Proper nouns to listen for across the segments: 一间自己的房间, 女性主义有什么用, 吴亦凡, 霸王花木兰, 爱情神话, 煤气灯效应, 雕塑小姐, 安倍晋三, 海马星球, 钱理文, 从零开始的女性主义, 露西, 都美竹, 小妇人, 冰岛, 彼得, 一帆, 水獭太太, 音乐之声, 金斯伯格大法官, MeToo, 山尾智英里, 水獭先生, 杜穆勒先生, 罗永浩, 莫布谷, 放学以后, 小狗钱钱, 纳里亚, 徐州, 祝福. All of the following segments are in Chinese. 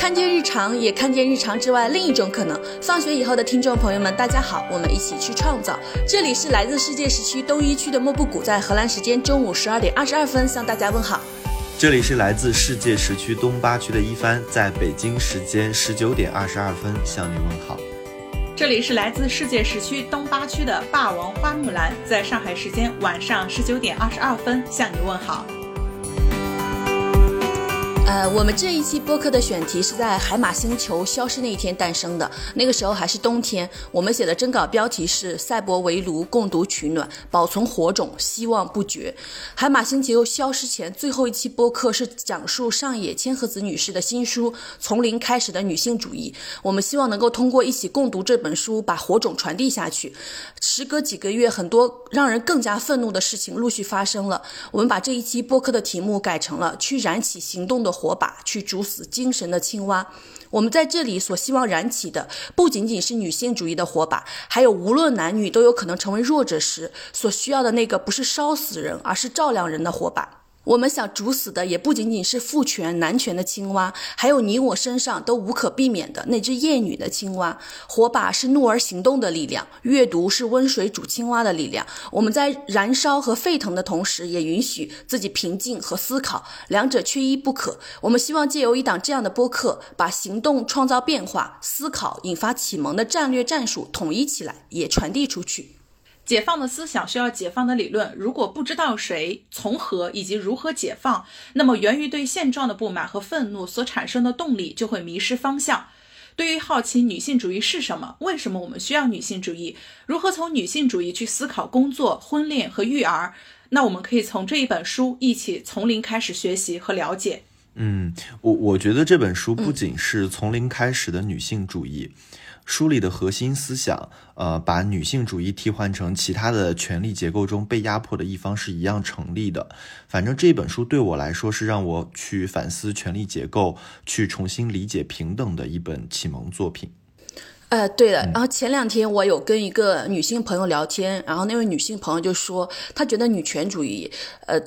看见日常，也看见日常之外另一种可能。放学以后的听众朋友们，大家好，我们一起去创造。这里是来自世界时区东一区的莫布谷，在荷兰时间中午12:22向大家问好。这里是来自世界时区东八区的一帆，在北京时间19:22向你问好。这里是来自世界时区东八区的霸王花木兰，在上海时间晚上19:22向你问好。我们这一期播客的选题是在海马星球消失那一天诞生的，那个时候还是冬天。我们写的征稿标题是赛博围炉共读取暖，保存火种，希望不绝。海马星球消失前最后一期播客是讲述上野千鹤子女士的新书《从零开始的女性主义》，我们希望能够通过一起共读这本书把火种传递下去。时隔几个月，很多让人更加愤怒的事情陆续发生了，我们把这一期播客的题目改成了去燃起行动的火把，去煮死精神的青蛙。我们在这里所希望燃起的不仅仅是女性主义的火把，还有无论男女都有可能成为弱者时所需要的那个不是烧死人而是照亮人的火把。我们想煮死的也不仅仅是父权男权的青蛙，还有你我身上都无可避免的那只厌女的青蛙。火把是怒而行动的力量，阅读是温水煮青蛙的力量。我们在燃烧和沸腾的同时，也允许自己平静和思考，两者缺一不可。我们希望借由一档这样的播客，把行动创造变化，思考引发启蒙的战略战术统一起来，也传递出去。解放的思想需要解放的理论，如果不知道谁、从何以及如何解放，那么源于对现状的不满和愤怒所产生的动力就会迷失方向。对于好奇女性主义是什么，为什么我们需要女性主义，如何从女性主义去思考工作、婚恋和育儿，那我们可以从这一本书一起从零开始学习和了解。我觉得这本书不仅是从零开始的女性主义，书里的核心思想把女性主义替换成其他的权力结构中被压迫的一方是一样成立的。反正这本书对我来说是让我去反思权力结构，去重新理解平等的一本启蒙作品。对的。然后前2天我有跟一个女性朋友聊天，然后那位女性朋友就说，她觉得女权主义，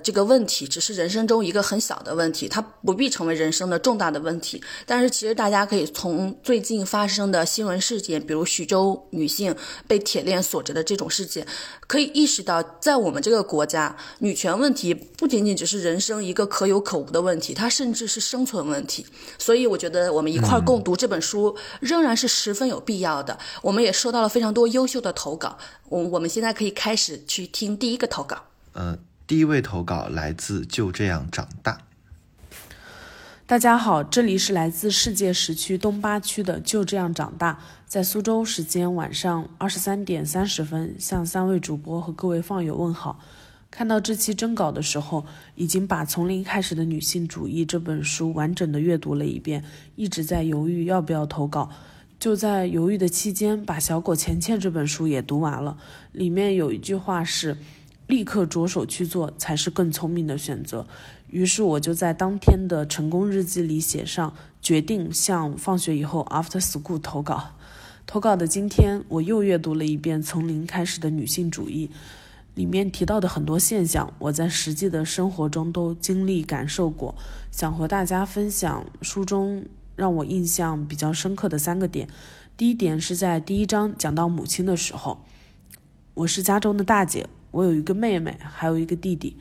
这个问题只是人生中一个很小的问题，它不必成为人生的重大的问题。但是其实大家可以从最近发生的新闻事件，比如徐州女性被铁链锁着的这种事件，可以意识到，在我们这个国家，女权问题不仅仅只是人生一个可有可无的问题，它甚至是生存问题。所以我觉得我们一块共读这本书，仍然是十分有必要的。我们也收到了非常多优秀的投稿，我们现在可以开始去听第一个投稿。第一位投稿来自就这样长大。大家好，这里是来自世界时区东八区的就这样长大，在苏州时间晚上23:30向三位主播和各位放友问好。看到这期征稿的时候，已经把《从零开始的女性主义》这本书完整的阅读了一遍，一直在犹豫要不要投稿。就在犹豫的期间，把小狗钱钱这本书也读完了，里面有一句话是立刻着手去做才是更聪明的选择。于是我就在当天的成功日记里写上决定向放学以后 after school 投稿的今天，我又阅读了一遍《从零开始的女性主义》，里面提到的很多现象我在实际的生活中都经历感受过，想和大家分享书中让我印象比较深刻的3个点。第一点是在第1章讲到母亲的时候，我是家中的大姐，我有一个妹妹，还有一个弟弟。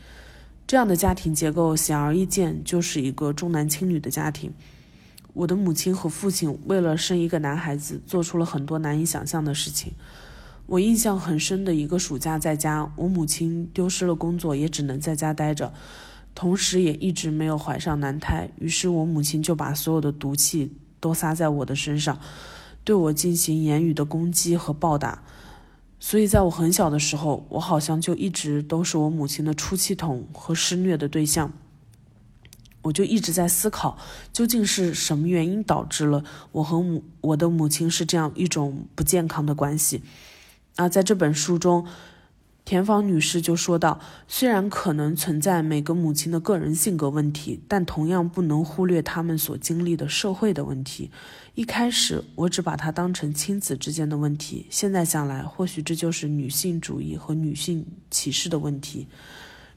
这样的家庭结构显而易见就是一个重男轻女的家庭。我的母亲和父亲为了生一个男孩子做出了很多难以想象的事情。我印象很深的一个暑假在家，我母亲丢失了工作，也只能在家待着，同时也一直没有怀上男胎，于是我母亲就把所有的毒气都撒在我的身上，对我进行言语的攻击和暴打。所以在我很小的时候，我好像就一直都是我母亲的出气筒和施虐的对象。我就一直在思考，究竟是什么原因导致了我和我的母亲是这样一种不健康的关系。在这本书中，田芳女士就说到，虽然可能存在每个母亲的个人性格问题，但同样不能忽略她们所经历的社会的问题。一开始我只把它当成亲子之间的问题，现在想来，或许这就是女性主义和女性歧视的问题。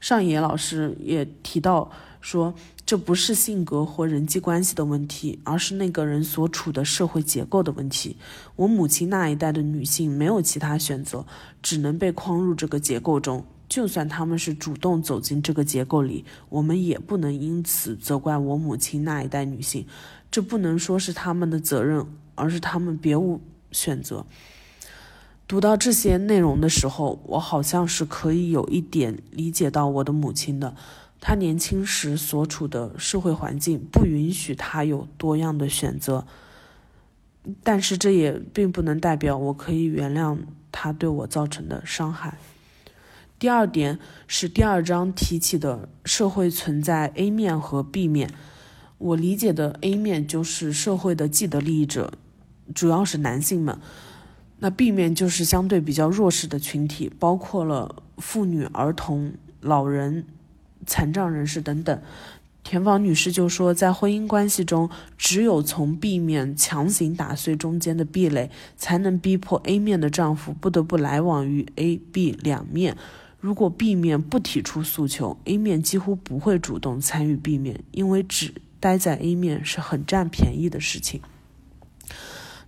上野老师也提到说，这不是性格或人际关系的问题，而是那个人所处的社会结构的问题。我母亲那一代的女性没有其他选择，只能被框入这个结构中，就算她们是主动走进这个结构里，我们也不能因此责怪我母亲那一代女性，这不能说是她们的责任，而是她们别无选择。读到这些内容的时候，我好像是可以有一点理解到我的母亲的，她年轻时所处的社会环境不允许她有多样的选择，但是这也并不能代表我可以原谅她对我造成的伤害。第二点是第二章提起的社会存在 A 面和 B 面，我理解的 A 面就是社会的既得利益者，主要是男性们，那 B 面就是相对比较弱势的群体，包括了妇女、儿童、老人、残障人士等等。田房女士就说，在婚姻关系中，只有从 B 面强行打碎中间的壁垒，才能逼迫 A 面的丈夫不得不来往于 A、B 两面。如果 B 面不提出诉求， A 面几乎不会主动参与 B 面，因为只待在 A 面是很占便宜的事情。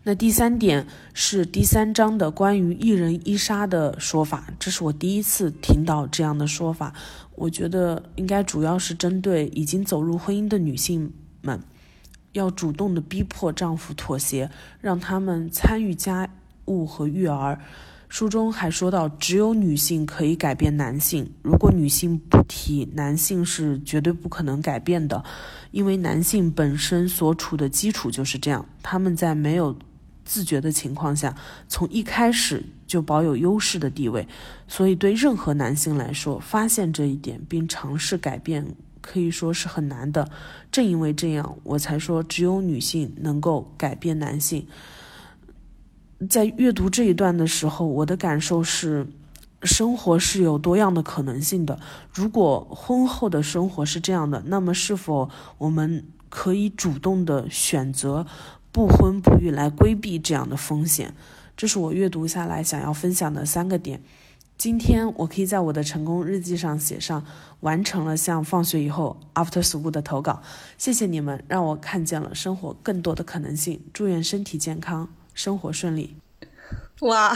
那第三点是第三章的关于一人一杀的说法，这是我第一次听到这样的说法，我觉得应该主要是针对已经走入婚姻的女性们，要主动的逼迫丈夫妥协，让他们参与家务和育儿。书中还说到，只有女性可以改变男性，如果女性不提，男性是绝对不可能改变的，因为男性本身所处的基础就是这样，他们在没有自觉的情况下，从一开始就保有优势的地位，所以对任何男性来说，发现这一点并尝试改变可以说是很难的。正因为这样，我才说只有女性能够改变男性。在阅读这一段的时候，我的感受是，生活是有多样的可能性的，如果婚后的生活是这样的，那么是否我们可以主动的选择不婚不育来规避这样的风险？这是我阅读下来想要分享的三个点。今天我可以在我的成功日记上写上完成了向放学以后 after school 的投稿。谢谢你们，让我看见了生活更多的可能性。祝愿身体健康，生活顺利。哇，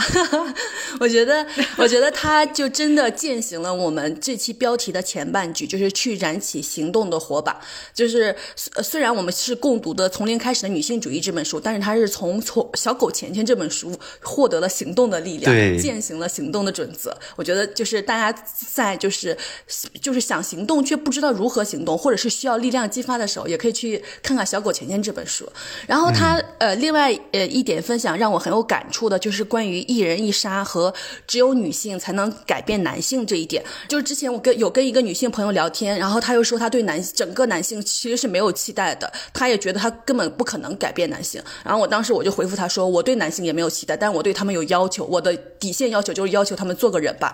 我觉得他就真的践行了我们这期标题的前半句，就是去燃起行动的火把。就是虽然我们是共读的《从零开始的女性主义》这本书，但是他是从小狗钱钱这本书获得了行动的力量，对，践行了行动的准则。我觉得就是大家在就是想行动却不知道如何行动，或者是需要力量激发的时候，也可以去看看小狗钱钱这本书。然后他另外一点分享让我很有感触的，就是关于一人一杀和只有女性才能改变男性这一点。就是之前我有跟一个女性朋友聊天，然后她又说她对整个男性其实是没有期待的，她也觉得她根本不可能改变男性。然后我当时就回复她说，我对男性也没有期待，但我对他们有要求，我的底线要求就是要求他们做个人吧。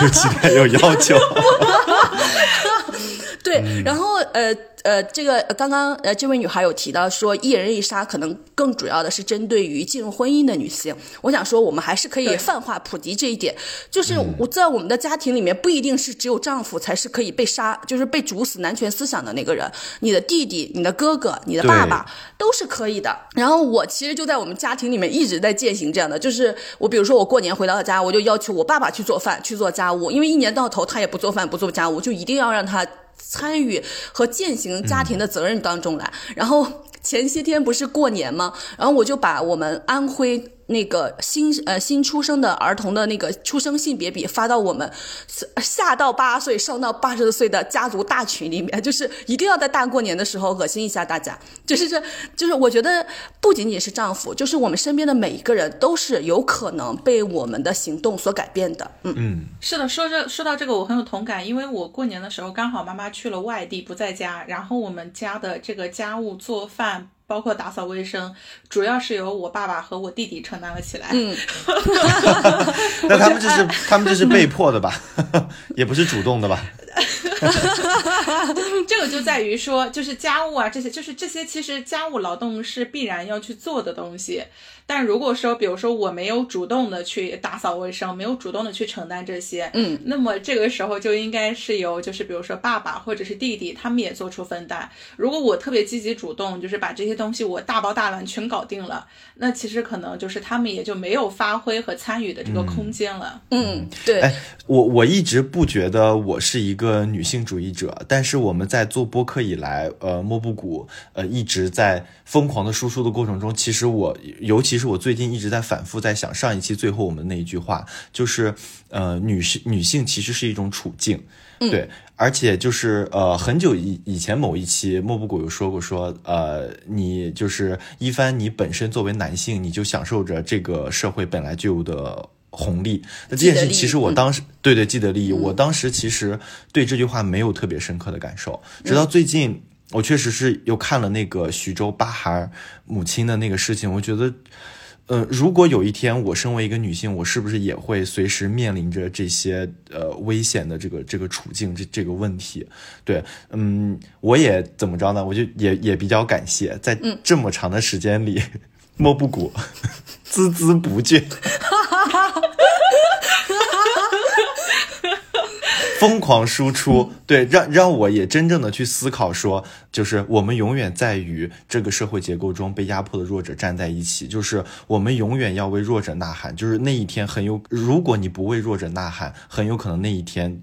有期待有要求。对，然后这个刚刚这位女孩有提到说一人一杀可能更主要的是针对于进入婚姻的女性。我想说我们还是可以泛化普及这一点，就是在我们的家庭里面不一定是只有丈夫才是可以被杀，就是被主死男权思想的那个人，你的弟弟、你的哥哥、你的爸爸都是可以的。然后我其实就在我们家庭里面一直在践行这样的，就是我比如说我过年回到家，我就要求我爸爸去做饭去做家务，因为一年到头他也不做饭不做家务，就一定要让他参与和践行家庭的责任当中来。然后前些天不是过年吗？然后我就把我们安徽那个新出生的儿童的那个出生性别比发到我们下到8岁上到80岁的家族大群里面，就是一定要在大过年的时候恶心一下大家。就是我觉得不仅仅是丈夫，就是我们身边的每一个人都是有可能被我们的行动所改变的。是的，说到这个我很有同感，因为我过年的时候刚好妈妈去了外地不在家，然后我们家的这个家务做饭包括打扫卫生，主要是由我爸爸和我弟弟承担了起来。那他们这是被迫的吧？也不是主动的吧？这个就在于说就是家务啊这些，就是这些其实家务劳动是必然要去做的东西，但如果说比如说我没有主动的去打扫卫生，没有主动的去承担这些，嗯，那么这个时候就应该是由就是比如说爸爸或者是弟弟他们也做出分担。如果我特别积极主动，就是把这些东西我大包大揽全搞定了，那其实可能就是他们也就没有发挥和参与的这个空间了。嗯，对。哎，我一直不觉得我是一个女性主义者，但是我们在做播客以来，莫布谷一直在疯狂的输出的过程中，其实尤其是我最近一直在反复在想上一期最后我们那一句话，就是女性其实是一种处境。嗯，对，而且就是很久以前某一期莫布谷有说过说，你就是一番你本身作为男性你就享受着这个社会本来就有的红利。那这件事其实我当时对既得利益，我当时其实对这句话没有特别深刻的感受，直到最近我确实是又看了那个徐州巴孩母亲的那个事情，我觉得如果有一天我身为一个女性，我是不是也会随时面临着这些危险的这个处境这个问题？对，嗯，我也怎么着呢？我就也比较感谢在这么长的时间里，莫布谷孜孜不倦，疯狂输出，对，让我也真正的去思考说，就是我们永远在与这个社会结构中被压迫的弱者站在一起，就是我们永远要为弱者呐喊，就是那一天如果你不为弱者呐喊，很有可能那一天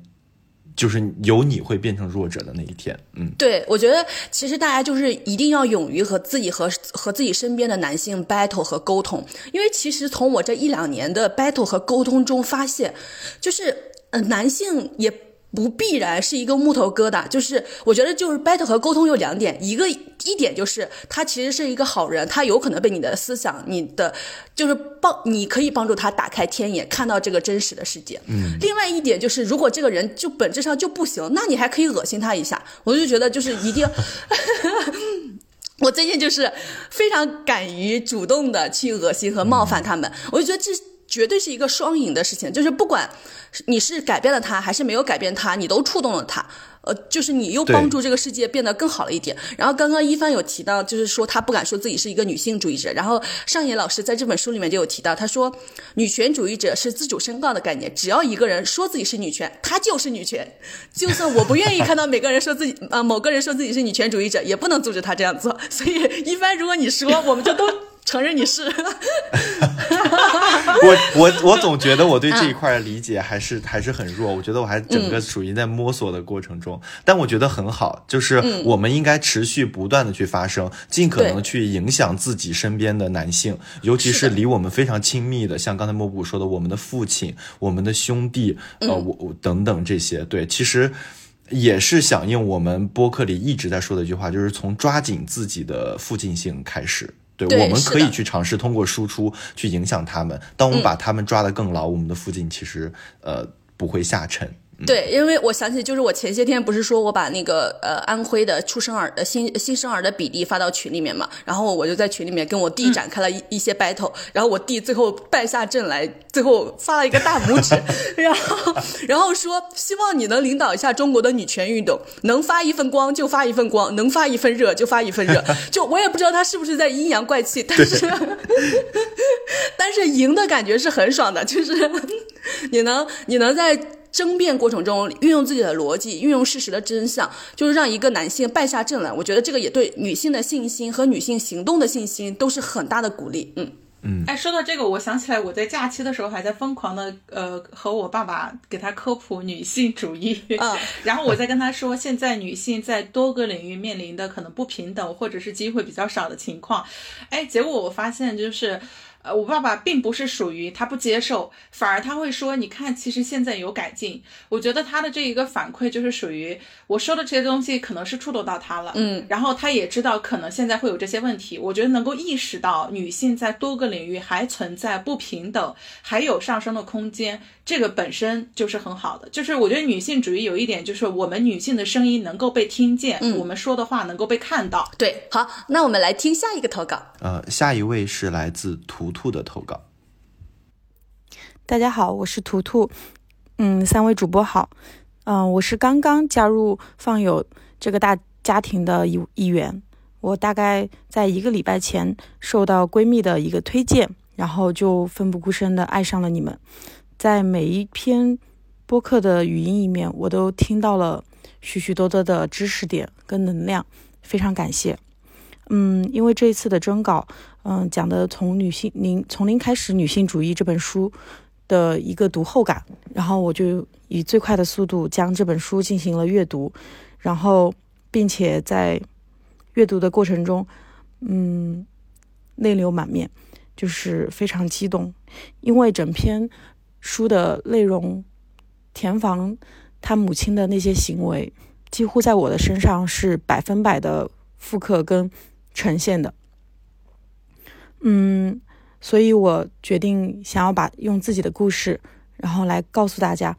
就是由你会变成弱者的那一天。嗯，对，我觉得其实大家就是一定要勇于和自己身边的男性 battle 和沟通，因为其实从我这一两年的 battle 和沟通中发现，就是男性也不必然是一个木头疙瘩，就是我觉得就是 battle 和沟通有两点，一点就是他其实是一个好人，他有可能被你的思想你的就是你可以帮助他打开天眼，看到这个真实的世界。嗯，另外一点就是如果这个人就本质上就不行，那你还可以恶心他一下。我就觉得就是一定我最近就是非常敢于主动的去恶心和冒犯他们，我就觉得这绝对是一个双赢的事情，就是不管你是改变了他还是没有改变他，你都触动了他，就是你又帮助这个世界变得更好了一点。然后刚刚一帆有提到，就是说他不敢说自己是一个女性主义者，然后上野老师在这本书里面就有提到，他说女权主义者是自主申告的概念，只要一个人说自己是女权，他就是女权，就算我不愿意看到每个人说自己某个人说自己是女权主义者，也不能阻止他这样做。所以一帆，如果你说，我们就都承认你是我总觉得我对这一块的理解还是很弱，我觉得我还整个属于在摸索的过程中，但我觉得很好，就是我们应该持续不断的去发声，尽可能去影响自己身边的男性，尤其是离我们非常亲密的，像刚才莫布说的，我们的父亲、我们的兄弟我等等这些。对，其实也是响应我们播客里一直在说的一句话，就是从抓紧自己的附近性开始。对，我们可以去尝试通过输出去影响他们，当我们把他们抓得更牢，我们的附近其实不会下沉。对，因为我想起就是我前些天不是说我把那个安徽的出生儿新生儿的比例发到群里面嘛，然后我就在群里面跟我弟展开了一些 battle， 然后我弟最后败下阵来，最后发了一个大拇指然后说希望你能领导一下中国的女权运动，能发一份光就发一份光，能发一份热就发一份热。就我也不知道他是不是在阴阳怪气，但是赢的感觉是很爽的，就是你能在争辩过程中运用自己的逻辑，运用事实的真相，就是让一个男性败下阵来。我觉得这个也对女性的信心和女性行动的信心都是很大的鼓励。哎，说到这个，我想起来我在假期的时候还在疯狂的和我爸爸给他科普女性主义，然后我在跟他说现在女性在多个领域面临的可能不平等或者是机会比较少的情况。哎，结果我发现就是我爸爸并不是属于他不接受，反而他会说你看其实现在有改进。我觉得他的这一个反馈就是属于我说的这些东西可能是触动到他了，然后他也知道可能现在会有这些问题。我觉得能够意识到女性在多个领域还存在不平等，还有上升的空间，这个本身就是很好的。就是我觉得女性主义有一点就是我们女性的声音能够被听见，我们说的话能够被看到。对，好，那我们来听下一个投稿。下一位是来自图图的投稿。大家好，我是图图。三位主播好。我是刚刚加入放友这个大家庭的一员。我大概在1个礼拜前受到闺蜜的一个推荐，然后就奋不顾身的爱上了你们。在每一篇播客的语音里面，我都听到了许许多多的知识点跟能量，非常感谢。因为这一次的征稿，讲的从零开始女性主义这本书的一个读后感，然后我就以最快的速度将这本书进行了阅读，然后并且在阅读的过程中，泪流满面，就是非常激动，因为整篇书的内容，田房他母亲的那些行为，几乎在我的身上是100%的复刻跟呈现的。所以我决定想要用自己的故事，然后来告诉大家，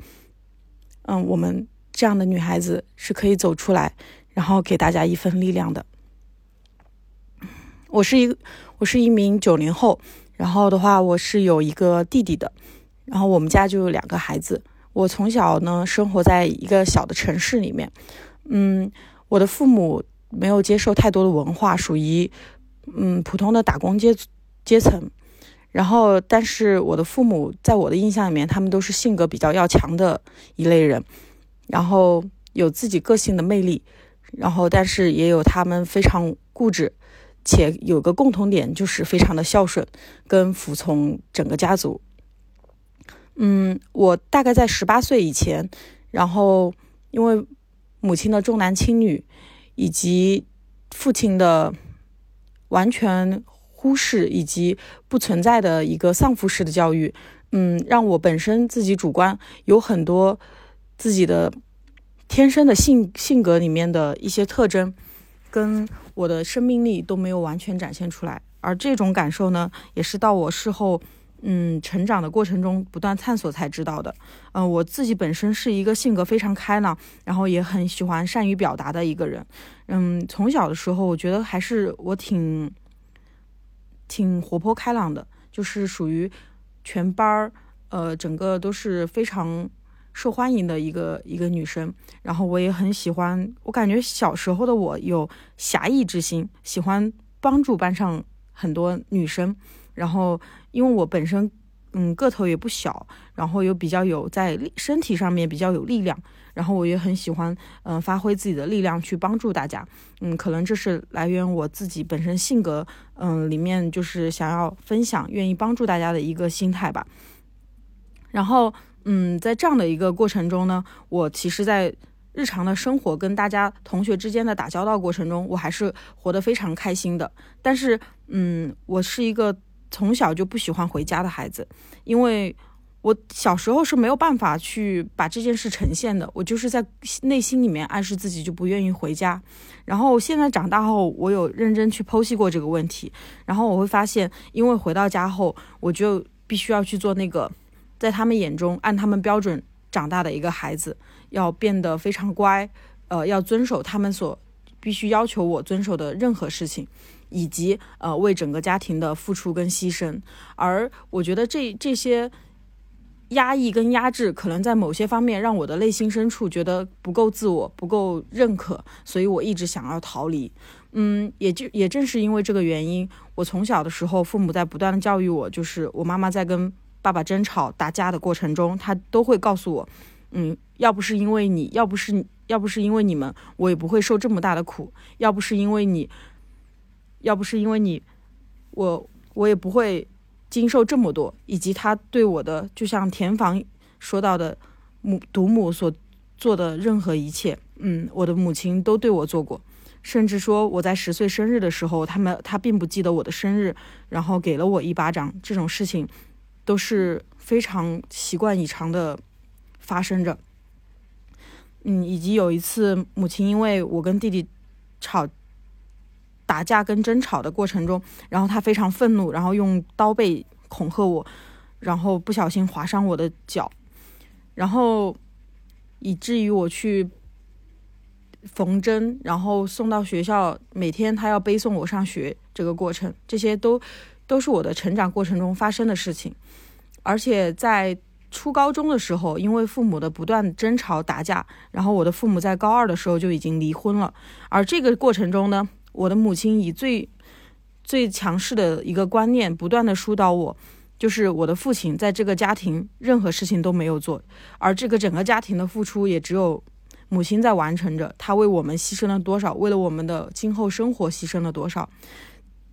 我们这样的女孩子是可以走出来，然后给大家一份力量的。我是一名90后，然后的话我是有一个弟弟的，然后我们家就有2个孩子。我从小呢生活在一个小的城市里面，我的父母没有接受太多的文化，属于普通的打工阶层。然后但是我的父母在我的印象里面，他们都是性格比较要强的一类人，然后有自己个性的魅力，然后但是也有他们非常固执，且有个共同点就是非常的孝顺跟服从整个家族。我大概在18岁以前，然后因为母亲的重男轻女以及父亲的完全忽视以及不存在的一个丧父式的教育，让我本身自己主观有很多自己的天生的性格里面的一些特征跟我的生命力都没有完全展现出来。而这种感受呢，也是到我事后成长的过程中不断探索才知道的。我自己本身是一个性格非常开朗，然后也很喜欢善于表达的一个人。从小的时候我觉得还是我挺活泼开朗的，就是属于全班整个都是非常受欢迎的一个女生。然后我也很喜欢，我感觉小时候的我有侠义之心，喜欢帮助班上很多女生。然后因为我本身个头也不小，然后又比较有在身体上面比较有力量，然后我也很喜欢发挥自己的力量去帮助大家。可能这是来源我自己本身性格里面就是想要分享愿意帮助大家的一个心态吧。然后在这样的一个过程中呢，我其实在日常的生活跟大家同学之间的打交道过程中，我还是活得非常开心的。但是我是一个从小就不喜欢回家的孩子，因为我小时候是没有办法去把这件事呈现的，我就是在内心里面暗示自己就不愿意回家。然后现在长大后，我有认真去剖析过这个问题，然后我会发现，因为回到家后，我就必须要去做那个在他们眼中按他们标准长大的一个孩子，要变得非常乖，要遵守他们所必须要求我遵守的任何事情，以及为整个家庭的付出跟牺牲。而我觉得这些压抑跟压制可能在某些方面让我的内心深处觉得不够自我，不够认可，所以我一直想要逃离。也正是因为这个原因，我从小的时候父母在不断的教育我，就是我妈妈在跟爸爸争吵打架的过程中，她都会告诉我，要不是因为你，要不是因为你们，我也不会受这么大的苦，要不是因为你，我也不会经受这么多。以及他对我的，就像田房说到的，独母所做的任何一切，我的母亲都对我做过。甚至说我在10岁生日的时候，他并不记得我的生日，然后给了我1巴掌，这种事情都是非常习惯以常的发生着。以及有一次母亲因为我跟弟弟打架跟争吵的过程中，然后他非常愤怒，然后用刀背恐吓我，然后不小心划伤我的脚，然后以至于我去缝针，然后送到学校，每天他要背送我上学，这个过程，这些都是我的成长过程中发生的事情。而且在初高中的时候，因为父母的不断争吵打架，然后我的父母在高二的时候就已经离婚了。而这个过程中呢，我的母亲以最强势的一个观念不断的疏导我，就是我的父亲在这个家庭任何事情都没有做，而这个整个家庭的付出也只有母亲在完成着，她为我们牺牲了多少，为了我们的今后生活牺牲了多少。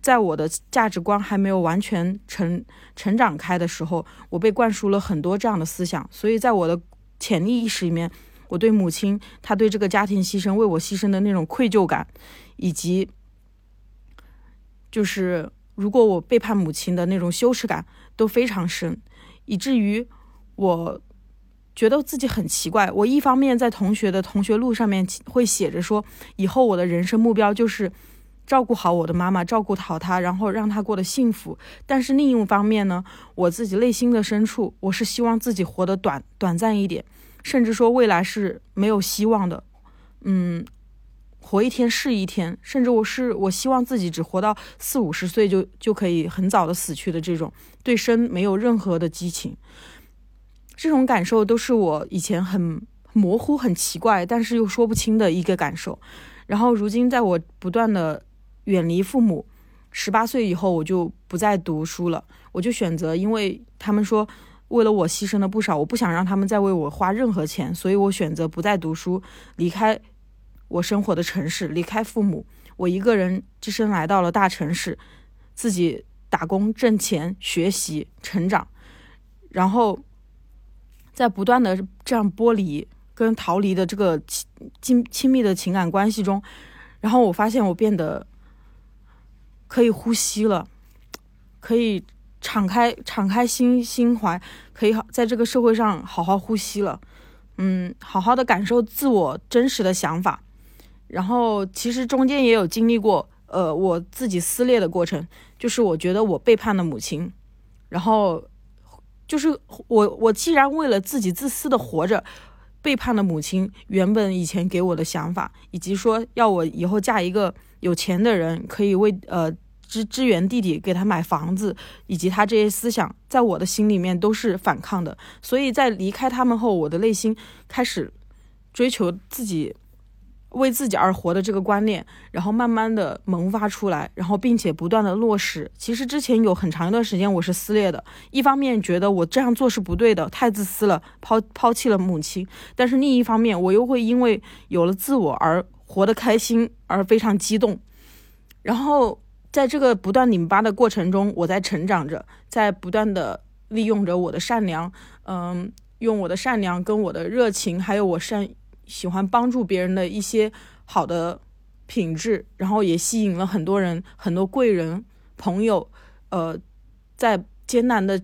在我的价值观还没有完全成长开的时候，我被灌输了很多这样的思想，所以在我的潜意识里面，我对母亲她对这个家庭牺牲为我牺牲的那种愧疚感，以及就是如果我背叛母亲的那种羞耻感都非常深，以至于我觉得自己很奇怪。我一方面在同学录上面会写着说，以后我的人生目标就是照顾好我的妈妈，照顾好她，然后让她过得幸福。但是另一方面呢，我自己内心的深处，我是希望自己活得短暂一点，甚至说未来是没有希望的，活一天是一天，甚至我希望自己只活到40-50岁就可以很早的死去的这种，对生没有任何的激情。这种感受都是我以前很模糊、很奇怪，但是又说不清的一个感受。然后如今在我不断的远离父母，18岁以后我就不再读书了，我就选择，因为他们说为了我牺牲了不少，我不想让他们再为我花任何钱，所以我选择不再读书，离开我生活的城市，离开父母，我一个人只身来到了大城市，自己打工挣钱，学习成长。然后在不断的这样剥离跟逃离的这个亲密的情感关系中，然后我发现我变得可以呼吸了，可以敞开心怀，可以在这个社会上好好呼吸了，好好的感受自我真实的想法。然后其实中间也有经历过我自己撕裂的过程，就是我觉得我背叛了母亲，然后就是我既然为了自己自私的活着，背叛了母亲原本以前给我的想法，以及说要我以后嫁一个有钱的人，可以为支援弟弟，给他买房子，以及他这些思想在我的心里面都是反抗的。所以在离开他们后，我的内心开始追求自己为自己而活的这个观念，然后慢慢的萌发出来，然后并且不断的落实。其实之前有很长一段时间我是撕裂的，一方面觉得我这样做是不对的，太自私了，抛弃了母亲，但是另一方面我又会因为有了自我而活得开心，而非常激动。然后在这个不断拧巴的过程中，我在成长着，在不断的利用着我的善良，用我的善良跟我的热情，还有我喜欢帮助别人的一些好的品质，然后也吸引了很多人，很多贵人朋友，在艰难的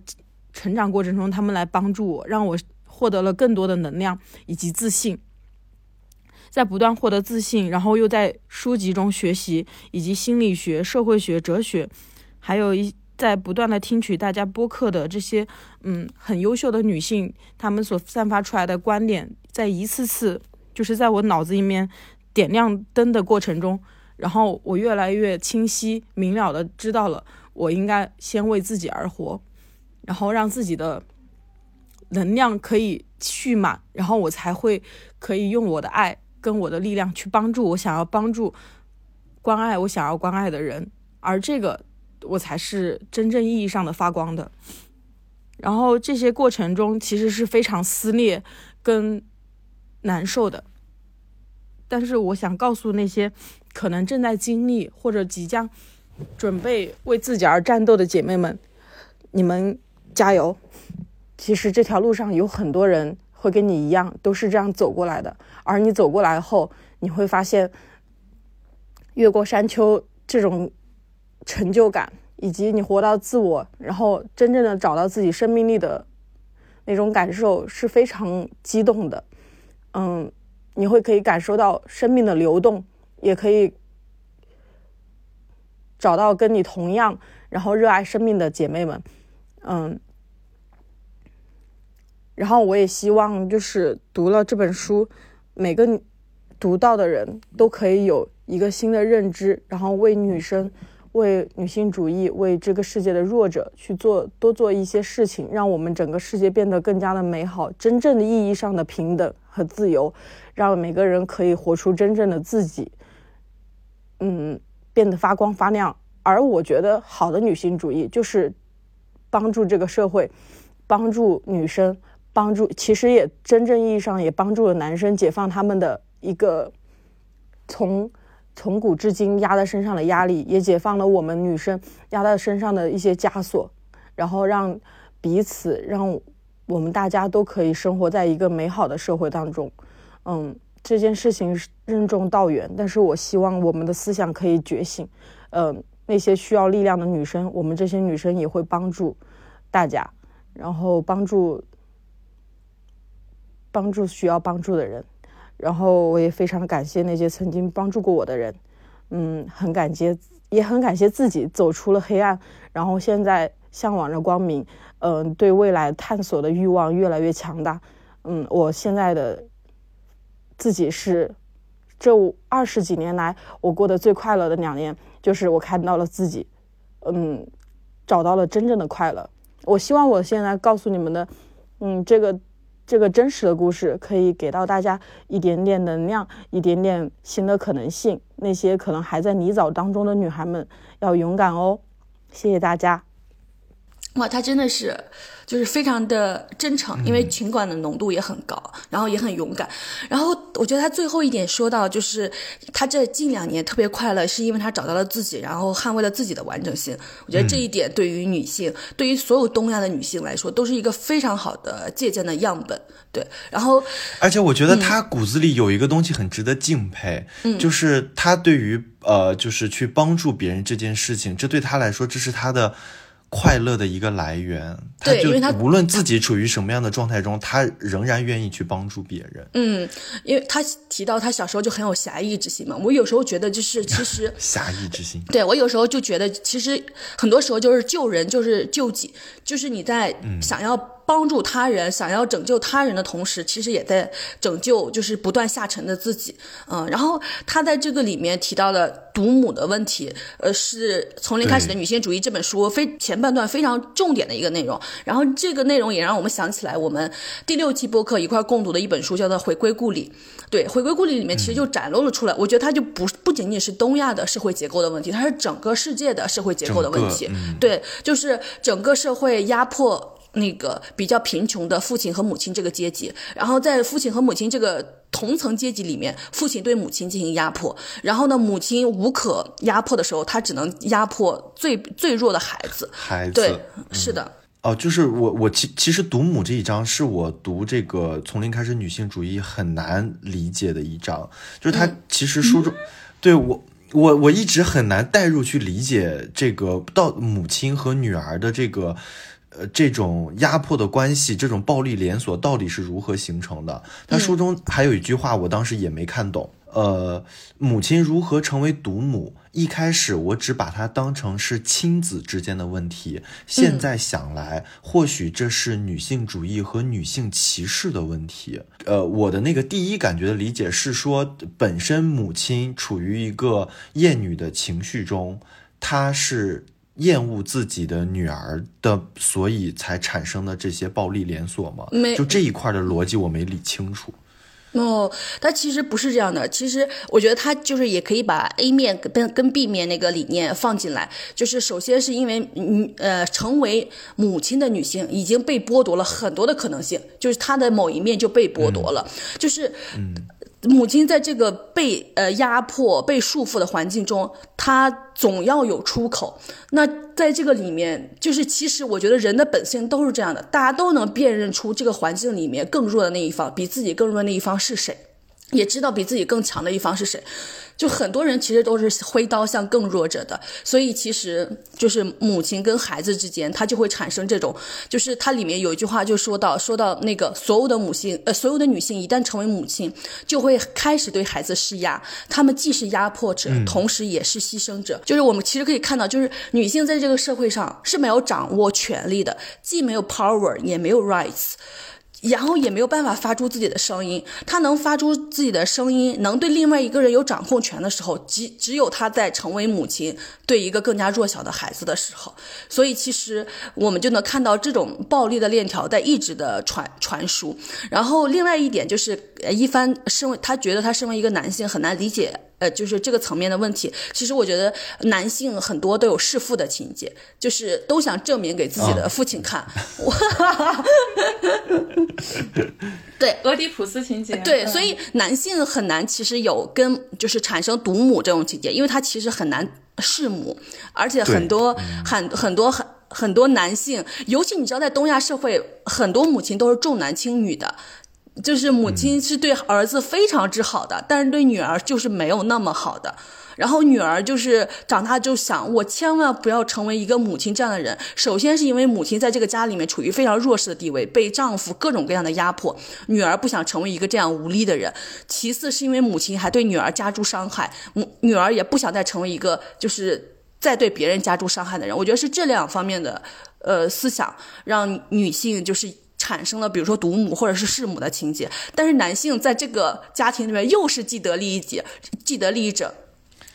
成长过程中，他们来帮助我，让我获得了更多的能量以及自信。在不断获得自信，然后又在书籍中学习，以及心理学、社会学、哲学，还有在不断的听取大家播客的这些很优秀的女性，她们所散发出来的观点，在一次次就是在我脑子里面点亮灯的过程中，然后我越来越清晰明了的知道了我应该先为自己而活，然后让自己的能量可以蓄满，然后我才会可以用我的爱跟我的力量去帮助我想要帮助、关爱我想要关爱的人，而这个我才是真正意义上的发光的。然后这些过程中其实是非常撕裂跟难受的，但是我想告诉那些可能正在经历或者即将准备为自己而战斗的姐妹们，你们加油。其实这条路上有很多人会跟你一样都是这样走过来的，而你走过来后，你会发现越过山丘这种成就感，以及你活到自我，然后真正的找到自己生命力的那种感受是非常激动的。你会可以感受到生命的流动，也可以找到跟你同样然后热爱生命的姐妹们。然后我也希望就是读了这本书，每个读到的人都可以有一个新的认知，然后为女生为女性主义，为这个世界的弱者去多做一些事情，让我们整个世界变得更加的美好，真正的意义上的平等和自由，让每个人可以活出真正的自己，变得发光发亮。而我觉得好的女性主义就是帮助这个社会，帮助女生，帮助其实也真正意义上也帮助了男生，解放他们的一个从古至今压在身上的压力，也解放了我们女生压在身上的一些枷锁，然后让彼此，让我们大家都可以生活在一个美好的社会当中。这件事情任重道远，但是我希望我们的思想可以觉醒。那些需要力量的女生，我们这些女生也会帮助大家，然后帮助需要帮助的人。然后我也非常感谢那些曾经帮助过我的人，很感激，也很感谢自己走出了黑暗，然后现在向往着光明，对未来探索的欲望越来越强大。我现在的自己是这20几年来我过得最快乐的2年，就是我看到了自己，找到了真正的快乐。我希望我现在告诉你们的，这个真实的故事可以给到大家一点点能量，一点点新的可能性。那些可能还在泥沼当中的女孩们要勇敢哦！谢谢大家。哇，他真的是就是非常的真诚，因为情感的浓度也很高，然后也很勇敢。然后我觉得他最后一点说到，就是他这近2年特别快乐，是因为他找到了自己，然后捍卫了自己的完整性。我觉得这一点对于女性，对于所有东亚的女性来说，都是一个非常好的借鉴的样本。对，然后而且我觉得他骨子里有一个东西很值得敬佩，就是他对于就是去帮助别人这件事情，这对他来说，这是他的快乐的一个来源。他就无论自己处于什么样的状态中，他仍然愿意去帮助别人。因为他提到他小时候就很有侠义之心嘛，我有时候觉得就是其实侠义之心，对，我有时候就觉得其实很多时候就是救人就是救己，就是你在想要帮助他人，想要拯救他人的同时，其实也在拯救就是不断下沉的自己。然后他在这个里面提到了独母的问题，是从零开始的女性主义这本书前半段非常重点的一个内容。然后这个内容也让我们想起来我们第6期播客一块共读的一本书，叫做《回归故里》。对，《回归故里》里面其实就展露了出来，我觉得它就不仅仅是东亚的社会结构的问题，它是整个世界的社会结构的问题。对，就是整个社会压迫那个比较贫穷的父亲和母亲这个阶级，然后在父亲和母亲这个同层阶级里面，父亲对母亲进行压迫，然后呢，母亲无可压迫的时候，她只能压迫最弱的孩子。对，是的。就是我其实读母这一章是我读这个从零开始女性主义很难理解的一章，就是它其实书中对我一直很难带入去理解这个到母亲和女儿的这个。这种压迫的关系，这种暴力连锁到底是如何形成的？他书中还有一句话，我当时也没看懂。母亲如何成为独母？一开始我只把它当成是亲子之间的问题，现在想来，或许这是女性主义和女性歧视的问题。我的那个第一感觉的理解是说，本身母亲处于一个厌女的情绪中，她是厌恶自己的女儿的，所以才产生的这些暴力连锁嘛，就这一块的逻辑我没理清楚。它其实不是这样的。其实我觉得它就是也可以把 A 面跟 B 面那个理念放进来。就是首先是因为成为母亲的女性已经被剥夺了很多的可能性，就是她的某一面就被剥夺了，就是母亲在这个被压迫、被束缚的环境中，她总要有出口。那在这个里面，就是其实我觉得人的本性都是这样的，大家都能辨认出这个环境里面更弱的那一方，比自己更弱的那一方是谁，也知道比自己更强的一方是谁。就很多人其实都是挥刀向更弱者的，所以其实就是母亲跟孩子之间，它就会产生这种，就是它里面有一句话就说到那个所有的女性一旦成为母亲，就会开始对孩子施压，她们既是压迫者，同时也是牺牲者。就是我们其实可以看到，就是女性在这个社会上是没有掌握权力的，既没有 power 也没有 rights。然后也没有办法发出自己的声音，他能发出自己的声音，能对另外一个人有掌控权的时候，只有他在成为母亲，对一个更加弱小的孩子的时候。所以其实我们就能看到这种暴力的链条在一直的传输。然后另外一点就是，一帆他觉得他身为一个男性很难理解，就是这个层面的问题。其实我觉得男性很多都有弑父的情节，就是都想证明给自己的父亲看。哦、对，俄狄浦斯情节。对，所以男性很难，其实有跟就是产生独母这种情节，因为他其实很难弑母，而且很多男性，尤其你知道在东亚社会，很多母亲都是重男轻女的。就是母亲是对儿子非常之好的，但是对女儿就是没有那么好的。然后女儿就是长大就想，我千万不要成为一个母亲这样的人。首先是因为母亲在这个家里面处于非常弱势的地位，被丈夫各种各样的压迫，女儿不想成为一个这样无力的人。其次是因为母亲还对女儿加诸伤害，女儿也不想再成为一个就是再对别人加诸伤害的人。我觉得是这两方面的思想让女性就是产生了比如说独母或者是弑母的情节，但是男性在这个家庭里面又是既得利益者，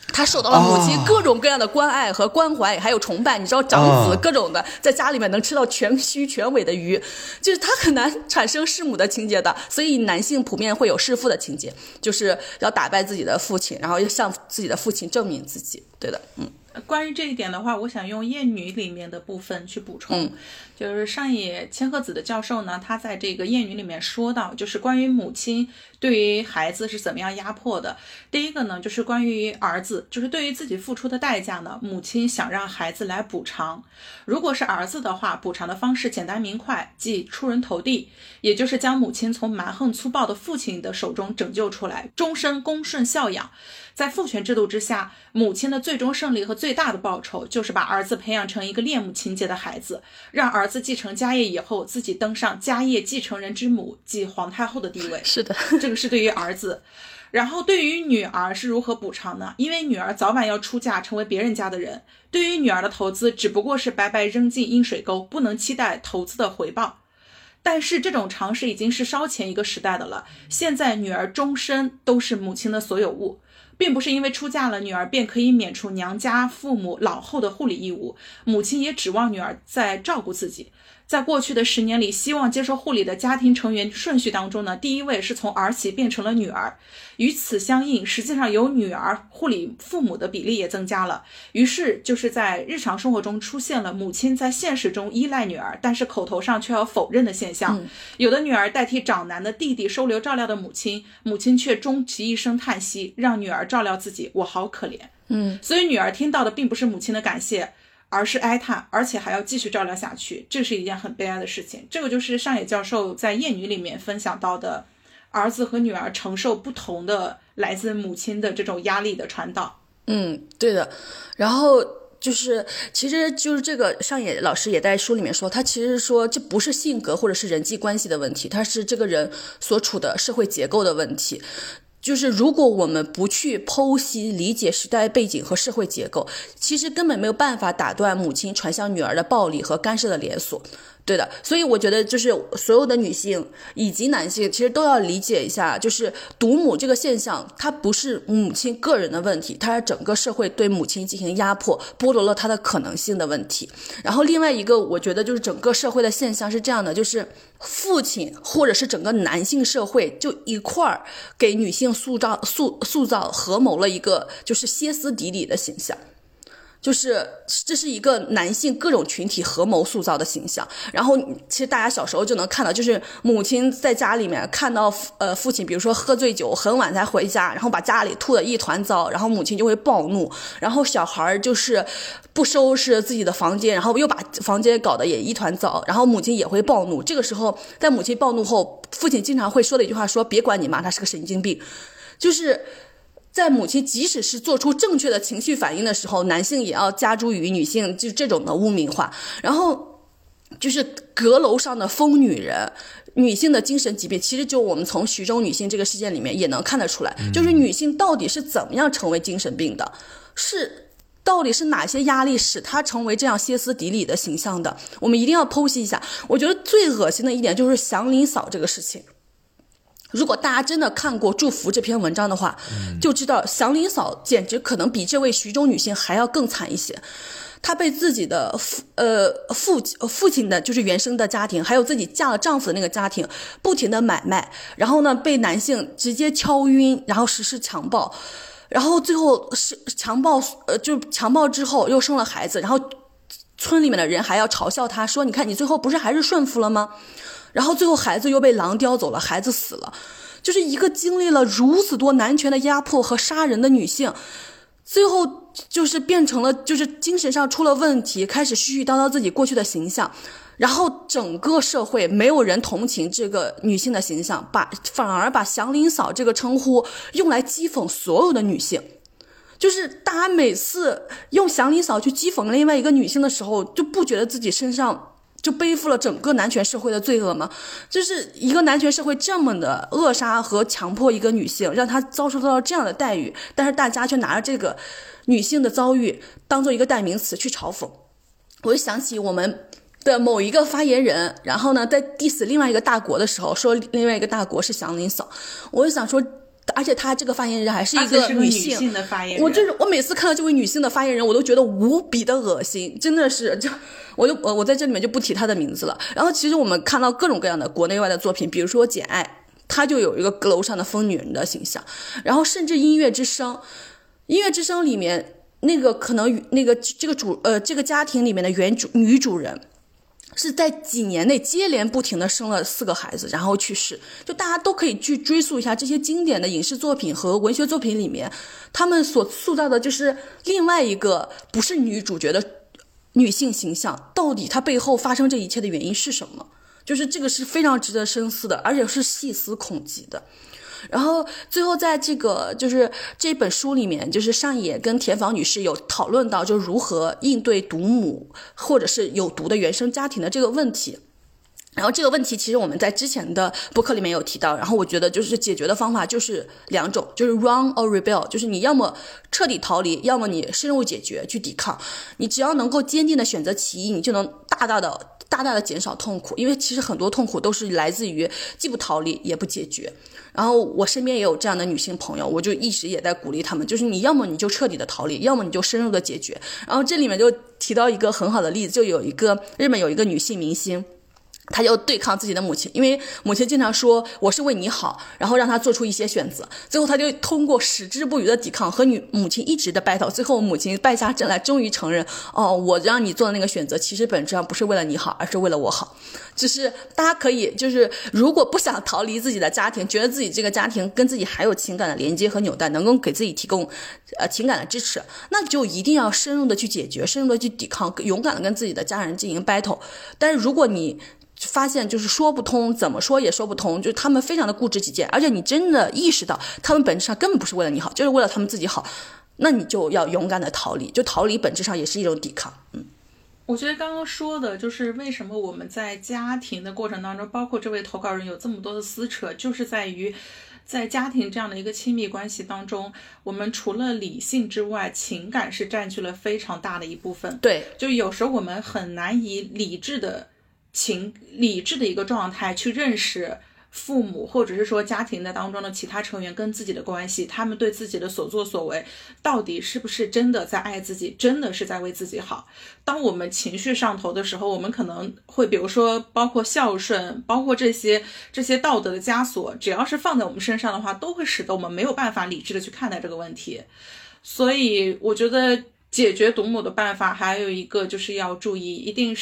他受到了母亲各种各样的关爱和关怀，还有崇拜。你知道长子各种的在家里面能吃到全须全尾的鱼，就是他很难产生弑母的情节的。所以男性普遍会有弑父的情节，就是要打败自己的父亲，然后要向自己的父亲证明自己。对的，嗯。关于这一点的话，我想用《厌女》里面的部分去补充，就是上野千鹤子的教授呢，他在这个《厌女》里面说到，就是关于母亲对于孩子是怎么样压迫的。第一个呢，就是关于儿子，就是对于自己付出的代价呢，母亲想让孩子来补偿。如果是儿子的话，补偿的方式简单明快，即出人头地，也就是将母亲从蛮横粗暴的父亲的手中拯救出来，终身恭顺孝养。在父权制度之下，母亲的最终胜利和最大的报酬就是把儿子培养成一个恋母情节的孩子，让儿子继承家业以后自己登上家业继承人之母，即皇太后的地位。是的，这个是对于儿子。然后对于女儿是如何补偿呢？因为女儿早晚要出嫁成为别人家的人，对于女儿的投资只不过是白白扔进阴水沟，不能期待投资的回报。但是这种常识已经是稍前一个时代的了，现在女儿终身都是母亲的所有物，并不是因为出嫁了女儿便可以免除娘家父母老后的护理义务，母亲也指望女儿在照顾自己。在过去的10年里，希望接受护理的家庭成员顺序当中呢，第一位是从儿媳变成了女儿，与此相应，实际上由女儿护理父母的比例也增加了。于是就是在日常生活中出现了母亲在现实中依赖女儿，但是口头上却要否认的现象。有的女儿代替长男的弟弟收留照料的母亲，母亲却终其一生叹息，让女儿照料自己，我好可怜。所以女儿听到的并不是母亲的感谢，而是哀叹，而且还要继续照料下去，这是一件很悲哀的事情。这个就是上野教授在《厌女》里面分享到的，儿子和女儿承受不同的来自母亲的这种压力的传导。对的。然后就是其实就是这个上野老师也在书里面说，他其实说这不是性格或者是人际关系的问题，他是这个人所处的社会结构的问题。就是如果我们不去剖析理解时代背景和社会结构，其实根本没有办法打断母亲传向女儿的暴力和干涉的连锁。对的，所以我觉得就是所有的女性以及男性其实都要理解一下，就是独母这个现象，它不是母亲个人的问题，它是整个社会对母亲进行压迫，剥夺了她的可能性的问题。然后另外一个我觉得就是整个社会的现象是这样的，就是父亲或者是整个男性社会就一块儿给女性塑造合谋了一个就是歇斯底里的形象，就是这是一个男性各种群体合谋塑造的形象。然后其实大家小时候就能看到，就是母亲在家里面看到父亲比如说喝醉酒很晚才回家，然后把家里吐得一团糟，然后母亲就会暴怒，然后小孩就是不收拾自己的房间，然后又把房间搞得也一团糟，然后母亲也会暴怒。这个时候在母亲暴怒后，父亲经常会说的一句话说，别管你妈，她是个神经病。就是在母亲即使是做出正确的情绪反应的时候，男性也要加诸于女性就这种的污名化。然后就是阁楼上的疯女人，女性的精神疾病，其实就我们从徐州女性这个事件里面也能看得出来，就是女性到底是怎么样成为精神病的，是到底是哪些压力使他成为这样歇斯底里的形象的，我们一定要剖析一下。我觉得最恶心的一点就是祥林嫂这个事情，如果大家真的看过《祝福》这篇文章的话，就知道祥林嫂简直可能比这位徐州女性还要更惨一些。她被自己的父亲的就是原生的家庭，还有自己嫁了丈夫的那个家庭不停的买卖，然后呢被男性直接敲晕，然后实施强暴，然后最后是强暴之后又生了孩子，然后村里面的人还要嘲笑她说，你看你最后不是还是顺服了吗？然后最后孩子又被狼叼走了，孩子死了。就是一个经历了如此多男权的压迫和杀人的女性，最后就是变成了就是精神上出了问题，开始絮絮叨叨自己过去的形象，然后整个社会没有人同情这个女性的形象，反而把祥林嫂这个称呼用来讥讽所有的女性。就是大家每次用祥林嫂去讥讽另外一个女性的时候，就不觉得自己身上就背负了整个男权社会的罪恶吗？就是一个男权社会这么的扼杀和强迫一个女性，让她遭受到这样的待遇，但是大家却拿着这个女性的遭遇当做一个代名词去嘲讽。我就想起我们的某一个发言人，然后呢在 diss 另外一个大国的时候说另外一个大国是祥林嫂，我就想说，而且他这个发言人还是一个女性，的发言人，我每次看到这位女性的发言人，我都觉得无比的恶心，真的是，我在这里面就不提她的名字了。然后其实我们看到各种各样的国内外的作品，比如说《简爱》，她就有一个楼上的疯女人的形象，然后甚至《音乐之声》，《音乐之声》里面那个可能那个这个家庭里面的女主人，是在几年内接连不停的生了4个孩子，然后去世。就大家都可以去追溯一下这些经典的影视作品和文学作品里面，他们所塑造的就是另外一个不是女主角的女性形象，到底她背后发生这一切的原因是什么？就是这个是非常值得深思的，而且是细思恐极的。然后最后在这个就是这本书里面，就是上野跟田房女士有讨论到就如何应对独母或者是有毒的原生家庭的这个问题。然后这个问题其实我们在之前的播客里面有提到，然后我觉得就是解决的方法就是2种，就是 run or rebel， 就是你要么彻底逃离，要么你深入解决去抵抗。你只要能够坚定的选择其一，你就能大大的减少痛苦，因为其实很多痛苦都是来自于既不逃离也不解决。然后我身边也有这样的女性朋友，我就一直也在鼓励她们，就是你要么你就彻底的逃离，要么你就深入的解决。然后这里面就提到一个很好的例子，就有一个日本有一个女性明星，她就对抗自己的母亲，因为母亲经常说我是为你好，然后让她做出一些选择，最后她就通过矢志不渝的抵抗和母亲一直的 battle， 最后母亲败下阵来，终于承认我让你做的那个选择其实本质上不是为了你好，而是为了我好。就是大家可以就是如果不想逃离自己的家庭，觉得自己这个家庭跟自己还有情感的连接和纽带，能够给自己提供情感的支持，那就一定要深入的去解决，深入的去抵抗，勇敢的跟自己的家人进行 battle。 但是如果你发现就是说不通，怎么说也说不通，就是他们非常的固执己见，而且你真的意识到他们本质上根本不是为了你好，就是为了他们自己好，那你就要勇敢的逃离，就逃离本质上也是一种抵抗。我觉得刚刚说的就是为什么我们在家庭的过程当中，包括这位投稿人有这么多的撕扯，就是在于在家庭这样的一个亲密关系当中，我们除了理性之外，情感是占据了非常大的一部分。对，就有时候我们很难以理智的一个状态去认识父母或者是说家庭的当中的其他成员跟自己的关系，他们对自己的所作所为到底是不是真的在爱自己，真的是在为自己好。当我们情绪上头的时候，我们可能会比如说包括孝顺，包括这些道德的枷锁，只要是放在我们身上的话，都会使得我们没有办法理智的去看待这个问题。所以我觉得解决独母的办法还有一个就是要注意，一定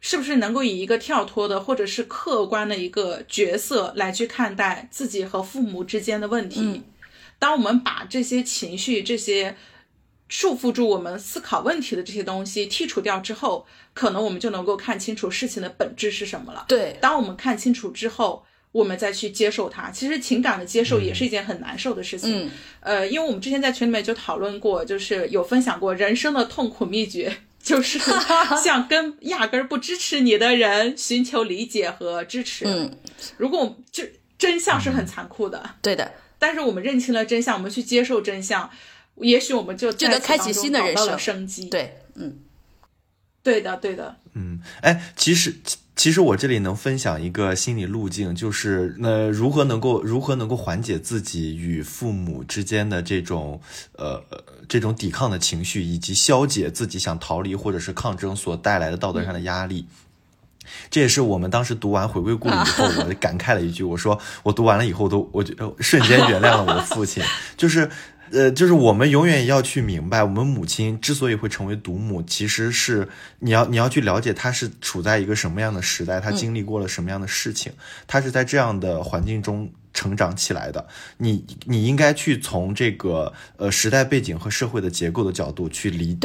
是不是能够以一个跳脱的或者是客观的一个角色来去看待自己和父母之间的问题。当我们把这些情绪，这些束缚住我们思考问题的这些东西剔除掉之后，可能我们就能够看清楚事情的本质是什么了。对，当我们看清楚之后，我们再去接受它。其实情感的接受也是一件很难受的事情。因为我们之前在群里面就讨论过，就是有分享过人生的痛苦秘诀，就是向跟压根不支持你的人寻求理解和支持。如果我们就真相是很残酷的，对的，但是我们认清了真相，我们去接受真相，也许我们就能开启新的人生生机。对，嗯，对的，对的，嗯，哎，其实我这里能分享一个心理路径，就是如何能够缓解自己与父母之间的这种抵抗的情绪，以及消解自己想逃离或者是抗争所带来的道德上的压力。这也是我们当时读完《回归故里》以后，我感慨了一句，我说我读完了以后我就瞬间原谅了我的父亲，就是我们永远要去明白，我们母亲之所以会成为独母，其实是你要去了解她是处在一个什么样的时代，她经历过了什么样的事情，她是在这样的环境中成长起来的。你应该去从这个时代背景和社会的结构的角度去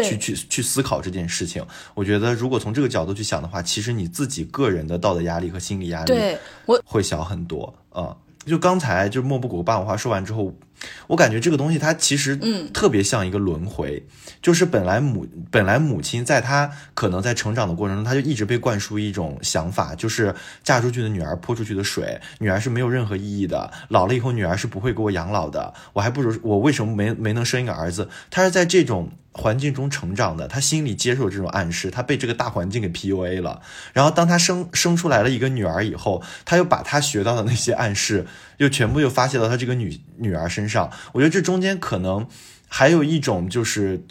思考这件事情。我觉得如果从这个角度去想的话，其实你自己个人的道德压力和心理压力会小很多啊。就刚才就莫不谷霸王花说完之后，我感觉这个东西它其实特别像一个轮回，就是本来母亲在她可能在成长的过程中，她就一直被灌输一种想法，就是嫁出去的女儿泼出去的水，女儿是没有任何意义的，老了以后女儿是不会给我养老的，我还不如我为什么没能生一个儿子？她是在这种环境中成长的，她心里接受这种暗示，她被这个大环境给 PUA 了。然后当她生出来了一个女儿以后，她又把她学到的那些暗示又全部又发泄到她这个女儿身上。我觉得这中间可能还有一种就是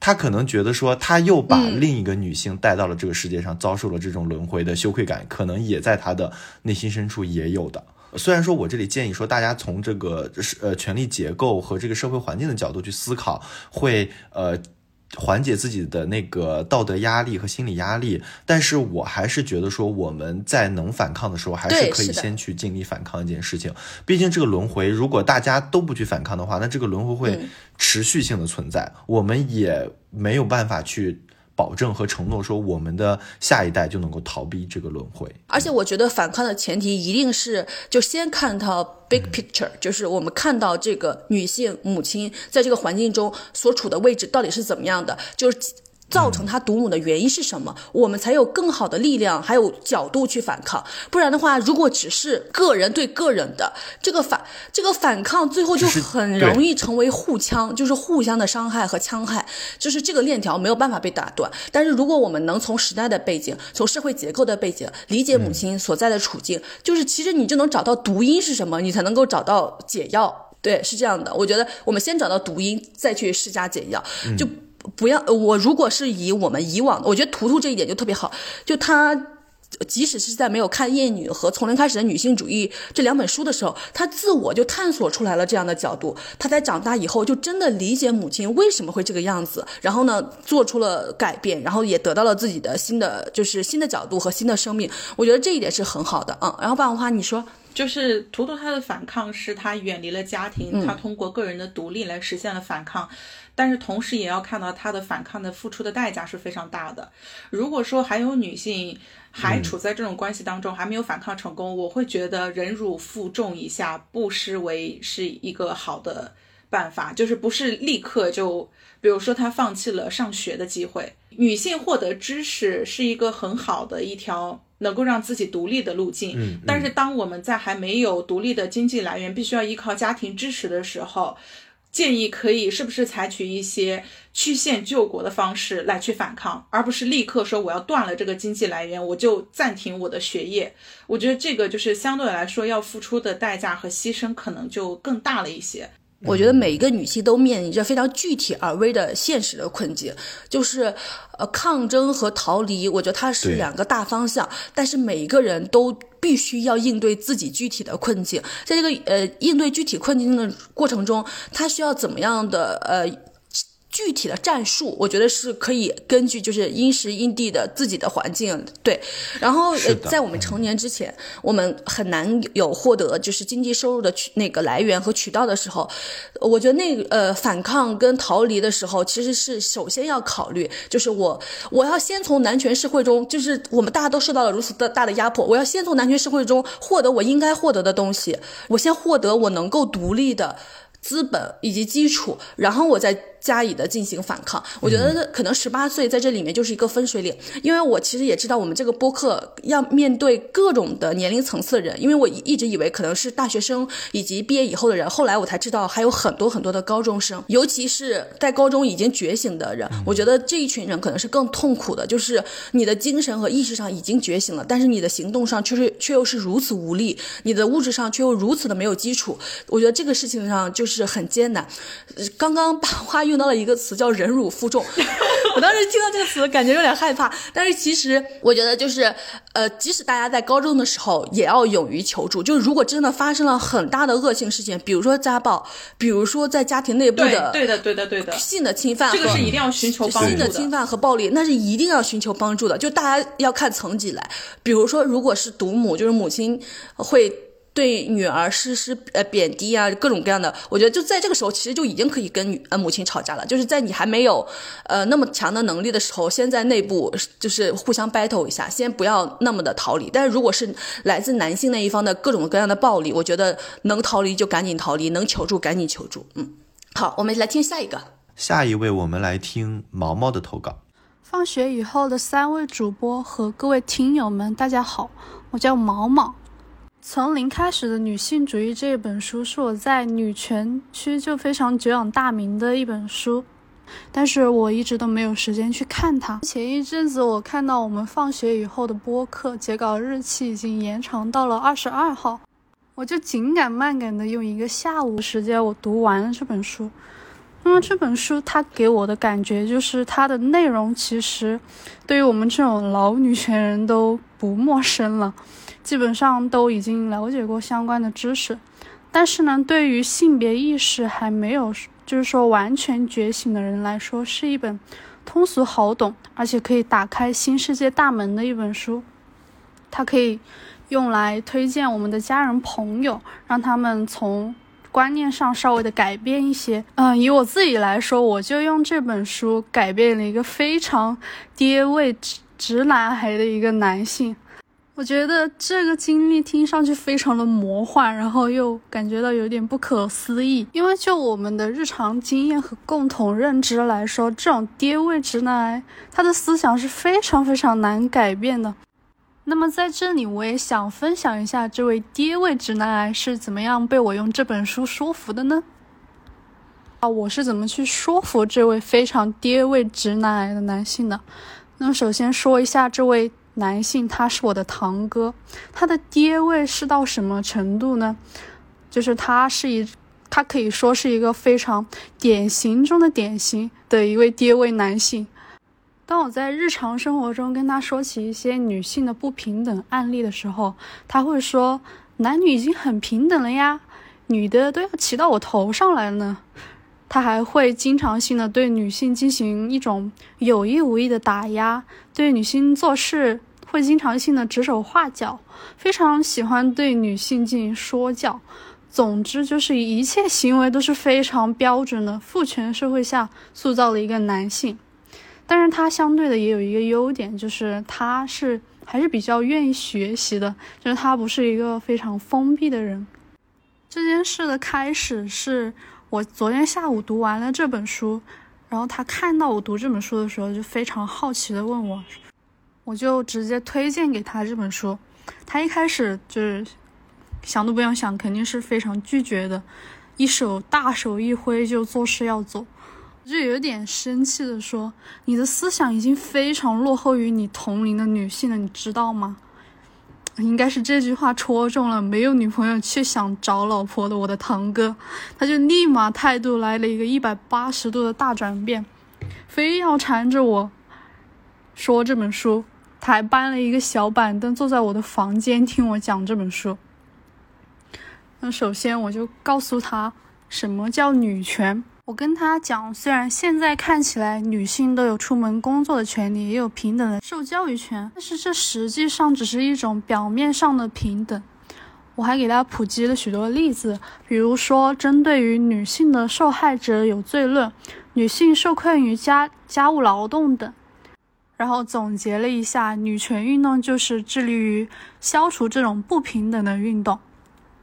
他可能觉得说他又把另一个女性带到了这个世界上，遭受了这种轮回的羞愧感，可能也在他的内心深处也有的。虽然说我这里建议说大家从这个权力结构和这个社会环境的角度去思考，会缓解自己的那个道德压力和心理压力，但是我还是觉得说我们在能反抗的时候还是可以先去尽力反抗一件事情。毕竟这个轮回如果大家都不去反抗的话，那这个轮回会持续性的存在，我们也没有办法去保证和承诺说我们的下一代就能够逃避这个轮回。而且我觉得反抗的前提一定是就先看到big picture， 就是我们看到这个女性母亲在这个环境中所处的位置到底是怎么样的，就是造成她独母的原因是什么，我们才有更好的力量还有角度去反抗。不然的话，如果只是个人对个人的这个反抗，最后就很容易成为互枪，就是互相的伤害和戕害，就是这个链条没有办法被打断。但是如果我们能从时代的背景，从社会结构的背景理解母亲所在的处境，就是其实你就能找到毒因是什么，你才能够找到解药。对，是这样的。我觉得我们先找到毒因，再去施加解药，就不要。我如果是以我们以往，我觉得图图这一点就特别好，就他即使是在没有看《厌女》和《从零开始的女性主义》这两本书的时候，他自我就探索出来了这样的角度，他在长大以后就真的理解母亲为什么会这个样子，然后呢做出了改变，然后也得到了自己的新的角度和新的生命。我觉得这一点是很好的然后霸王花你说，就是图图他的反抗是他远离了家庭，他通过个人的独立来实现了反抗，但是同时也要看到他的反抗的付出的代价是非常大的。如果说还有女性还处在这种关系当中，还没有反抗成功，我会觉得忍辱负重一下不失为是一个好的办法。就是不是立刻就比如说他放弃了上学的机会，女性获得知识是一个很好的一条能够让自己独立的路径，但是当我们在还没有独立的经济来源，必须要依靠家庭支持的时候，建议可以是不是采取一些曲线救国的方式来去反抗，而不是立刻说我要断了这个经济来源，我就暂停我的学业。我觉得这个就是相对来说要付出的代价和牺牲可能就更大了一些。我觉得每一个女性都面临着非常具体而微的现实的困境，就是抗争和逃离，我觉得它是两个大方向，但是每一个人都必须要应对自己具体的困境。在这个应对具体困境的过程中，她需要怎么样的具体的战术，我觉得是可以根据就是因时因地的自己的环境。对，然后在我们成年之前，我们很难有获得就是经济收入的那个来源和渠道的时候，我觉得反抗跟逃离的时候，其实是首先要考虑，就是我要先从男权社会中，就是我们大家都受到了如此大的压迫，我要先从男权社会中获得我应该获得的东西，我先获得我能够独立的资本以及基础，然后我再加以的进行反抗。我觉得可能18岁在这里面就是一个分水岭，因为我其实也知道我们这个播客要面对各种的年龄层次的人，因为我一直以为可能是大学生以及毕业以后的人，后来我才知道还有很多很多的高中生，尤其是在高中已经觉醒的人。我觉得这一群人可能是更痛苦的，就是你的精神和意识上已经觉醒了，但是你的行动上却又是如此无力，你的物质上却又如此的没有基础。我觉得这个事情上就是很艰难。刚刚把花用到了一个词叫忍辱负重，我当时听到这个词感觉有点害怕，但是其实我觉得就是即使大家在高中的时候也要勇于求助，就是如果真的发生了很大的恶性事件，比如说家暴，比如说在家庭内部的对的性的侵犯，这个是一定要寻求帮助的，性的侵犯和暴力那是一定要寻求帮助的，就大家要看层级来。比如说如果是独母，就是母亲会对女儿实施贬低啊，各种各样的，我觉得就在这个时候其实就已经可以跟母亲吵架了，就是在你还没有那么强的能力的时候，先在内部就是互相 battle 一下，先不要那么的逃离。但是如果是来自男性那一方的各种各样的暴力，我觉得能逃离就赶紧逃离，能求助赶紧求助。嗯，好，我们来听下一位，我们来听毛毛的投稿。放学以后的三位主播和各位听友们大家好，我叫毛毛。从零开始的女性主义这本书是我在女权区就非常久仰大名的一本书，但是我一直都没有时间去看它。前一阵子我看到我们放学以后的播客截稿日期已经延长到了22号，我就紧赶慢赶的用一个下午时间我读完了这本书。那么这本书它给我的感觉就是它的内容其实对于我们这种老女权人都不陌生了，基本上都已经了解过相关的知识，但是呢，对于性别意识还没有就是说完全觉醒的人来说，是一本通俗好懂而且可以打开新世界大门的一本书。它可以用来推荐我们的家人朋友，让他们从观念上稍微的改变一些。以我自己来说，我就用这本书改变了一个非常爹味直男癌的一个男性。我觉得这个经历听上去非常的魔幻，然后又感觉到有点不可思议，因为就我们的日常经验和共同认知来说，这种爹味直男癌他的思想是非常非常难改变的。那么在这里我也想分享一下这位爹味直男癌是怎么样被我用这本书说服的呢？我是怎么去说服这位非常爹味直男癌的男性的？那么首先说一下这位男性，他是我的堂哥，他的爹味是到什么程度呢？就是他可以说是一个非常典型中的典型的一位爹味男性。当我在日常生活中跟他说起一些女性的不平等案例的时候，他会说男女已经很平等了呀，女的都要骑到我头上来了呢。他还会经常性的对女性进行一种有意无意的打压，对女性做事会经常性的指手画脚，非常喜欢对女性进行说教。总之就是一切行为都是非常标准的父权社会下塑造的一个男性。但是他相对的也有一个优点，就是他是还是比较愿意学习的，就是他不是一个非常封闭的人。这件事的开始是我昨天下午读完了这本书，然后他看到我读这本书的时候就非常好奇的问我，我就直接推荐给他这本书。他一开始就是想都不用想，肯定是非常拒绝的，大手一挥就做事要走，就有点生气的说，你的思想已经非常落后于你同龄的女性了，你知道吗？应该是这句话戳中了没有女朋友却想找老婆的我的堂哥，他就立马态度来了一个180度的大转变，非要缠着我说这本书。他还搬了一个小板凳坐在我的房间听我讲这本书。那首先我就告诉他什么叫女权。我跟他讲，虽然现在看起来女性都有出门工作的权利，也有平等的受教育权，但是这实际上只是一种表面上的平等。我还给他普及了许多例子，比如说针对于女性的受害者有罪论，女性受困于家务劳动等。然后总结了一下，女权运动就是致力于消除这种不平等的运动。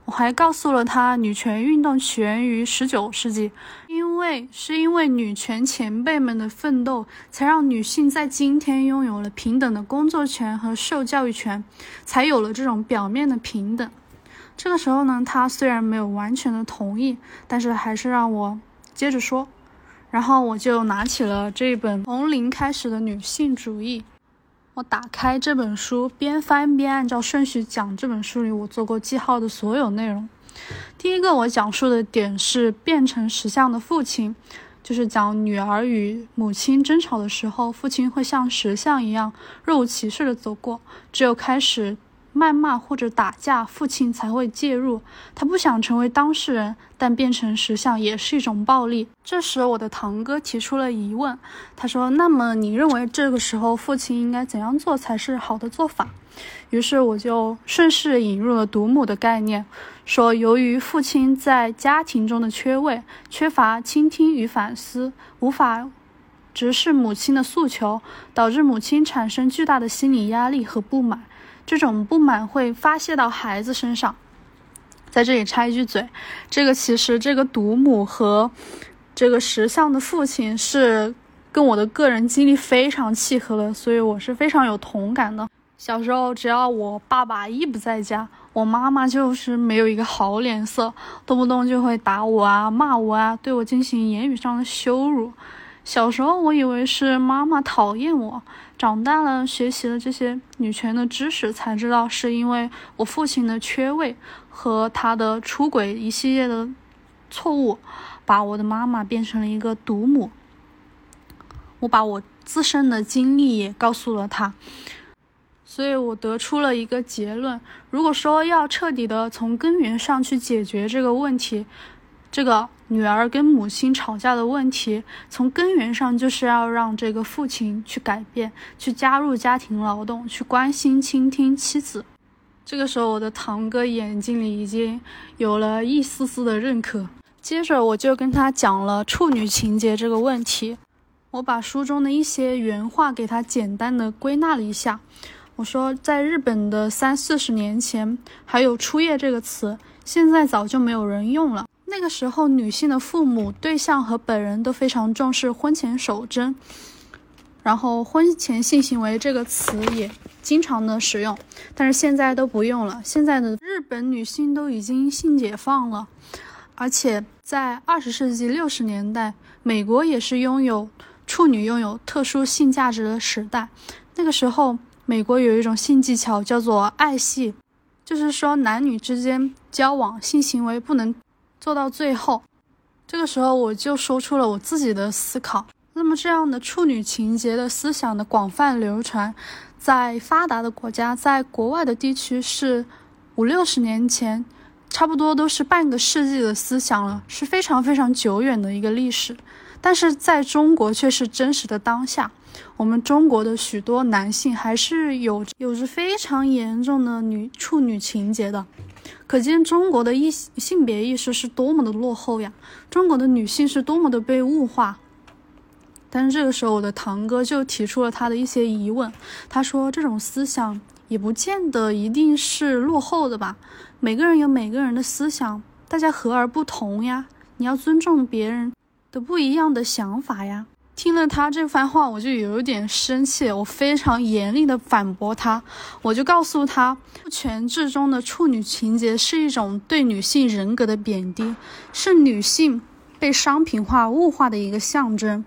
我还告诉了他，女权运动起源于19世纪，因为女权前辈们的奋斗，才让女性在今天拥有了平等的工作权和受教育权，才有了这种表面的平等。这个时候呢，他虽然没有完全的同意，但是还是让我接着说。然后我就拿起了这本《从零开始的女性主义》，我打开这本书，边翻边按照顺序讲这本书里我做过记号的所有内容。第一个我讲述的点是变成石像的父亲，就是讲女儿与母亲争吵的时候，父亲会像石像一样若无其事的走过，只有开始谩骂或者打架，父亲才会介入。他不想成为当事人，但变成石像也是一种暴力。这时我的堂哥提出了疑问，他说，那么你认为这个时候父亲应该怎样做才是好的做法？于是我就顺势引入了独母的概念，说由于父亲在家庭中的缺位，缺乏倾听与反思，无法直视母亲的诉求，导致母亲产生巨大的心理压力和不满，这种不满会发泄到孩子身上。在这里插一句嘴，其实这个独母和这个石像的父亲是跟我的个人经历非常契合的，所以我是非常有同感的。小时候只要我爸爸一不在家，我妈妈就是没有一个好脸色，动不动就会打我啊，骂我啊，对我进行言语上的羞辱。小时候我以为是妈妈讨厌我，长大了学习了这些女权的知识，才知道是因为我父亲的缺位和他的出轨一系列的错误，把我的妈妈变成了一个独母。我把我自身的经历也告诉了他，所以我得出了一个结论，如果说要彻底的从根源上去解决这个问题，这个女儿跟母亲吵架的问题，从根源上就是要让这个父亲去改变，去加入家庭劳动，去关心倾听妻子。这个时候我的堂哥眼睛里已经有了一丝丝的认可。接着我就跟他讲了处女情结这个问题，我把书中的一些原话给他简单的归纳了一下。我说，在日本的30-40年前还有初夜这个词，现在早就没有人用了。那个时候女性的父母、对象和本人都非常重视婚前守贞，然后婚前性行为这个词也经常的使用，但是现在都不用了。现在的日本女性都已经性解放了，而且在20世纪60年代，美国也是处女拥有特殊性价值的时代。那个时候美国有一种性技巧叫做爱戏，就是说男女之间交往性行为不能做到最后。这个时候我就说出了我自己的思考。那么这样的处女情结的思想的广泛流传，在发达的国家，在国外的地区是50-60年前，差不多都是半个世纪的思想了，是非常非常久远的一个历史。但是在中国却是真实的当下，我们中国的许多男性还是有着非常严重的处女情结的，可见中国的性别意识是多么的落后呀，中国的女性是多么的被物化。但是这个时候我的堂哥就提出了他的一些疑问，他说这种思想也不见得一定是落后的吧，每个人有每个人的思想，大家和而不同呀，你要尊重别人的不一样的想法呀。听了他这番话我就有点生气，我非常严厉的反驳他，我就告诉他，父权制中的处女情结是一种对女性人格的贬低，是女性被商品化物化的一个象征，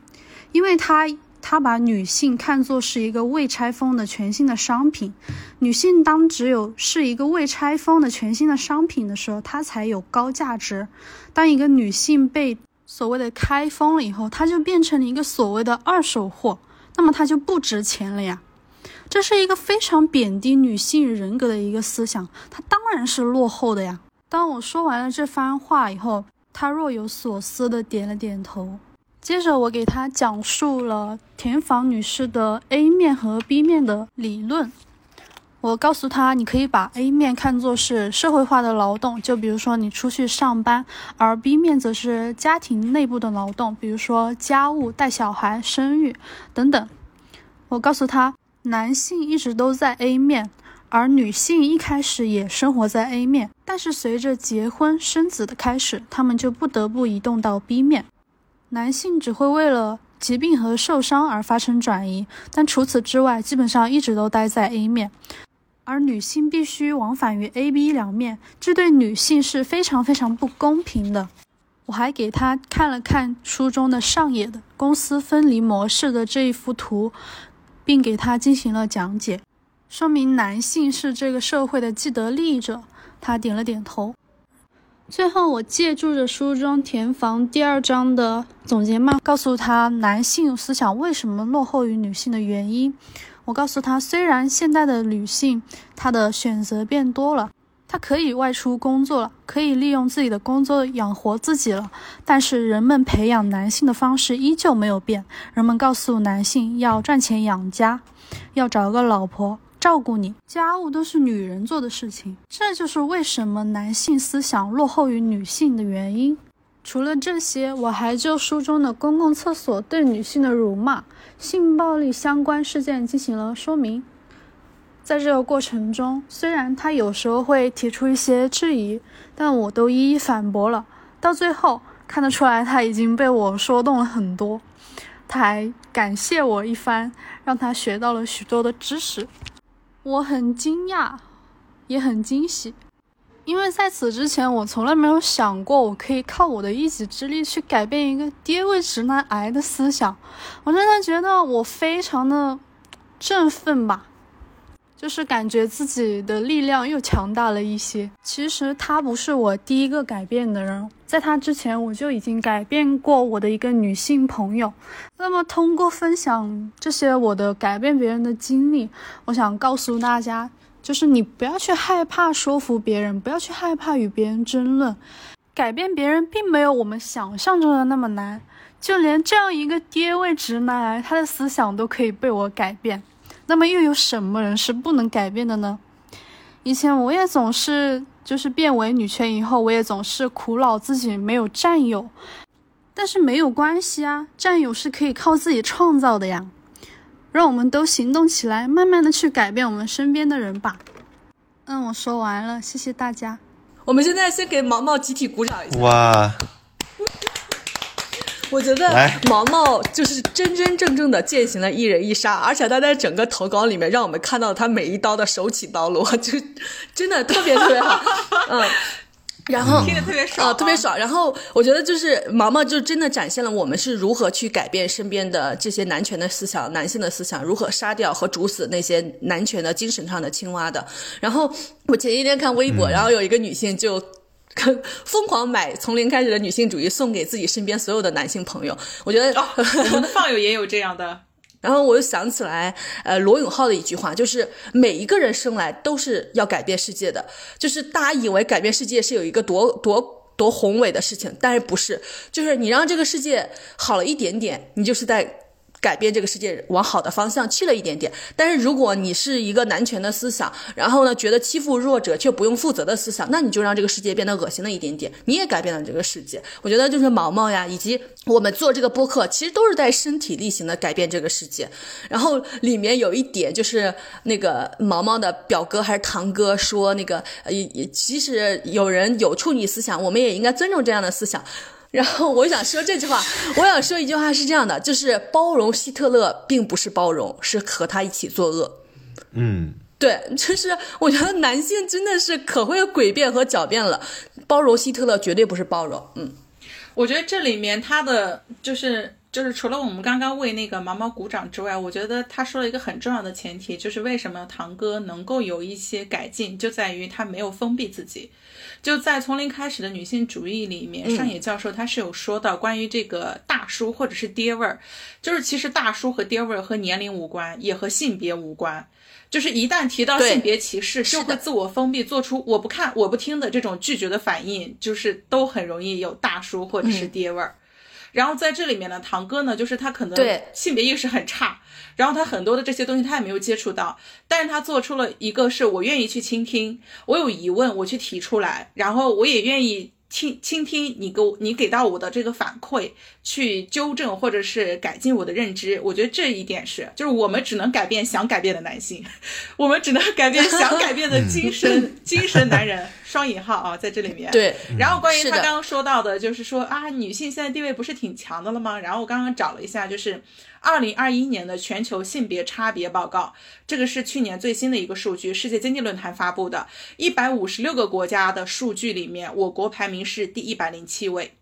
因为他把女性看作是一个未拆封的全新的商品，女性当只有是一个未拆封的全新的商品的时候，她才有高价值。当一个女性被所谓的开封了以后，它就变成了一个所谓的二手货，那么它就不值钱了呀。这是一个非常贬低女性人格的一个思想，它当然是落后的呀。当我说完了这番话以后，他若有所思的点了点头。接着我给他讲述了田房女士的 A 面和 B 面的理论。我告诉他，你可以把 A 面看作是社会化的劳动，就比如说你出去上班，而 B 面则是家庭内部的劳动，比如说家务、带小孩、生育等等。我告诉他，男性一直都在 A 面，而女性一开始也生活在 A 面，但是随着结婚生子的开始，她们就不得不移动到 B 面。男性只会为了疾病和受伤而发生转移，但除此之外基本上一直都待在 A 面，而女性必须往返于 AB 两面，这对女性是非常非常不公平的。我还给她看了看书中的上野的公司分离模式的这一幅图，并给她进行了讲解，说明男性是这个社会的既得利益者，他点了点头。最后我借助着书中田房第二章的总结嘛，告诉他男性思想为什么落后于女性的原因。我告诉他，虽然现代的女性她的选择变多了，她可以外出工作了，可以利用自己的工作养活自己了，但是人们培养男性的方式依旧没有变，人们告诉男性要赚钱养家，要找个老婆照顾你，家务都是女人做的事情，这就是为什么男性思想落后于女性的原因。除了这些，我还就书中的公共厕所对女性的辱骂、性暴力相关事件进行了说明。在这个过程中，虽然他有时候会提出一些质疑，但我都一一反驳了，到最后看得出来他已经被我说动了很多。他还感谢我一番，让他学到了许多的知识。我很惊讶，也很惊喜，因为在此之前我从来没有想过我可以靠我的一己之力去改变一个爹味直男癌的思想。我真的觉得我非常的振奋吧，就是感觉自己的力量又强大了一些。其实他不是我第一个改变的人，在他之前我就已经改变过我的一个女性朋友。那么通过分享这些我的改变别人的经历，我想告诉大家，就是你不要去害怕说服别人，不要去害怕与别人争论，改变别人并没有我们想象中的那么难。就连这样一个爹味直男癌，他的思想都可以被我改变，那么又有什么人是不能改变的呢？以前我也总是就是变为女权以后，我也总是苦恼自己没有战友，但是没有关系啊，战友是可以靠自己创造的呀。让我们都行动起来，慢慢的去改变我们身边的人吧。我说完了，谢谢大家。我们现在先给毛毛集体鼓掌一下。哇，我觉得毛毛就是真真正正的践行了一人一杀，而且他在整个投稿里面让我们看到他每一刀的手起刀落，就真的特别特别好。然后听得特别爽啊，特别爽。然后我觉得就是毛毛就真的展现了我们是如何去改变身边的这些男权的思想、男性的思想，如何杀掉和煮死那些男权的精神上的青蛙的。然后我前一天看微博，然后有一个女性就疯狂买从零开始的女性主义送给自己身边所有的男性朋友。我觉得我们的放友也有这样的。然后我就想起来罗永浩的一句话，就是每一个人生来都是要改变世界的。就是大家以为改变世界是有一个多宏伟的事情，但是不是，就是你让这个世界好了一点点，你就是在改变这个世界往好的方向去了一点点。但是如果你是一个男权的思想，然后呢觉得欺负弱者却不用负责的思想，那你就让这个世界变得恶心了一点点，你也改变了这个世界。我觉得就是毛毛呀，以及我们做这个播客，其实都是在身体力行的改变这个世界。然后里面有一点就是那个毛毛的表哥还是堂哥说，那个即使有人有处女思想，我们也应该尊重这样的思想。然后我想说一句话是这样的，就是包容希特勒并不是包容，是和他一起作恶。对，就是我觉得男性真的是可会诡辩和狡辩了，包容希特勒绝对不是包容。我觉得这里面他的就是除了我们刚刚为那个毛毛鼓掌之外，我觉得他说了一个很重要的前提，就是为什么堂哥能够有一些改进，就在于他没有封闭自己。就在从零开始的女性主义里面，上野教授他是有说到关于这个大叔或者是爹味儿，就是其实大叔和爹味儿和年龄无关，也和性别无关。就是一旦提到性别歧视，就会自我封闭，做出我不看我不听的这种拒绝的反应，就是都很容易有大叔或者是爹味儿。然后在这里面呢，堂哥呢，就是他可能性别意识很差，然后他很多的这些东西他也没有接触到，但是他做出了一个是我愿意去倾听，我有疑问我去提出来，然后我也愿意倾听你给到我的这个反馈，去纠正或者是改进我的认知。我觉得这一点是，就是我们只能改变想改变的男性，我们只能改变想改变的精神男人，双引号啊，在这里面。对。然后关于他刚刚说到的，就是说啊，女性现在地位不是挺强的了吗？然后我刚刚找了一下，就是2021年的全球性别差别报告，这个是去年最新的一个数据，世界经济论坛发布的156个国家的数据里面，我国排名是第107位。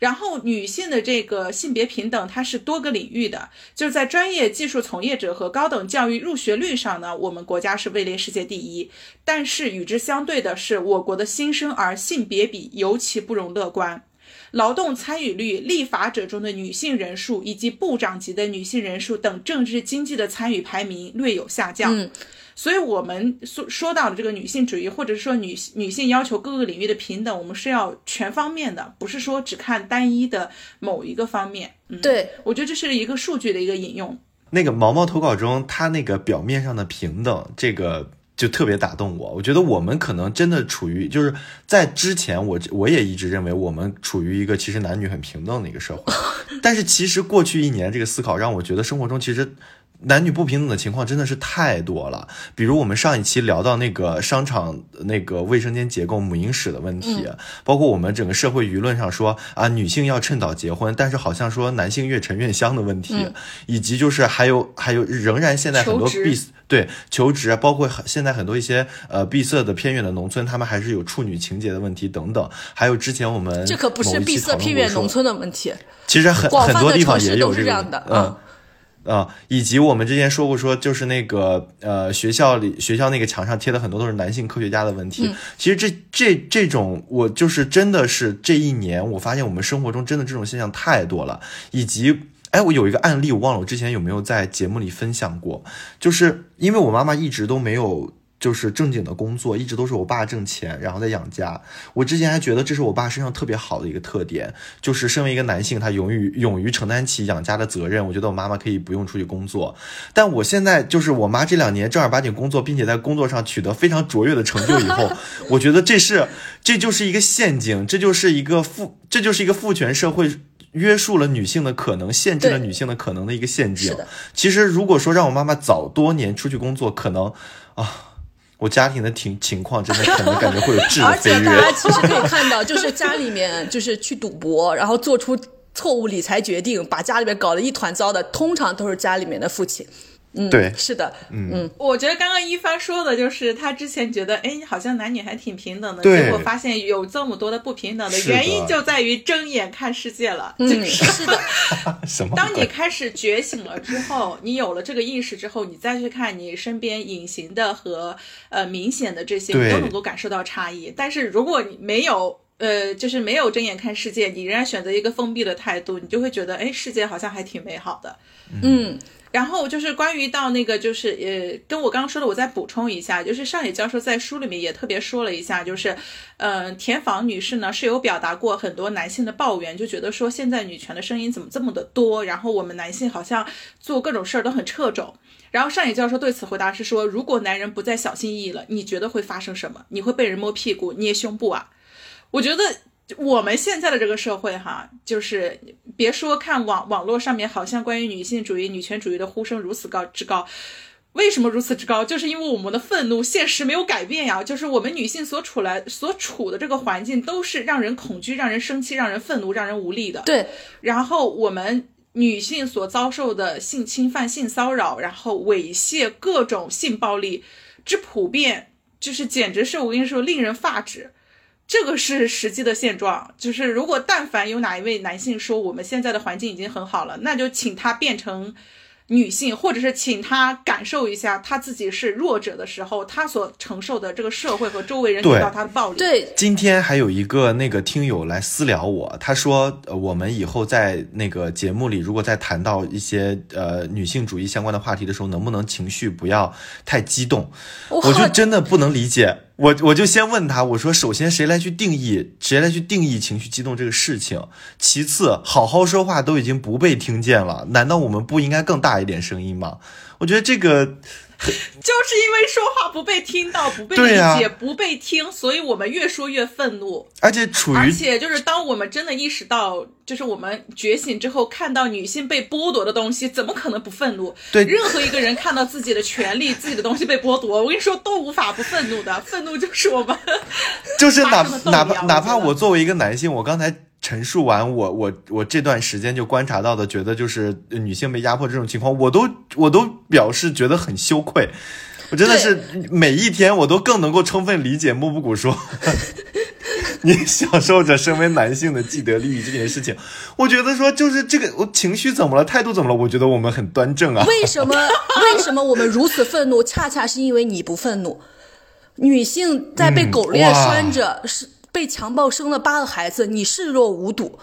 然后女性的这个性别平等，它是多个领域的，就是在专业技术从业者和高等教育入学率上呢，我们国家是位列世界第一，但是与之相对的是，我国的新生儿性别比尤其不容乐观。劳动参与率、立法者中的女性人数以及部长级的女性人数等政治经济的参与排名略有下降。所以我们说到的这个女性主义，或者说女性要求各个领域的平等，我们是要全方面的，不是说只看单一的某一个方面。对，我觉得这是一个数据的一个引用。那个毛毛投稿中，他那个表面上的平等，这个就特别打动我。我觉得我们可能真的处于，就是在之前我也一直认为我们处于一个其实男女很平等的一个社会，但是其实过去一年这个思考让我觉得生活中其实男女不平等的情况真的是太多了。比如我们上一期聊到那个商场那个卫生间结构母婴室的问题，包括我们整个社会舆论上说啊，女性要趁早结婚，但是好像说男性越沉越香的问题，以及就是还有仍然现在很多求职，包括现在很多一些闭塞的偏远的农村，他们还是有处女情结的问题等等。还有之前我们这可不是闭塞偏远农村的问题，其实很多地方也有这样的。以及我们之前说过，说就是那个学校那个墙上贴的很多都是男性科学家的问题。其实这种我就是真的是这一年我发现我们生活中真的这种现象太多了。以及我有一个案例，我忘了我之前有没有在节目里分享过，就是因为我妈妈一直都没有就是正经的工作，一直都是我爸挣钱然后再养家。我之前还觉得这是我爸身上特别好的一个特点，就是身为一个男性他勇于承担起养家的责任，我觉得我妈妈可以不用出去工作。但我现在就是我妈这两年正儿八经工作，并且在工作上取得非常卓越的成就以后，我觉得这就是一个陷阱，这就是一个父权社会约束了女性的可能，限制了女性的可能的一个陷阱。其实如果说让我妈妈早多年出去工作，可能啊我家庭的情况真的可能感觉会有质的飞跃。而且大家其实可以看到，就是家里面就是去赌博，然后做出错误理财决定，把家里面搞得一团糟的，通常都是家里面的父亲。对，是的，我觉得刚刚一帆说的就是他之前觉得，哎，好像男女还挺平等的，结果发现有这么多的不平等的原因就在于睁眼看世界了。是的，什么？当你开始觉醒了之后，你有了这个意识之后，你再去看你身边隐形的和明显的这些，你都能够感受到差异。但是如果你没有。就是没有睁眼看世界，你仍然选择一个封闭的态度，你就会觉得，哎，世界好像还挺美好的。然后就是关于到那个，就是跟我刚刚说的，我再补充一下，就是上野教授在书里面也特别说了一下，就是，田房女士呢是有表达过很多男性的抱怨，就觉得说现在女权的声音怎么这么的多，然后我们男性好像做各种事儿都很掣肘。然后上野教授对此回答是说，如果男人不再小心翼翼了，你觉得会发生什么？你会被人摸屁股、捏胸部啊？我觉得我们现在的这个社会哈，就是别说看网络上面好像关于女性主义、女权主义的呼声如此之高，为什么如此之高？就是因为我们的愤怒现实没有改变呀，就是我们女性所处的这个环境都是让人恐惧、让人生气、让人愤怒、让人无力的。对，然后我们女性所遭受的性侵犯、性骚扰，然后猥亵、各种性暴力之普遍，就是简直是我跟你说令人发指。这个是实际的现状，就是如果但凡有哪一位男性说我们现在的环境已经很好了，那就请他变成女性，或者是请他感受一下他自己是弱者的时候，他所承受的这个社会和周围人给到他的暴力。对，今天还有一个那个听友来私聊我，他说我们以后在那个节目里，如果在谈到一些女性主义相关的话题的时候，能不能情绪不要太激动？我就真的不能理解。我就先问他，我说首先谁来去定义情绪激动这个事情，其次好好说话都已经不被听见了，难道我们不应该更大一点声音吗？我觉得这个就是因为说话不被听到，不被理解、啊、不被听，所以我们越说越愤怒。而且就是当我们真的意识到，就是我们觉醒之后，看到女性被剥夺的东西，怎么可能不愤怒？对，任何一个人看到自己的权利、自己的东西被剥夺，我跟你说都无法不愤怒的。愤怒就是我们，就是哪怕我作为一个男性，我刚才陈述完我这段时间就观察到的，觉得就是女性被压迫这种情况，我都表示觉得很羞愧。我真的是每一天我都更能够充分理解莫布谷说你享受着身为男性的既得利益这件事情。我觉得说就是这个，我情绪怎么了，态度怎么了，我觉得我们很端正啊。为什么我们如此愤怒，恰恰是因为你不愤怒。女性在被狗链拴着，是被强暴生了8个孩子，你视若无睹，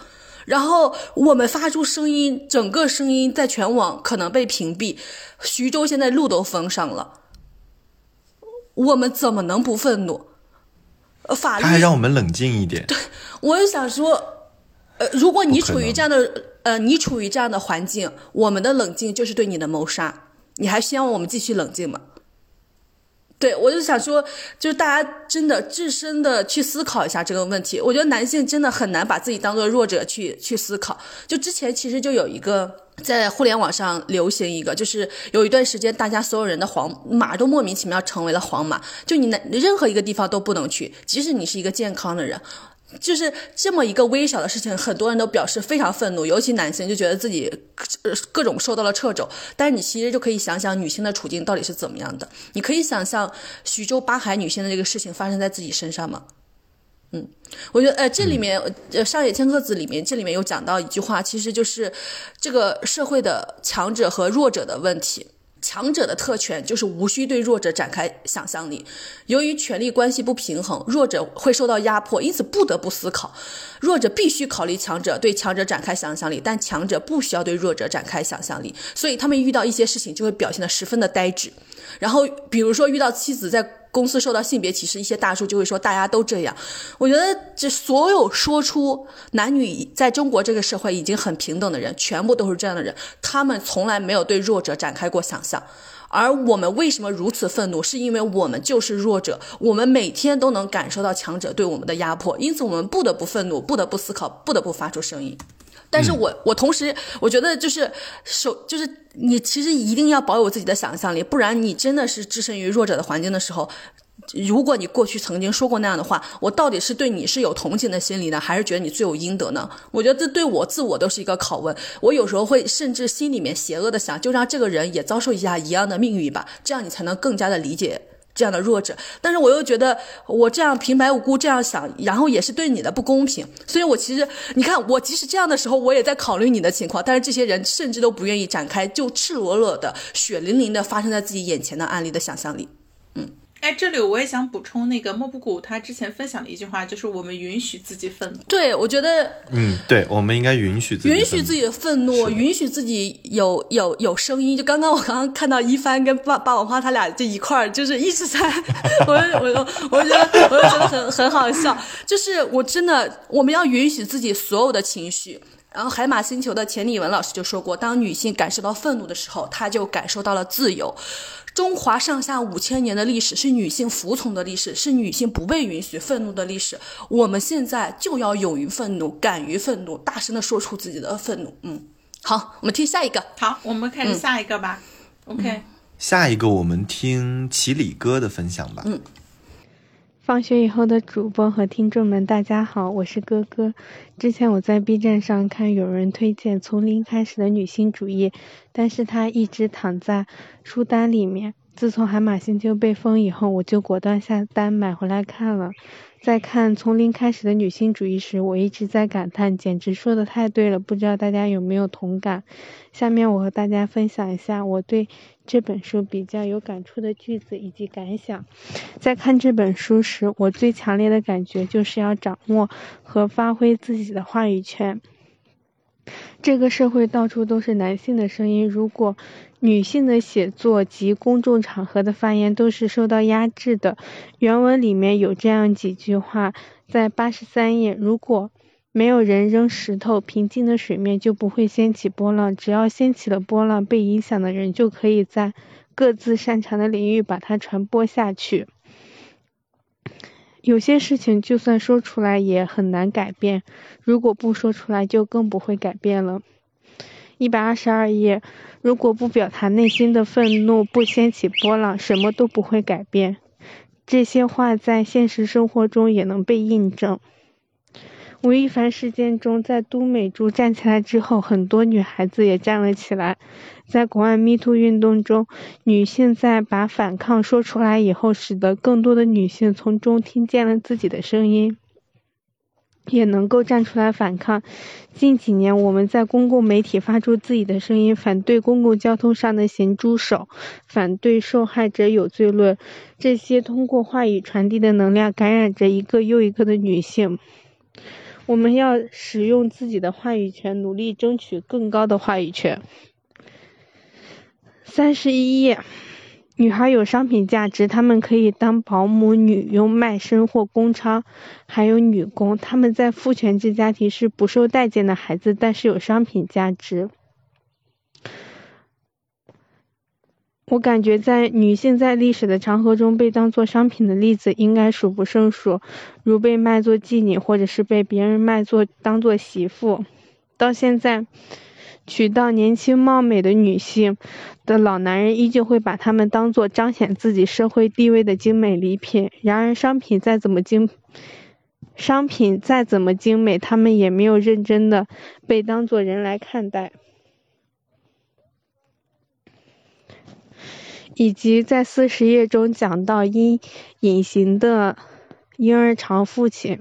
然后我们发出声音，整个声音在全网可能被屏蔽，徐州现在路都封上了，我们怎么能不愤怒？法律它还让我们冷静一点。对，我就想说，如果你处于这样的环境，我们的冷静就是对你的谋杀，你还希望我们继续冷静吗？对，我就想说，就是大家真的自身的去思考一下这个问题。我觉得男性真的很难把自己当作弱者去思考。就之前其实就有一个在互联网上流行一个，就是有一段时间大家所有人的黄马都莫名其妙成为了黄马，就你任何一个地方都不能去，即使你是一个健康的人。就是这么一个微小的事情，很多人都表示非常愤怒，尤其男性就觉得自己各种受到了掣肘。但是你其实就可以想想女性的处境到底是怎么样的，你可以想象徐州八孩女性的这个事情发生在自己身上吗？嗯，我觉得这里面上野千鹤子里面有讲到一句话，其实就是这个社会的强者和弱者的问题。强者的特权就是无需对弱者展开想象力，由于权力关系不平衡，弱者会受到压迫，因此不得不思考，弱者必须考虑强者，对强者展开想象力，但强者不需要对弱者展开想象力，所以他们遇到一些事情就会表现得十分的呆滞。然后比如说遇到妻子在公司受到性别歧视，一些大叔就会说大家都这样。我觉得这所有说出男女在中国这个社会已经很平等的人，全部都是这样的人，他们从来没有对弱者展开过想象。而我们为什么如此愤怒，是因为我们就是弱者，我们每天都能感受到强者对我们的压迫，因此我们不得不愤怒，不得不思考，不得不发出声音。但是我同时我觉得就是你其实一定要保有自己的想象力，不然你真的是置身于弱者的环境的时候，如果你过去曾经说过那样的话，我到底是对你是有同情的心理呢，还是觉得你罪有应得呢？我觉得这对我自我都是一个拷问。我有时候会甚至心里面邪恶的想，就让这个人也遭受一下一样的命运吧，这样你才能更加的理解这样的弱者。但是我又觉得我这样平白无故这样想，然后也是对你的不公平。所以我其实你看，我即使这样的时候我也在考虑你的情况，但是这些人甚至都不愿意展开就赤裸裸的血淋淋的发生在自己眼前的案例的想象力。哎，这里我也想补充那个莫布谷他之前分享的一句话，就是我们允许自己愤怒。对，我觉得对，我们应该允许自己的愤怒，允许自己有声音。就我刚刚看到一帆跟霸王花他俩这一块就是一直在我觉得很好笑。就是我真的我们要允许自己所有的情绪。然后海马星球的钱理文老师就说过，当女性感受到愤怒的时候，她就感受到了自由。中华上下5000年的历史是女性服从的历史，是女性不被允许愤怒的历史。我们现在就要勇于愤怒，敢于愤怒，大声的说出自己的愤怒。好，我们听下一个。好，我们开始下一个吧。OK， 下一个我们听奇里哥的分享吧。放学以后的主播和听众们，大家好，我是哥哥。之前我在 B 站上看有人推荐从零开始的女性主义，但是她一直躺在书单里面。自从海马星球被封以后，我就果断下单买回来看了。在看从零开始的女性主义时，我一直在感叹，简直说的太对了，不知道大家有没有同感。下面我和大家分享一下我对这本书比较有感触的句子以及感想。在看这本书时，我最强烈的感觉就是要掌握和发挥自己的话语权。这个社会到处都是男性的声音，如果女性的写作及公众场合的发言都是受到压制的。原文里面有这样几句话，在83页，如果没有人扔石头，平静的水面就不会掀起波浪，只要掀起了波浪，被影响的人就可以在各自擅长的领域把它传播下去。有些事情就算说出来也很难改变，如果不说出来就更不会改变了。122页，如果不表达内心的愤怒，不掀起波浪，什么都不会改变。这些话在现实生活中也能被印证。吴亦凡事件中，在都美竹站起来之后，很多女孩子也站了起来。在国外 MeToo 运动中，女性在把反抗说出来以后，使得更多的女性从中听见了自己的声音，也能够站出来反抗。近几年，我们在公共媒体发出自己的声音，反对公共交通上的咸猪手，反对受害者有罪论，这些通过话语传递的能量感染着一个又一个的女性。我们要使用自己的话语权，努力争取更高的话语权。31页，女孩有商品价值，她们可以当保姆、女佣、卖身或工娼，还有女工。她们在父权制家庭是不受待见的孩子，但是有商品价值。我感觉在女性在历史的长河中被当作商品的例子应该数不胜数，如被卖作妓女，或者是被别人卖作当作媳妇。到现在，娶到年轻貌美的女性的老男人依旧会把她们当作彰显自己社会地位的精美礼品。然而商品再怎么精美，他们也没有认真的被当作人来看待。以及在40页中讲到隐形的婴儿潮父亲。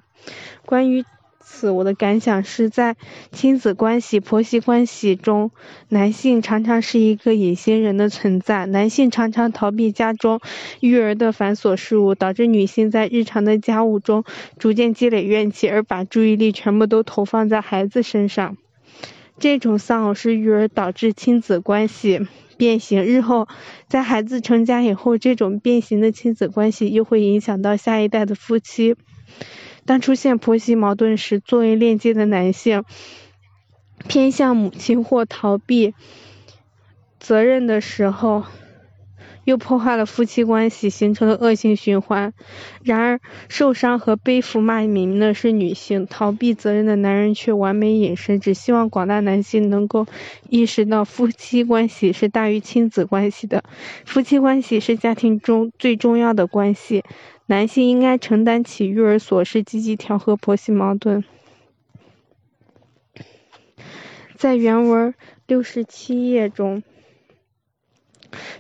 关于此，我的感想是在亲子关系、婆媳关系中，男性常常是一个隐形人的存在。男性常常逃避家中育儿的繁琐事务，导致女性在日常的家务中逐渐积累怨气，而把注意力全部都投放在孩子身上。这种丧偶式育儿导致亲子关系变形，日后在孩子成家以后，这种变形的亲子关系又会影响到下一代的夫妻。当出现婆媳矛盾时，作为链接的男性偏向母亲或逃避责任的时候，又破坏了夫妻关系，形成了恶性循环。然而受伤和背负骂名的是女性，逃避责任的男人却完美隐身。只希望广大男性能够意识到，夫妻关系是大于亲子关系的，夫妻关系是家庭中最重要的关系，男性应该承担起育儿琐事，积极调和婆媳矛盾。在原文67页中，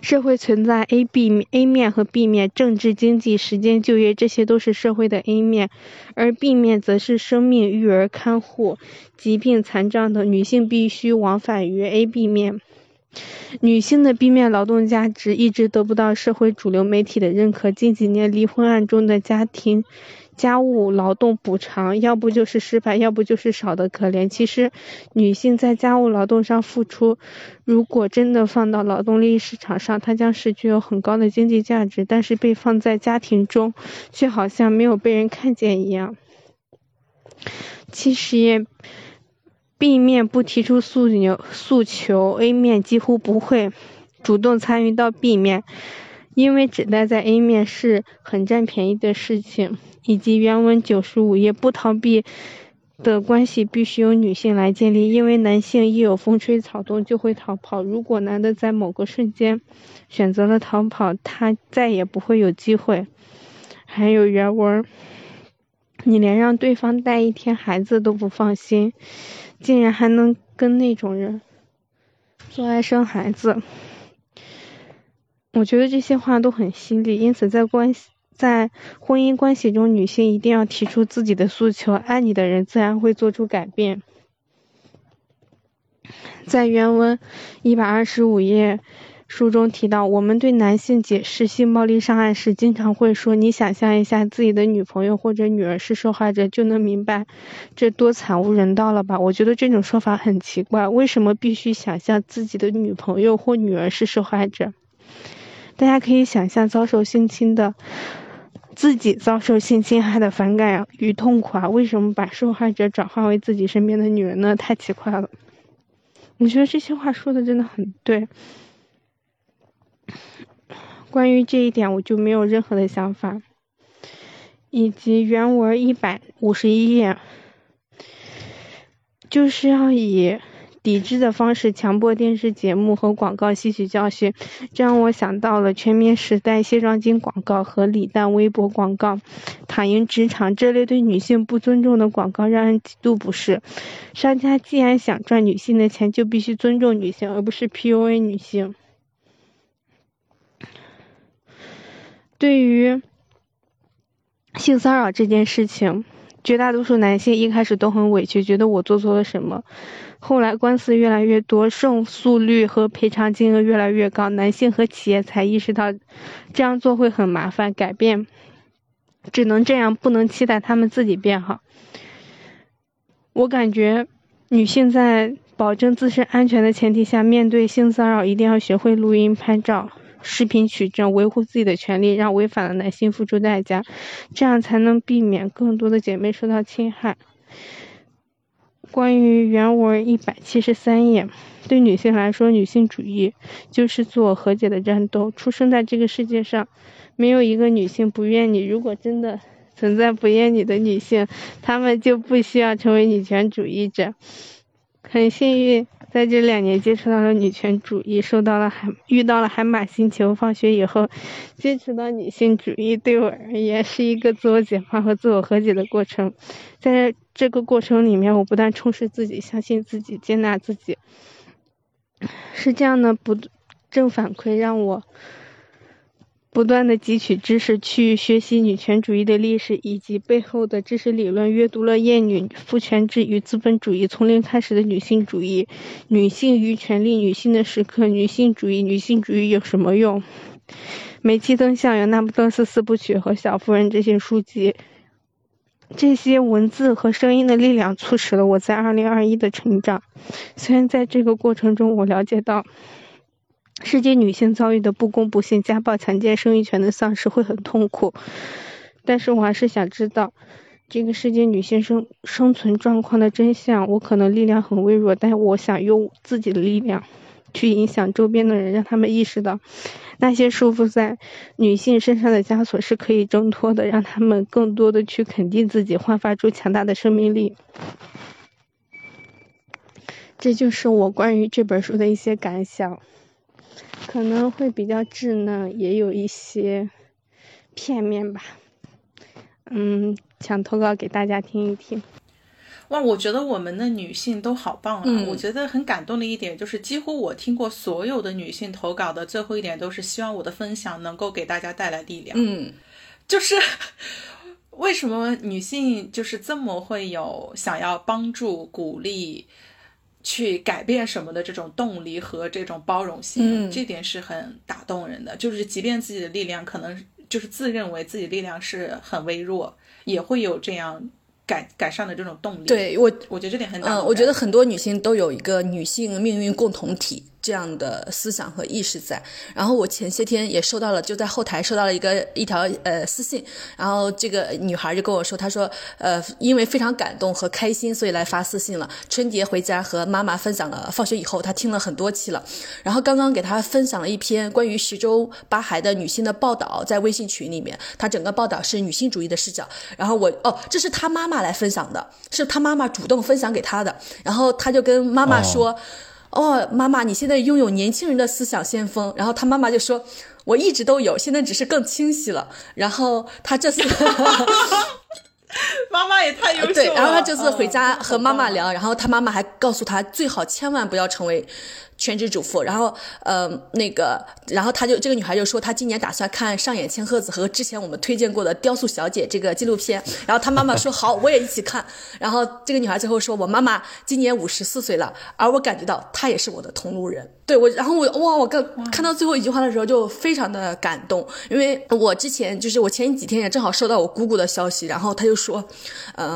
社会存在 A 面和 B 面，政治、经济、时间、就业，这些都是社会的 A 面，而 B 面则是生命、育儿、看护、疾病、残障等。女性必须往返于 A-B 面。女性的 B 面劳动价值一直得不到社会主流媒体的认可。近几年离婚案中的家务劳动补偿，要不就是失败，要不就是少得可怜。其实女性在家务劳动上付出，如果真的放到劳动力市场上，它将是具有很高的经济价值，但是被放在家庭中却好像没有被人看见一样。70页， B 面不提出诉求 A 面几乎不会主动参与到 B 面，因为只待在 A 面是很占便宜的事情。以及原文95页，不逃避的关系必须由女性来建立，因为男性一有风吹草动就会逃跑，如果男的在某个瞬间选择了逃跑，他再也不会有机会。还有原文，你连让对方带一天孩子都不放心，竟然还能跟那种人做爱生孩子。我觉得这些话都很犀利，因此在婚姻关系中，女性一定要提出自己的诉求，爱你的人自然会做出改变。在原文125页书中提到，我们对男性解释性暴力伤害时，经常会说，你想象一下自己的女朋友或者女儿是受害者，就能明白这多惨无人道了吧。我觉得这种说法很奇怪，为什么必须想象自己的女朋友或女儿是受害者？大家可以想象遭受性侵的自己遭受性侵害的反感与痛苦啊，为什么把受害者转化为自己身边的女人呢？太奇怪了。我觉得这些话说的真的很对，关于这一点我就没有任何的想法。以及原文151页，就是要以抵制的方式强迫电视节目和广告吸取教训，这让我想到了全棉时代卸妆巾广告和李诞微博广告、躺赢职场这类对女性不尊重的广告，让人极度不适。商家既然想赚女性的钱，就必须尊重女性，而不是 PUA 女性。对于性骚扰这件事情，绝大多数男性一开始都很委屈，觉得我做错了什么。后来官司越来越多，胜诉率和赔偿金额越来越高，男性和企业才意识到这样做会很麻烦，改变只能这样，不能期待他们自己变好。我感觉女性在保证自身安全的前提下，面对性骚扰一定要学会录音、拍照、视频取证，维护自己的权利，让违反的男性付出代价，这样才能避免更多的姐妹受到侵害。关于原文173页，对女性来说，女性主义就是自我和解的战斗。出生在这个世界上，没有一个女性不愿你。如果真的存在不愿你的女性，她们就不需要成为女权主义者。很幸运在这2年接触到了女权主义，遇到了海马星球，放学以后接触到女性主义，对我而言是一个自我解放和自我和解的过程。在这个过程里面，我不断充实自己，相信自己，接纳自己，是这样的不正反馈让我不断的汲取知识，去学习女权主义的历史以及背后的知识理论，阅读了《厌女》、《父权制与资本主义》、《从零开始的女性主义》、《女性与权利》、《女性的时刻》、《女性主义》、《女性主义有什么用》、《煤气灯效应》、《那不勒斯四部曲》和《小妇人》这些书籍。这些文字和声音的力量促使了我在2021的成长。虽然在这个过程中，我了解到世界女性遭遇的不公不幸、家暴、强奸、生育权的丧失会很痛苦，但是我还是想知道这个世界女性生存状况的真相。我可能力量很微弱，但我想用自己的力量去影响周边的人，让他们意识到那些束缚在女性身上的枷锁是可以挣脱的，让他们更多的去肯定自己，焕发出强大的生命力。这就是我关于这本书的一些感想，可能会比较稚嫩，也有一些片面吧。想投稿给大家听一听。哇，我觉得我们的女性都好棒啊！我觉得很感动的一点就是，几乎我听过所有的女性投稿的最后一点都是希望我的分享能够给大家带来力量。就是为什么女性就是这么会有想要帮助、鼓励去改变什么的这种动力和这种包容性，这点是很打动人的。就是即便自己的力量可能就是自认为自己力量是很微弱，也会有这样改善的这种动力。对，我觉得这点很打动人。我觉得很多女性都有一个女性命运共同体这样的思想和意识在。然后我前些天也收到了，就在后台收到了一条私信，然后这个女孩就跟我说，她说因为非常感动和开心，所以来发私信了。春节回家和妈妈分享了放学以后，她听了很多期了，然后刚刚给她分享了一篇关于徐州八孩的女性的报道，在微信群里面，她整个报道是女性主义的视角。然后这是她妈妈来分享的，是她妈妈主动分享给她的。然后她就跟妈妈说妈妈，你现在拥有年轻人的思想先锋。然后他妈妈就说，我一直都有，现在只是更清晰了。然后他这次妈妈也太优秀了。对，然后他这次回家和妈妈聊，然后他妈妈还告诉他，最好千万不要成为全职主妇。然后这个女孩就说，她今年打算看上野千鹤子和之前我们推荐过的《雕塑小姐》这个纪录片。然后她妈妈说好，我也一起看。然后这个女孩最后说，我妈妈今年54岁了，而我感觉到她也是我的同路人。对，我看到最后一句话的时候就非常的感动。因为我前几天也正好收到我姑姑的消息，然后她就说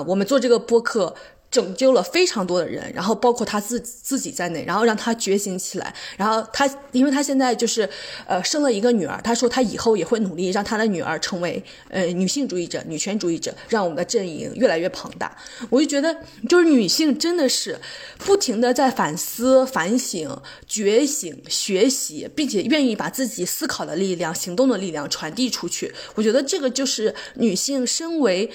我们做这个播客拯救了非常多的人，然后包括他自己在内，然后让他觉醒起来。然后他，因为他现在就是生了一个女儿，他说他以后也会努力让他的女儿成为女性主义者、女权主义者，让我们的阵营越来越庞大。我就觉得就是女性真的是不停的在反思、反省、觉醒、学习，并且愿意把自己思考的力量、行动的力量传递出去。我觉得这个就是女性身为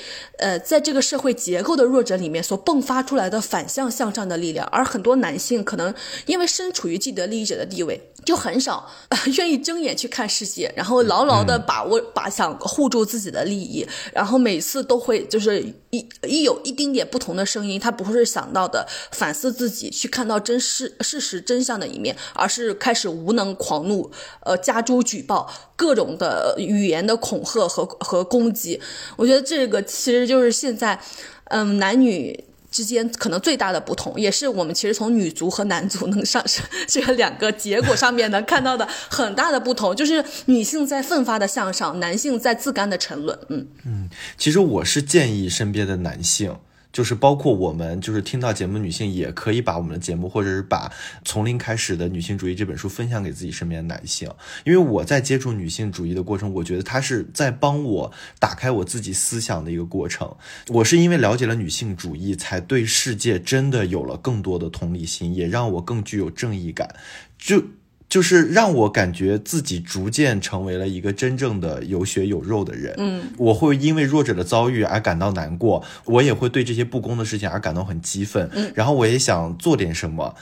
在这个社会结构的弱者里面所迸发出来的反向上的力量，而很多男性可能因为身处于既得利益者的地位，就很少愿意睁眼去看世界，然后牢牢的把想护住自己的利益，然后每次都会就是一有一丁点不同的声音，他不是想到的反思自己，去看到事实真相的一面，而是开始无能狂怒，加诸举报，各种的语言的恐吓和攻击。我觉得这个其实就是现在男女之间可能最大的不同，也是我们其实从女足和男足能上这个两个结果上面能看到的很大的不同，就是女性在奋发的向上，男性在自甘的沉沦。其实我是建议身边的男性，就是包括我们就是听到节目女性，也可以把我们的节目或者是把从零开始的女性主义这本书分享给自己身边的男性。因为我在接触女性主义的过程，我觉得它是在帮我打开我自己思想的一个过程。我是因为了解了女性主义，才对世界真的有了更多的同理心，也让我更具有正义感，就是让我感觉自己逐渐成为了一个真正的有血有肉的人。我会因为弱者的遭遇而感到难过，我也会对这些不公的事情而感到很激愤，然后我也想做点什么。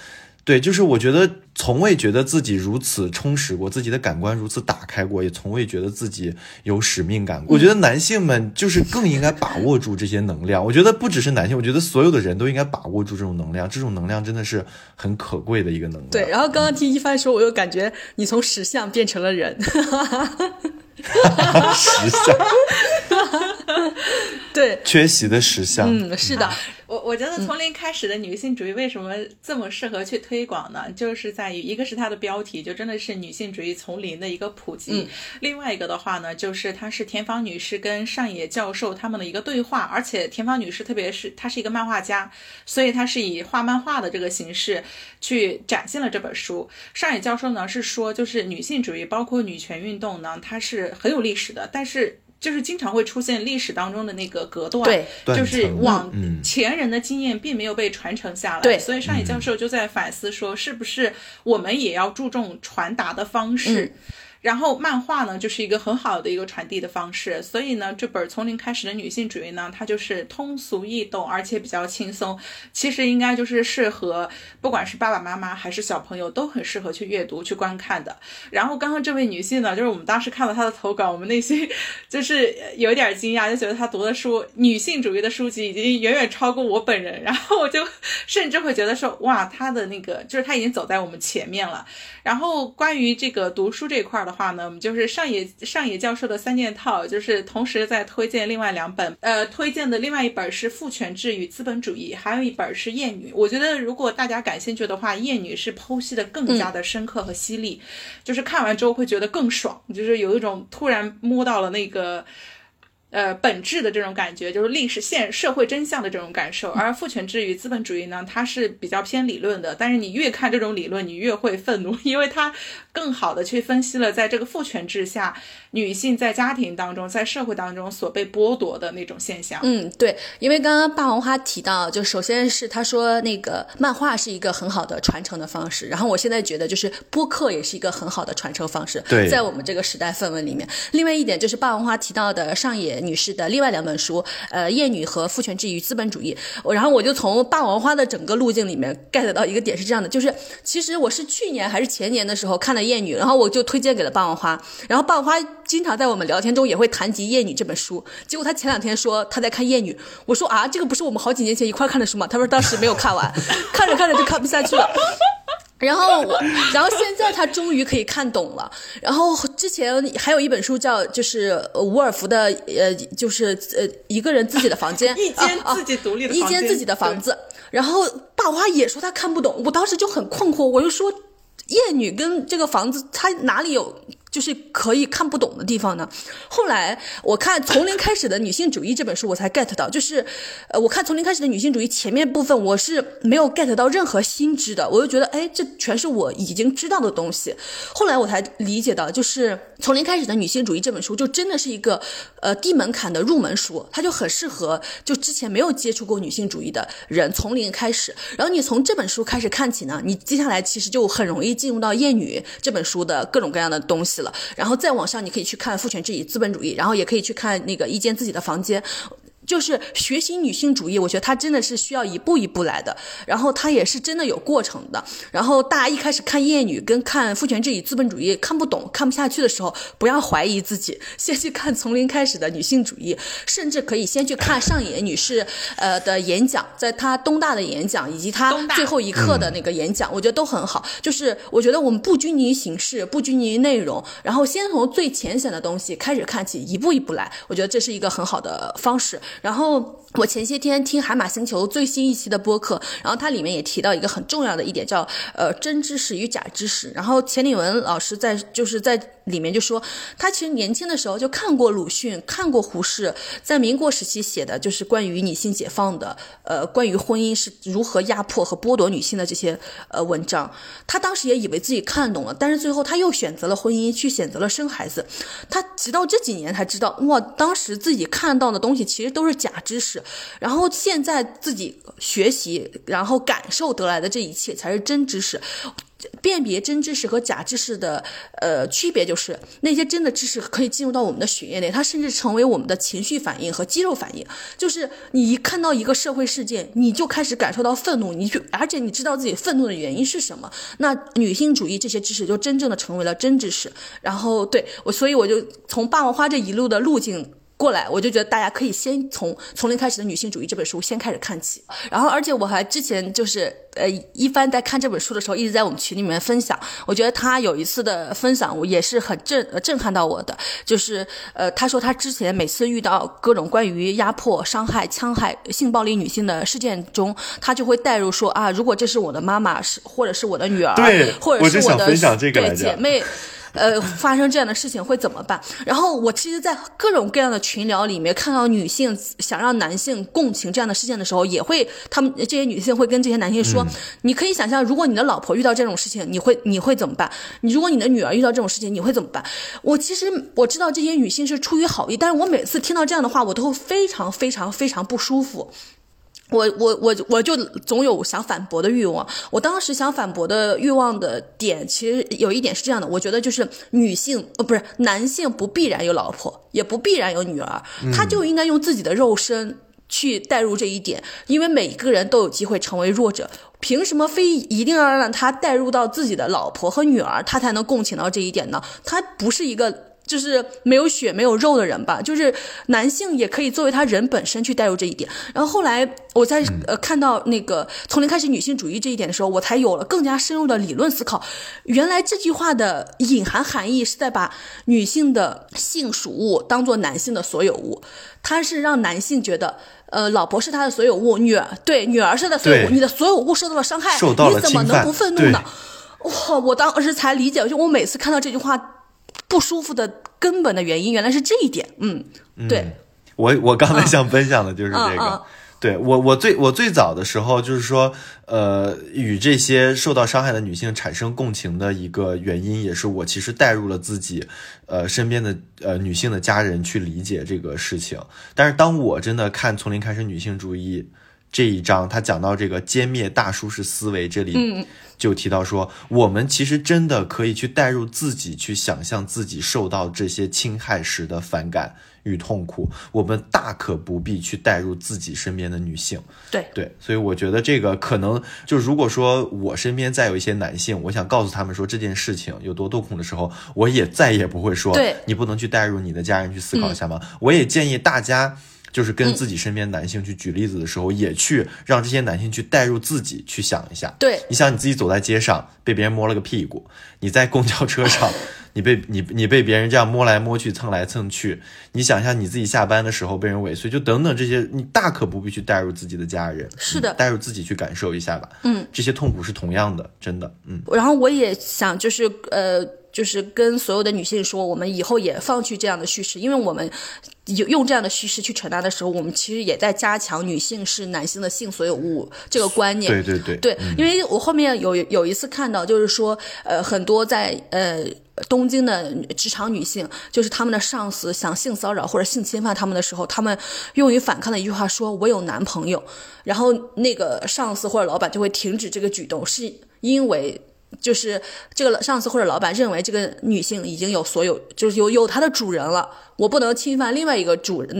对，就是我觉得从未觉得自己如此充实过，自己的感官如此打开过，也从未觉得自己有使命感过。我觉得男性们就是更应该把握住这些能量。我觉得不只是男性，我觉得所有的人都应该把握住这种能量，这种能量真的是很可贵的一个能量。对，然后刚刚听一帆说，我又感觉你从石像变成了人。石像对，缺席的石像。是的，我觉得从零开始的女性主义为什么这么适合去推广呢？就是在于一个是它的标题就真的是女性主义从零的一个普及，另外一个的话呢，就是它是田芳女士跟上野教授他们的一个对话，而且田芳女士特别是她是一个漫画家，所以她是以画漫画的这个形式去展现了这本书。上野教授呢是说，就是女性主义包括女权运动呢，它是很有历史的，但是就是经常会出现历史当中的那个隔断，就是往前人的经验并没有被传承下来。对，所以上野教授就在反思说，是不是我们也要注重传达的方式。然后漫画呢就是一个很好的一个传递的方式，所以呢这本从零开始的女性主义呢，它就是通俗易懂而且比较轻松，其实应该就是适合不管是爸爸妈妈还是小朋友都很适合去阅读去观看的。然后刚刚这位女性呢，就是我们当时看到她的投稿，我们内心就是有点惊讶，就觉得她读的书女性主义的书籍已经远远超过我本人，然后我就甚至会觉得说，哇，她的那个就是她已经走在我们前面了。然后关于这个读书这块的话呢，我们就是上野教授的三件套，就是同时在推荐另外两本，推荐的另外一本是《父权制与资本主义》，还有一本是《厌女》。我觉得如果大家感兴趣的话，《厌女》是剖析的更加的深刻和犀利，就是看完之后会觉得更爽，就是有一种突然摸到了那个本质的这种感觉，就是历史社会真相的这种感受。而父权制与资本主义呢，它是比较偏理论的，但是你越看这种理论你越会愤怒，因为它更好的去分析了在这个父权制下女性在家庭当中在社会当中所被剥夺的那种现象。对，因为刚刚霸王花提到，就首先是他说那个漫画是一个很好的传承的方式，然后我现在觉得就是播客也是一个很好的传承方式，对，在我们这个时代氛围里面。另外一点就是霸王花提到的上野女士的另外两本书，厌女和父权制与资本主义。然后我就从霸王花的整个路径里面 get 到一个点是这样的，就是其实我是去年还是前年的时候看了厌女，然后我就推荐给了霸王花，然后霸王花经常在我们聊天中也会谈及厌女这本书，结果他前两天说他在看厌女，我说啊，这个不是我们好几年前一块看的书吗？他说当时没有看完，看着看着就看不下去了。然后现在他终于可以看懂了。然后之前还有一本书叫就是伍尔夫的就是一个人自己的房间，一间自己独立的房间，一间自己的房子。然后霸王花也说他看不懂，我当时就很困惑，我就说厌女跟这个房子它哪里有就是可以看不懂的地方呢？后来我看《从零开始的女性主义》这本书，我才 get 到，就是，我看《从零开始的女性主义》前面部分，我是没有 get 到任何新知的，我就觉得，哎，这全是我已经知道的东西。后来我才理解到，就是《从零开始的女性主义》这本书，就真的是一个低门槛的入门书，它就很适合就之前没有接触过女性主义的人从零开始。然后你从这本书开始看起呢，你接下来其实就很容易进入到《厌女》这本书的各种各样的东西。然后再往上你可以去看父权制与资本主义，然后也可以去看那个一间自己的房间，就是学习女性主义，我觉得它真的是需要一步一步来的，然后它也是真的有过程的。然后大家一开始看厌女跟看父权制与资本主义看不懂看不下去的时候，不要怀疑自己，先去看从零开始的女性主义，甚至可以先去看上野女士的演讲，在她东大的演讲以及她最后一课的那个演讲，我觉得都很好。就是我觉得我们不拘泥于形式，不拘泥于内容，然后先从最浅显的东西开始看起，一步一步来，我觉得这是一个很好的方式。然后我前些天听海马星球最新一期的播客，然后它里面也提到一个很重要的一点，叫真知识与假知识。然后钱理文老师在里面就说，他其实年轻的时候就看过鲁迅，看过胡适，在民国时期写的就是关于女性解放的，关于婚姻是如何压迫和剥夺女性的这些文章。他当时也以为自己看懂了，但是最后他又选择了婚姻，去选择了生孩子。他直到这几年才知道，哇，当时自己看到的东西其实都是假知识，然后现在自己学习然后感受得来的这一切才是真知识。辨别真知识和假知识的区别，就是那些真的知识可以进入到我们的血液内，它甚至成为我们的情绪反应和肌肉反应。就是你一看到一个社会事件，你就开始感受到愤怒，而且你知道自己愤怒的原因是什么。那女性主义这些知识就真正的成为了真知识。然后对我，所以我就从霸王花这一路的路径过来，我就觉得大家可以先从零开始的女性主义这本书先开始看起。然后而且我还之前就是一帆在看这本书的时候一直在我们群里面分享，我觉得他有一次的分享我也是很震撼到我的，就是他说他之前每次遇到各种关于压迫、伤害、戕害、性暴力女性的事件中，他就会带入说啊，如果这是我的妈妈，或者是我的女儿，对，或者是我的对姐妹发生这样的事情会怎么办？然后我其实在各种各样的群聊里面看到女性想让男性共情这样的事件的时候，也会他们这些女性会跟这些男性说，你可以想象如果你的老婆遇到这种事情你会怎么办，如果你的女儿遇到这种事情你会怎么办。我知道这些女性是出于好意，但是我每次听到这样的话我都会非常非常非常不舒服。我就总有想反驳的欲望。我当时想反驳的欲望的点，其实有一点是这样的，我觉得就是男性不必然有老婆，也不必然有女儿，他就应该用自己的肉身去带入这一点，因为每个人都有机会成为弱者。凭什么非一定要让他带入到自己的老婆和女儿，他才能共情到这一点呢？他不是一个就是没有血没有肉的人吧，就是男性也可以作为他人本身去带入这一点。然后后来我在看到那个从零开始女性主义这一点的时候，我才有了更加深入的理论思考。原来这句话的隐含含义是在把女性的性属物当作男性的所有物，它是让男性觉得老婆是他的所有物，女儿是他的所有物，你的所有物受到了伤害，你怎么能不愤怒呢？哇，我当时才理解，就我每次看到这句话不舒服的根本的原因原来是这一点。对，我刚才想分享的就是这个。对，我最早的时候就是说与这些受到伤害的女性产生共情的一个原因，也是我其实带入了自己身边的女性的家人去理解这个事情。但是当我真的看从零开始女性主义这一章，他讲到这个歼灭大叔式思维，这里就提到说，我们其实真的可以去带入自己，去想象自己受到这些侵害时的反感与痛苦，我们大可不必去带入自己身边的女性。对，所以我觉得这个可能就如果说我身边再有一些男性，我想告诉他们说这件事情有多痛苦的时候，我也再也不会说你不能去带入你的家人去思考一下吗？我也建议大家就是跟自己身边男性去举例子的时候，也去让这些男性去带入自己去想一下。对，你想你自己走在街上被别人摸了个屁股，你在公交车上你被别人这样摸来摸去蹭来蹭去，你想象你自己下班的时候被人尾随，就等等这些，你大可不必去带入自己的家人，是的，带入自己去感受一下吧，嗯，这些痛苦是同样的，真的，嗯。然后我也想就是就是跟所有的女性说，我们以后也放弃这样的叙事，因为我们用这样的叙事去承担的时候，我们其实也在加强女性是男性的性所有物这个观念。对对对对、嗯，因为我后面有一次看到，就是说，很多在东京的职场女性，就是他们的上司想性骚扰或者性侵犯他们的时候，他们用于反抗的一句话说：“我有男朋友。”然后那个上司或者老板就会停止这个举动，是因为。就是这个上司或者老板认为这个女性已经有所有，就是有她的主人了，我不能侵犯另外一个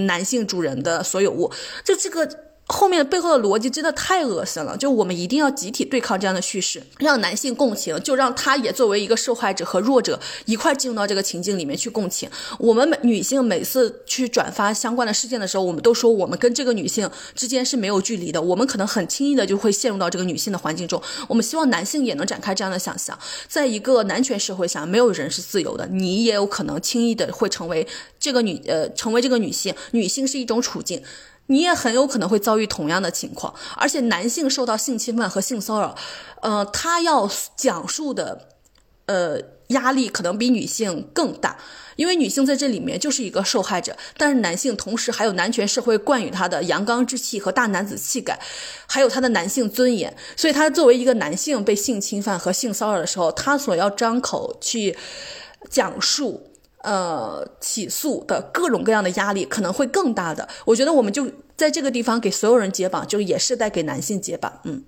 男性主人的所有物。就这个后面背后的逻辑真的太恶心了，就我们一定要集体对抗这样的叙事，让男性共情，就让他也作为一个受害者和弱者一块进入到这个情境里面去共情。我们女性每次去转发相关的事件的时候，我们都说我们跟这个女性之间是没有距离的，我们可能很轻易的就会陷入到这个女性的环境中。我们希望男性也能展开这样的想象，在一个男权社会下，没有人是自由的，你也有可能轻易的会成为这个女性，女性是一种处境。你也很有可能会遭遇同样的情况，而且男性受到性侵犯和性骚扰，他要讲述的，压力可能比女性更大，因为女性在这里面就是一个受害者，但是男性同时还有男权社会冠予他的阳刚之气和大男子气概，还有他的男性尊严，所以他作为一个男性被性侵犯和性骚扰的时候，他所要张口去讲述。起诉的各种各样的压力可能会更大的，我觉得我们就在这个地方给所有人解绑，就也是在给男性解绑。嗯，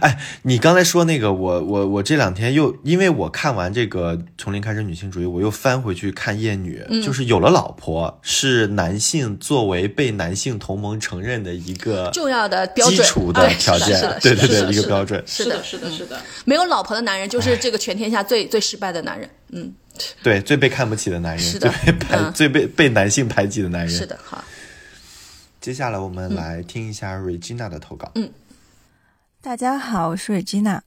哎，你刚才说那个，我这两天又因为我看完这个《从零开始女性主义》，我又翻回去看《厌女》，就是有了老婆是男性作为被男性同盟承认的一个重要的标准基础的条件，对对对，一个标准，是的，是的，是的。没有老婆的男人就是这个全天下最失败的男人，嗯，对，最被看不起的男人，最被男性排挤的男人，是的。好，接下来我们来听一下 Regina 的投稿。嗯。大家好，我是 Regina。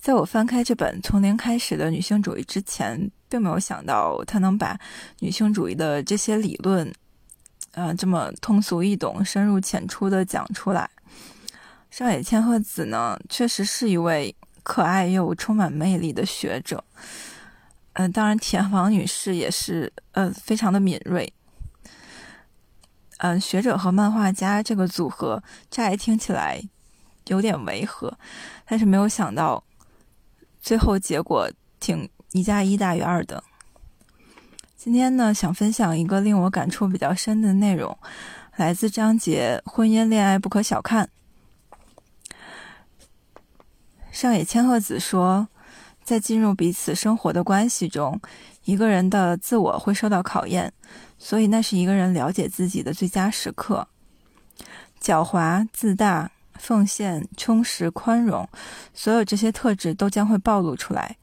在我翻开这本《从零开始的女性主义》之前，并没有想到它能把女性主义的这些理论这么通俗易懂、深入浅出的讲出来。上野千鹤子呢，确实是一位可爱又充满魅力的学者，当然田房女士也是非常的敏锐。学者和漫画家这个组合乍一听起来有点违和，但是没有想到最后结果挺1+1大于2的。今天呢，想分享一个令我感触比较深的内容，来自章节《婚姻恋爱不可小看》。上野千鹤子说，在进入彼此生活的关系中，一个人的自我会受到考验，所以那是一个人了解自己的最佳时刻。狡猾、自大、奉献、充实、宽容，所有这些特质都将会暴露出来。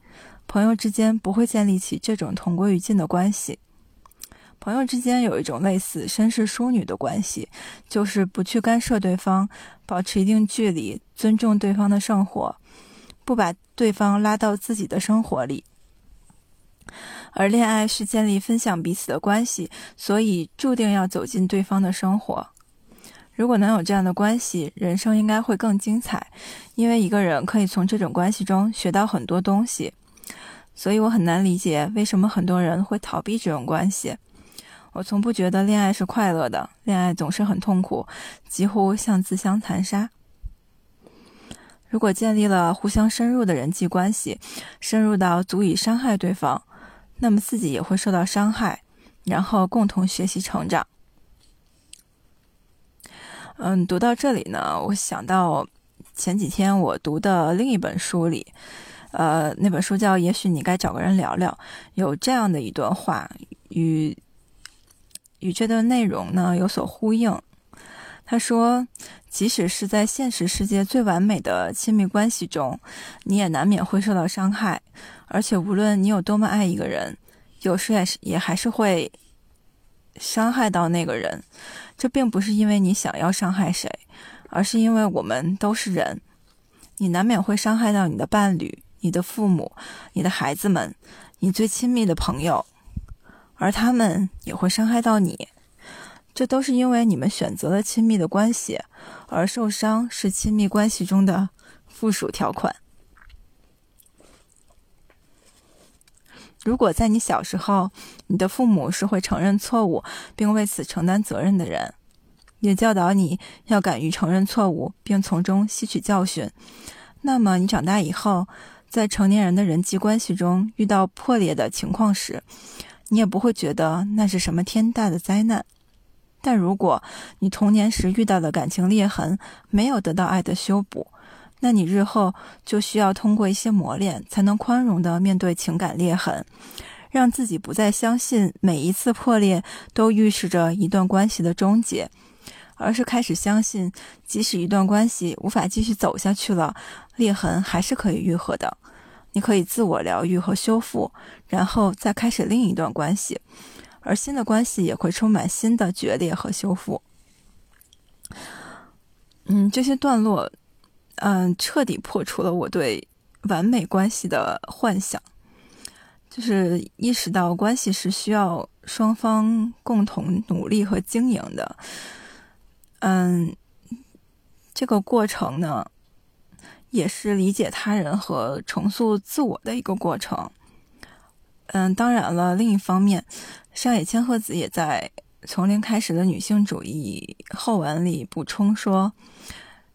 朋友之间不会建立起这种同归于尽的关系。朋友之间有一种类似绅士淑女的关系，就是不去干涉对方，保持一定距离，尊重对方的生活，不把对方拉到自己的生活里。而恋爱是建立分享彼此的关系，所以注定要走进对方的生活。如果能有这样的关系，人生应该会更精彩，因为一个人可以从这种关系中学到很多东西。所以我很难理解为什么很多人会逃避这种关系。我从不觉得恋爱是快乐的，恋爱总是很痛苦，几乎像自相残杀。如果建立了互相深入的人际关系，深入到足以伤害对方，那么自己也会受到伤害，然后共同学习成长。读到这里呢，我想到前几天我读的另一本书里，那本书叫《也许你该找个人聊聊》，有这样的一段话，与这段内容呢有所呼应。他说，即使是在现实世界最完美的亲密关系中，你也难免会受到伤害，而且无论你有多么爱一个人，有时也还是会伤害到那个人。这并不是因为你想要伤害谁，而是因为我们都是人，你难免会伤害到你的伴侣、你的父母、你的孩子们，你最亲密的朋友，而他们也会伤害到你。这都是因为你们选择了亲密的关系，而受伤是亲密关系中的附属条款。如果在你小时候，你的父母是会承认错误并为此承担责任的人，也教导你要敢于承认错误并从中吸取教训，那么你长大以后，在成年人的人际关系中遇到破裂的情况时，你也不会觉得那是什么天大的灾难。但如果你童年时遇到的感情裂痕没有得到爱的修补，那你日后就需要通过一些磨练，才能宽容地面对情感裂痕，让自己不再相信每一次破裂都预示着一段关系的终结，而是开始相信，即使一段关系无法继续走下去了，裂痕还是可以愈合的。你可以自我疗愈和修复，然后再开始另一段关系，而新的关系也会充满新的决裂和修复。这些段落彻底破除了我对完美关系的幻想，就是意识到关系是需要双方共同努力和经营的。这个过程呢，也是理解他人和重塑自我的一个过程。当然了，另一方面，上野千鹤子也在《从零开始的女性主义》后文里补充说，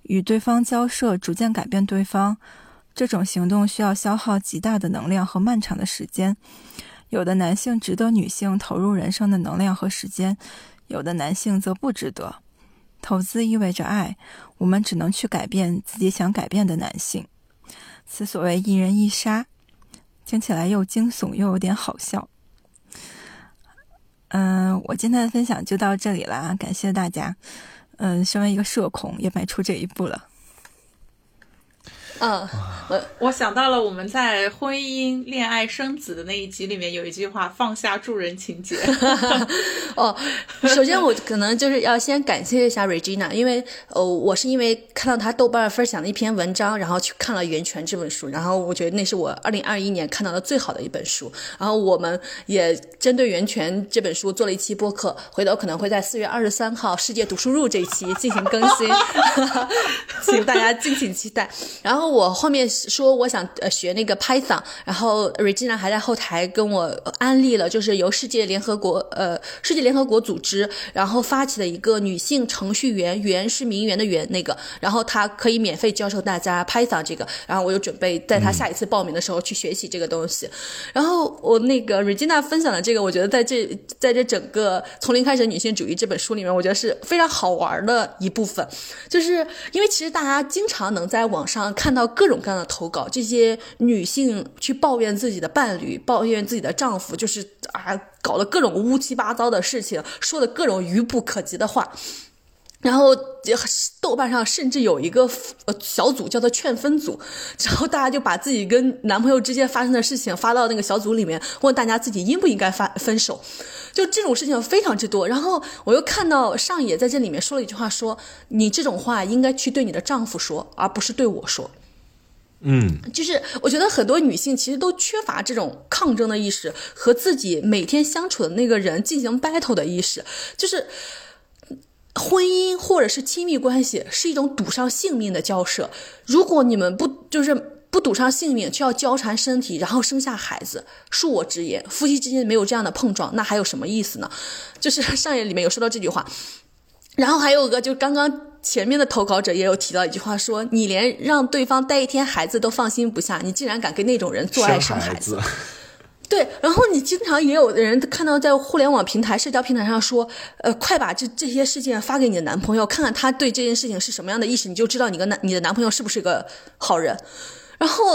与对方交涉，逐渐改变对方，这种行动需要消耗极大的能量和漫长的时间。有的男性值得女性投入人生的能量和时间，有的男性则不值得。投资意味着爱，我们只能去改变自己想改变的男性。此所谓一人一杀，听起来又惊悚又有点好笑。我今天的分享就到这里啦，感谢大家。身为一个社恐也迈出这一步了。我想到了我们在婚姻恋爱生子的那一集里面有一句话，放下助人情节。首先我可能就是要先感谢一下 Regina， 因为我是因为看到她豆瓣分享的一篇文章，然后去看了《源泉》这本书，然后我觉得那是我2021年看到的最好的一本书。然后我们也针对《源泉》这本书做了一期播客，回头可能会在4月23号世界读书日这一期进行更新。请大家敬请期待。然后我后面说我想学那个 Python， 然后 Regina 还在后台跟我安利了，就是由世界联合国组织然后发起的一个女性程序员，员是名媛的员那个，然后她可以免费教授大家 Python 这个，然后我就准备在她下一次报名的时候去学习这个东西。然后我那个 Regina 分享的这个，我觉得在这整个从零开始女性主义这本书里面，我觉得是非常好玩的一部分，就是因为其实大家经常能在网上看到各种各样的投稿，这些女性去抱怨自己的伴侣，抱怨自己的丈夫，就是搞了各种乌七八糟的事情，说的各种愚不可及的话。然后豆瓣上甚至有一个小组叫做劝分组，然后大家就把自己跟男朋友之间发生的事情发到那个小组里面，问大家自己应不应该分手，就这种事情非常之多。然后我又看到上野在这里面说了一句话，说你这种话应该去对你的丈夫说，而不是对我说。就是我觉得很多女性其实都缺乏这种抗争的意识和自己每天相处的那个人进行 battle 的意识，就是婚姻或者是亲密关系是一种赌上性命的交涉，如果你们不赌上性命，却要交缠身体，然后生下孩子，恕我直言，夫妻之间没有这样的碰撞，那还有什么意思呢？就是上野里面有说到这句话。然后还有个，就刚刚前面的投稿者也有提到一句话，说你连让对方带一天孩子都放心不下，你竟然敢跟那种人做爱生孩子。对，然后你经常也有人看到在互联网平台、社交平台上说，快把这些事情发给你的男朋友，看看他对这件事情是什么样的意识，你就知道你的男朋友是不是个好人。然后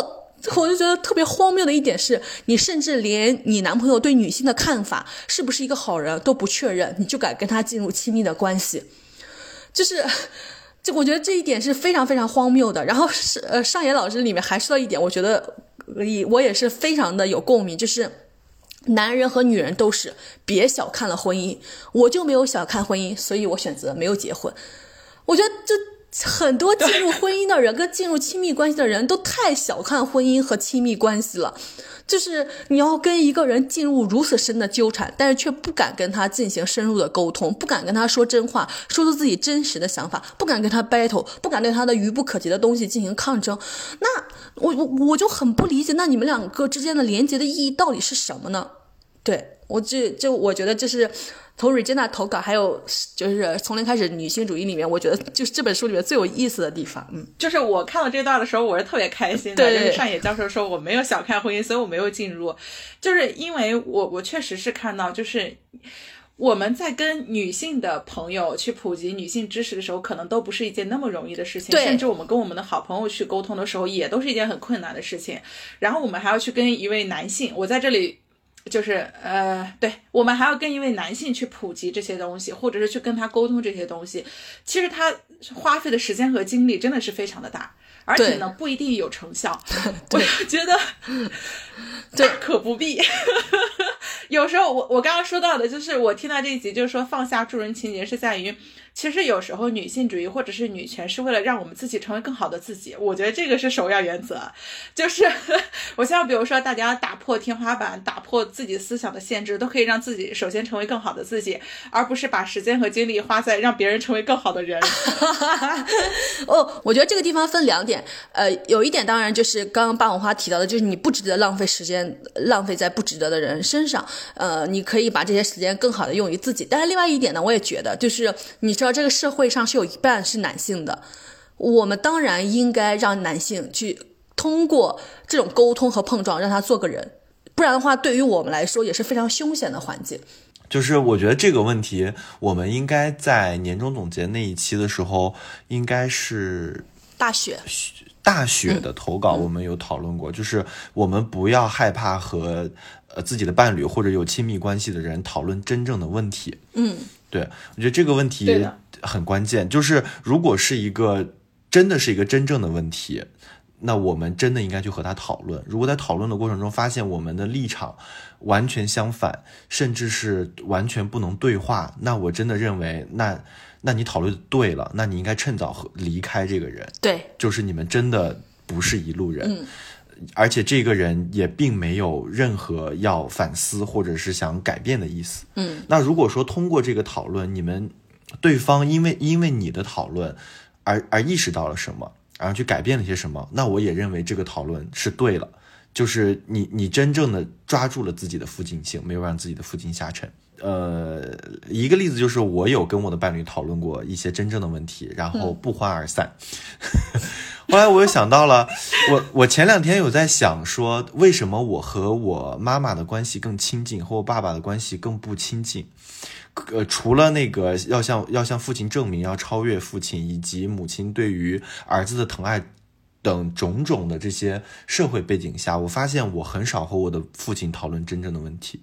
我就觉得特别荒谬的一点是，你甚至连你男朋友对女性的看法是不是一个好人都不确认，你就敢跟他进入亲密的关系，就是。我觉得这一点是非常非常荒谬的。然后上野老师里面还说到一点，我觉得我也是非常的有共鸣，就是男人和女人都是别小看了婚姻，我就没有小看婚姻，所以我选择没有结婚。我觉得这很多进入婚姻的人跟进入亲密关系的人都太小看婚姻和亲密关系了，就是你要跟一个人进入如此深的纠缠，但是却不敢跟他进行深入的沟通，不敢跟他说真话，说出自己真实的想法，不敢跟他 battle， 不敢对他的愚不可及的东西进行抗争。那我就很不理解，那你们两个之间的连结的意义到底是什么呢？对，我觉得这是从 Regina 投稿还有就是从零开始女性主义里面，我觉得就是这本书里面最有意思的地方。嗯，就是我看到这段的时候我是特别开心的。对，就是上野教授说我没有小看婚姻，所以我没有进入，就是因为我确实是看到，就是我们在跟女性的朋友去普及女性知识的时候，可能都不是一件那么容易的事情，甚至我们跟我们的好朋友去沟通的时候也都是一件很困难的事情。然后我们还要去跟一位男性，我在这里就是对，我们还要跟一位男性去普及这些东西，或者是去跟他沟通这些东西，其实他花费的时间和精力真的是非常的大，而且呢不一定有成效。我觉得对，可不必。有时候我刚刚说到的，就是我听到这一集就是说放下助人情节，是在于其实有时候女性主义或者是女权是为了让我们自己成为更好的自己，我觉得这个是首要原则。就是我像比如说大家打破天花板，打破自己思想的限制，都可以让自己首先成为更好的自己，而不是把时间和精力花在让别人成为更好的人。哦，我觉得这个地方分两点，有一点当然就是刚刚霸王花提到的，就是你不值得浪费时间浪费在不值得的人身上，你可以把这些时间更好的用于自己。但是另外一点呢，我也觉得就是你知道这个社会上是有一半是男性的，我们当然应该让男性去通过这种沟通和碰撞让他做个人，不然的话对于我们来说也是非常凶险的环境。就是我觉得这个问题我们应该在年终总结那一期的时候，应该是大学的投稿我们有讨论过，就是我们不要害怕和自己的伴侣或者有亲密关系的人讨论真正的问题。嗯，对，我觉得这个问题很关键，就是如果是一个真的是一个真正的问题，那我们真的应该去和他讨论。如果在讨论的过程中发现我们的立场完全相反，甚至是完全不能对话，那我真的认为那你讨论对了，那你应该趁早离开这个人。对，就是你们真的不是一路人。嗯，而且这个人也并没有任何要反思或者是想改变的意思。嗯，那如果说通过这个讨论，你们对方因为你的讨论而意识到了什么，然后去改变了些什么，那我也认为这个讨论是对了，就是你真正的抓住了自己的附近性，没有让自己的附近下沉。一个例子就是我有跟我的伴侣讨论过一些真正的问题，然后不欢而散。后来我又想到了，我前两天有在想说，为什么我和我妈妈的关系更亲近，和我爸爸的关系更不亲近？除了那个要向父亲证明，要超越父亲，以及母亲对于儿子的疼爱等种种的这些社会背景下，我发现我很少和我的父亲讨论真正的问题，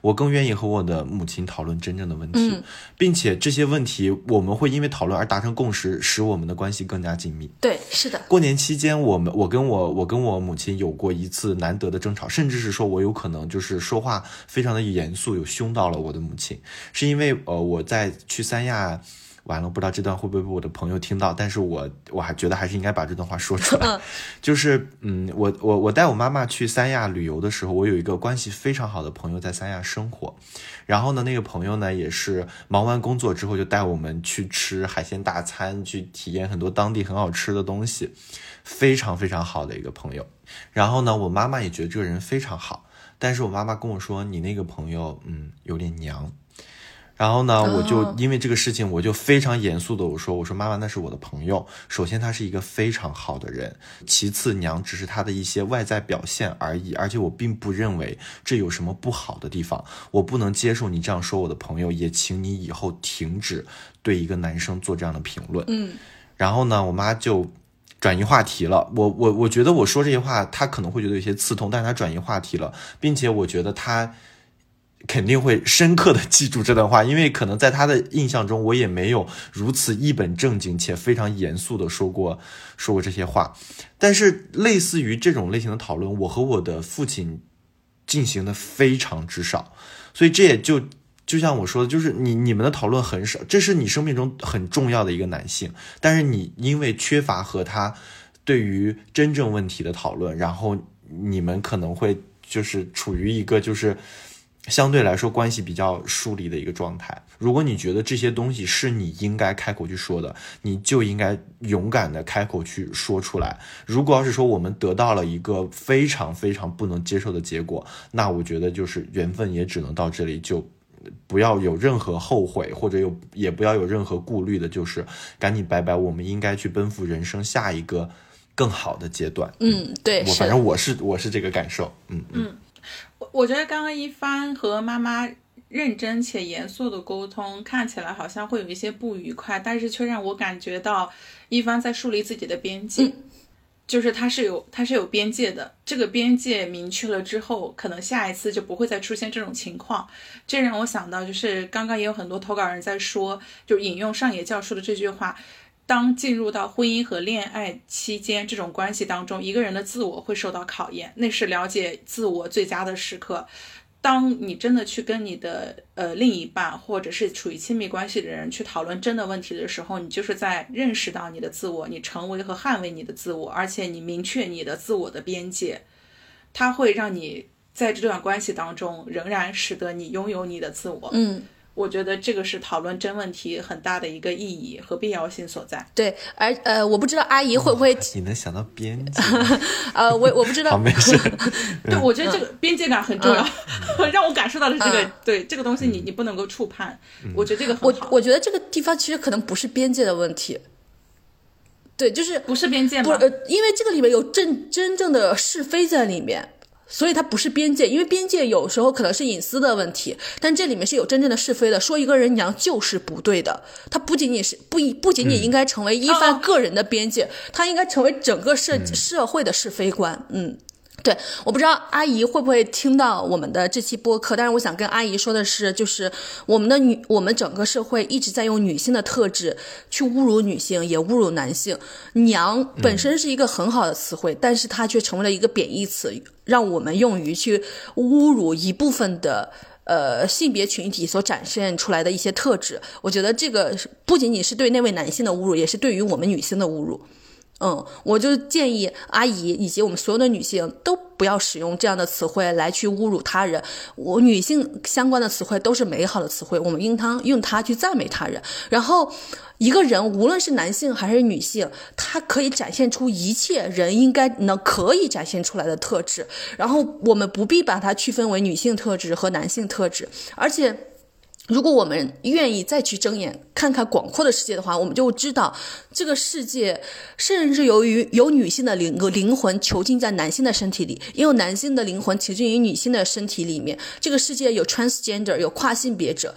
我更愿意和我的母亲讨论真正的问题，并且这些问题我们会因为讨论而达成共识，使我们的关系更加紧密。对，是的。过年期间我跟我母亲有过一次难得的争吵，甚至是说我有可能就是说话非常的严肃，有凶到了我的母亲，是因为我在去三亚。完了，不知道这段会不会被我的朋友听到，但是我还觉得还是应该把这段话说出来。就是我带我妈妈去三亚旅游的时候，我有一个关系非常好的朋友在三亚生活，然后呢那个朋友呢也是忙完工作之后就带我们去吃海鲜大餐，去体验很多当地很好吃的东西，非常非常好的一个朋友。然后呢我妈妈也觉得这个人非常好，但是我妈妈跟我说你那个朋友有点娘。然后呢我就因为这个事情我就非常严肃的我说妈妈，那是我的朋友，首先他是一个非常好的人，其次娘只是他的一些外在表现而已，而且我并不认为这有什么不好的地方，我不能接受你这样说我的朋友，也请你以后停止对一个男生做这样的评论。然后呢我妈就转移话题了，我觉得我说这些话她可能会觉得有些刺痛，但是她转移话题了，并且我觉得她肯定会深刻的记住这段话，因为可能在他的印象中我也没有如此一本正经且非常严肃的说过这些话。但是类似于这种类型的讨论，我和我的父亲进行的非常之少，所以这也就像我说的，就是你们的讨论很少，这是你生命中很重要的一个男性，但是你因为缺乏和他对于真正问题的讨论，然后你们可能会就是处于一个就是相对来说关系比较疏离的一个状态。如果你觉得这些东西是你应该开口去说的，你就应该勇敢的开口去说出来。如果要是说我们得到了一个非常非常不能接受的结果，那我觉得就是缘分也只能到这里，就不要有任何后悔，或者也不要有任何顾虑的，就是赶紧拜拜，我们应该去奔赴人生下一个更好的阶段。嗯，对，反正我是这个感受。嗯嗯，我觉得刚刚一帆和妈妈认真且严肃的沟通，看起来好像会有一些不愉快，但是却让我感觉到一帆在树立自己的边界。嗯，就是他是有边界的，这个边界明确了之后，可能下一次就不会再出现这种情况。这让我想到，就是刚刚也有很多投稿人在说，就引用上野教授的这句话，当进入到婚姻和恋爱期间这种关系当中，一个人的自我会受到考验，那是了解自我最佳的时刻。当你真的去跟你的另一半或者是处于亲密关系的人去讨论真的问题的时候，你就是在认识到你的自我，你成为和捍卫你的自我，而且你明确你的自我的边界，它会让你在这段关系当中仍然使得你拥有你的自我。嗯，我觉得这个是讨论真问题很大的一个意义和必要性所在。对，而我不知道阿姨会不会，你能想到边界？我不知道。好，没事。对，我觉得这个边界感很重要，让我感受到的这个，对这个东西你不能够触碰。我觉得这个很好。我觉得这个地方其实可能不是边界的问题。对，就是不是边界吗？不，因为这个里面有真正的是非在里面。所以它不是边界，因为边界有时候可能是隐私的问题，但这里面是有真正的是非的，说一个人娘就是不对的，它不仅仅应该成为一番个人的边界，它应该成为整个社会的是非观。嗯，对，我不知道阿姨会不会听到我们的这期播客，但是我想跟阿姨说的是，就是我们整个社会一直在用女性的特质去侮辱女性，也侮辱男性。娘本身是一个很好的词汇，但是它却成为了一个贬义词，让我们用于去侮辱一部分的性别群体所展现出来的一些特质。我觉得这个不仅仅是对那位男性的侮辱，也是对于我们女性的侮辱。嗯，我就建议阿姨以及我们所有的女性都不要使用这样的词汇来去侮辱他人。我女性相关的词汇都是美好的词汇，我们应当用它去赞美他人。然后一个人无论是男性还是女性，他可以展现出一切人应该可以展现出来的特质，然后我们不必把它区分为女性特质和男性特质。而且如果我们愿意再去睁眼看看广阔的世界的话，我们就知道这个世界甚至由于有女性的灵魂囚禁在男性的身体里，也有男性的灵魂囚禁于女性的身体里面。这个世界有 transgender， 有跨性别者，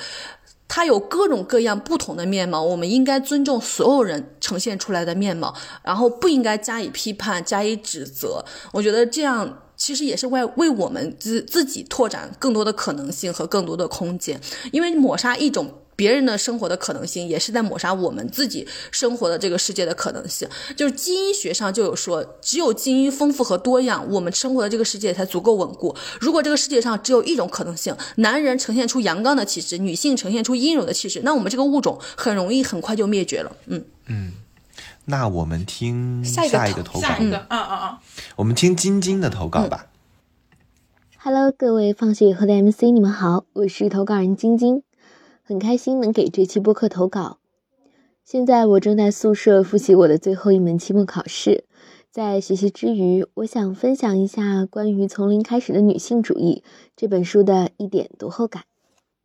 它有各种各样不同的面貌，我们应该尊重所有人呈现出来的面貌，然后不应该加以批判，加以指责。我觉得这样其实也是为我们自己拓展更多的可能性和更多的空间，因为抹杀一种别人的生活的可能性，也是在抹杀我们自己生活的这个世界的可能性。就是基因学上就有说，只有基因丰富和多样，我们生活的这个世界才足够稳固。如果这个世界上只有一种可能性，男人呈现出阳刚的气质，女性呈现出阴柔的气质，那我们这个物种很快就灭绝了。嗯嗯，那我们听下一个投稿。我们听晶晶的投稿吧。Hello， 各位放学以后的 MC， 你们好，我是投稿人晶晶。很开心能给这期播客投稿。现在我正在宿舍复习我的最后一门期末考试，在学习之余，我想分享一下关于《从零开始的女性主义》这本书的一点读后感。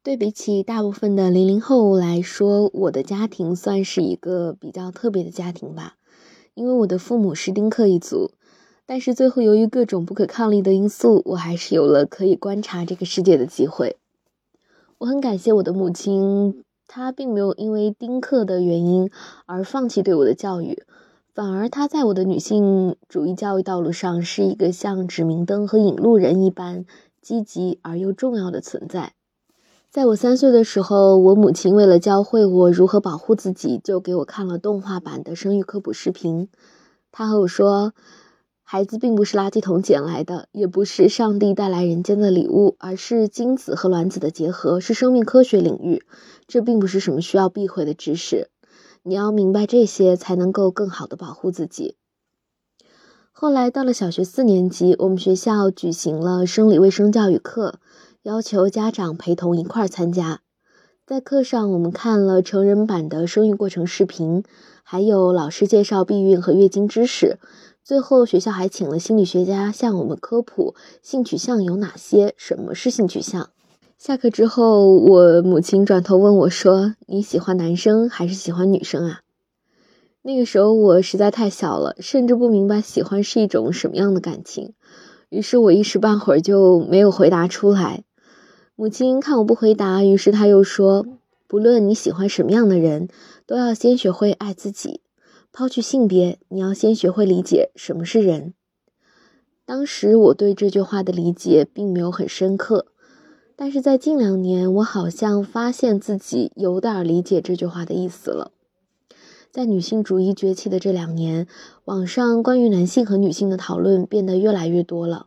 对比起大部分的00后来说，我的家庭算是一个比较特别的家庭吧，因为我的父母是丁克一族，但是最后由于各种不可抗力的因素，我还是有了可以观察这个世界的机会。我很感谢我的母亲，她并没有因为丁克的原因而放弃对我的教育，反而她在我的女性主义教育道路上是一个像指明灯和引路人一般积极而又重要的存在。在我3岁的时候，我母亲为了教会我如何保护自己，就给我看了动画版的生育科普视频。她和我说，孩子并不是垃圾桶捡来的，也不是上帝带来人间的礼物，而是精子和卵子的结合，是生命科学领域，这并不是什么需要避讳的知识，你要明白这些才能够更好的保护自己。后来到了小学4年级，我们学校举行了生理卫生教育课，要求家长陪同一块参加。在课上，我们看了成人版的生育过程视频，还有老师介绍避孕和月经知识。最后，学校还请了心理学家向我们科普性取向有哪些，什么是性取向。下课之后，我母亲转头问我说：“你喜欢男生还是喜欢女生啊？”那个时候我实在太小了，甚至不明白喜欢是一种什么样的感情，于是我一时半会儿就没有回答出来。母亲看我不回答，于是她又说：“不论你喜欢什么样的人，都要先学会爱自己，抛去性别，你要先学会理解什么是人。”当时我对这句话的理解并没有很深刻。但是在近2年，我好像发现自己有点理解这句话的意思了。在女性主义崛起的这2年，网上关于男性和女性的讨论变得越来越多了。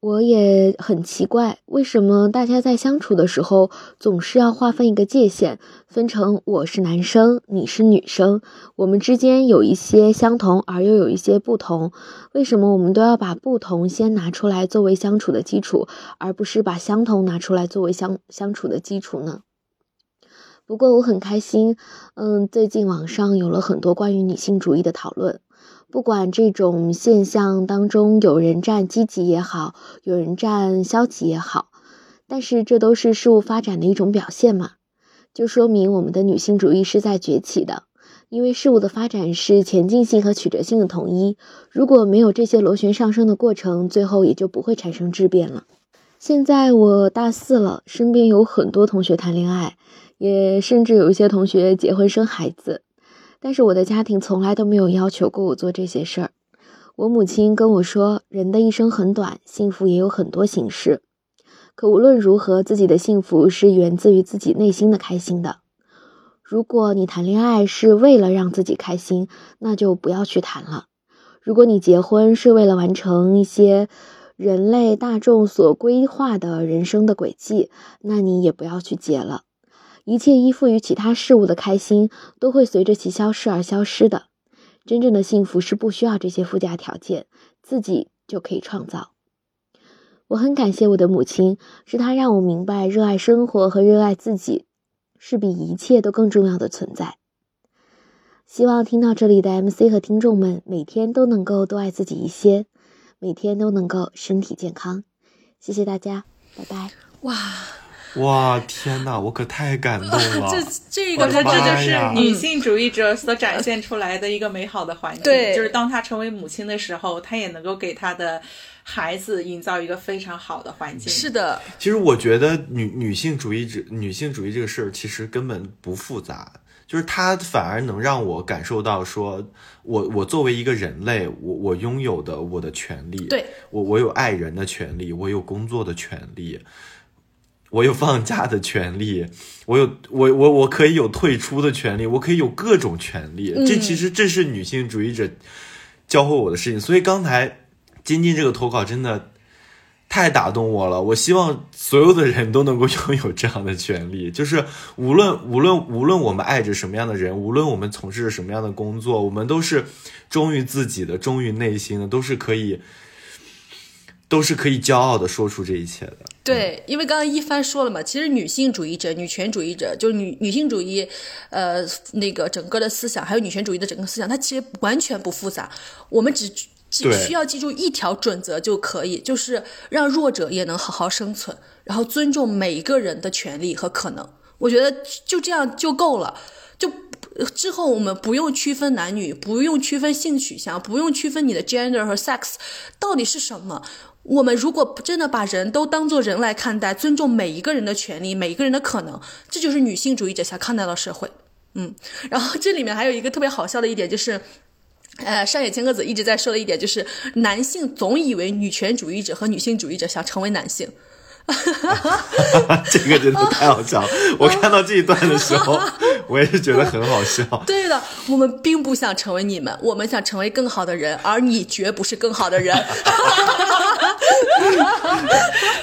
我也很奇怪，为什么大家在相处的时候总是要划分一个界限，分成我是男生，你是女生，我们之间有一些相同而又有一些不同，为什么我们都要把不同先拿出来作为相处的基础，而不是把相同拿出来作为相处的基础呢？不过我很开心，最近网上有了很多关于女性主义的讨论。不管这种现象当中有人站积极也好，有人站消极也好，但是这都是事物发展的一种表现嘛，就说明我们的女性主义是在崛起的。因为事物的发展是前进性和曲折性的统一，如果没有这些螺旋上升的过程，最后也就不会产生质变了。现在我大4了，身边有很多同学谈恋爱，也甚至有一些同学结婚生孩子。但是我的家庭从来都没有要求过我做这些事儿。我母亲跟我说，人的一生很短，幸福也有很多形式。可无论如何，自己的幸福是源自于自己内心的开心的。如果你谈恋爱是为了让自己开心，那就不要去谈了。如果你结婚是为了完成一些人类大众所规划的人生的轨迹，那你也不要去结了。一切依附于其他事物的开心都会随着其消逝而消失的。真正的幸福是不需要这些附加条件，自己就可以创造。我很感谢我的母亲，是她让我明白热爱生活和热爱自己是比一切都更重要的存在。希望听到这里的 MC 和听众们每天都能够多爱自己一些，每天都能够身体健康。谢谢大家，拜拜。哇，天哪，我可太感动了！这就是女性主义者所展现出来的一个美好的环境。对，就是当她成为母亲的时候，她也能够给她的孩子营造一个非常好的环境。是的，其实我觉得女性主义这个事儿其实根本不复杂，就是它反而能让我感受到说，我作为一个人类，我拥有的我的权利，对，我有爱人的权利，我有工作的权利。我有放假的权利，我可以有退出的权利，我可以有各种权利。这是女性主义者教会我的事情。所以刚才金金这个投稿真的太打动我了。我希望所有的人都能够拥有这样的权利，就是无论我们爱着什么样的人，无论我们从事着什么样的工作，我们都是忠于自己的，忠于内心的，都是可以骄傲的说出这一切的。对，因为刚刚一帆说了嘛，其实女性主义者、女权主义者，就是女性主义，那个整个的思想，还有女权主义的整个思想，它其实完全不复杂，我们只需要记住一条准则就可以，就是让弱者也能好好生存，然后尊重每一个人的权利和可能。我觉得就这样就够了。就之后我们不用区分男女，不用区分性取向，不用区分你的 gender 和 sex 到底是什么。我们如果真的把人都当作人来看待，尊重每一个人的权利，每一个人的可能，这就是女性主义者想看待的社会。然后这里面还有一个特别好笑的一点，就是上野千鹤子一直在说的一点，就是男性总以为女权主义者和女性主义者想成为男性。这个真的太好笑了。我看到这一段的时候我也是觉得很好笑。对的，我们并不想成为你们，我们想成为更好的人，而你绝不是更好的人。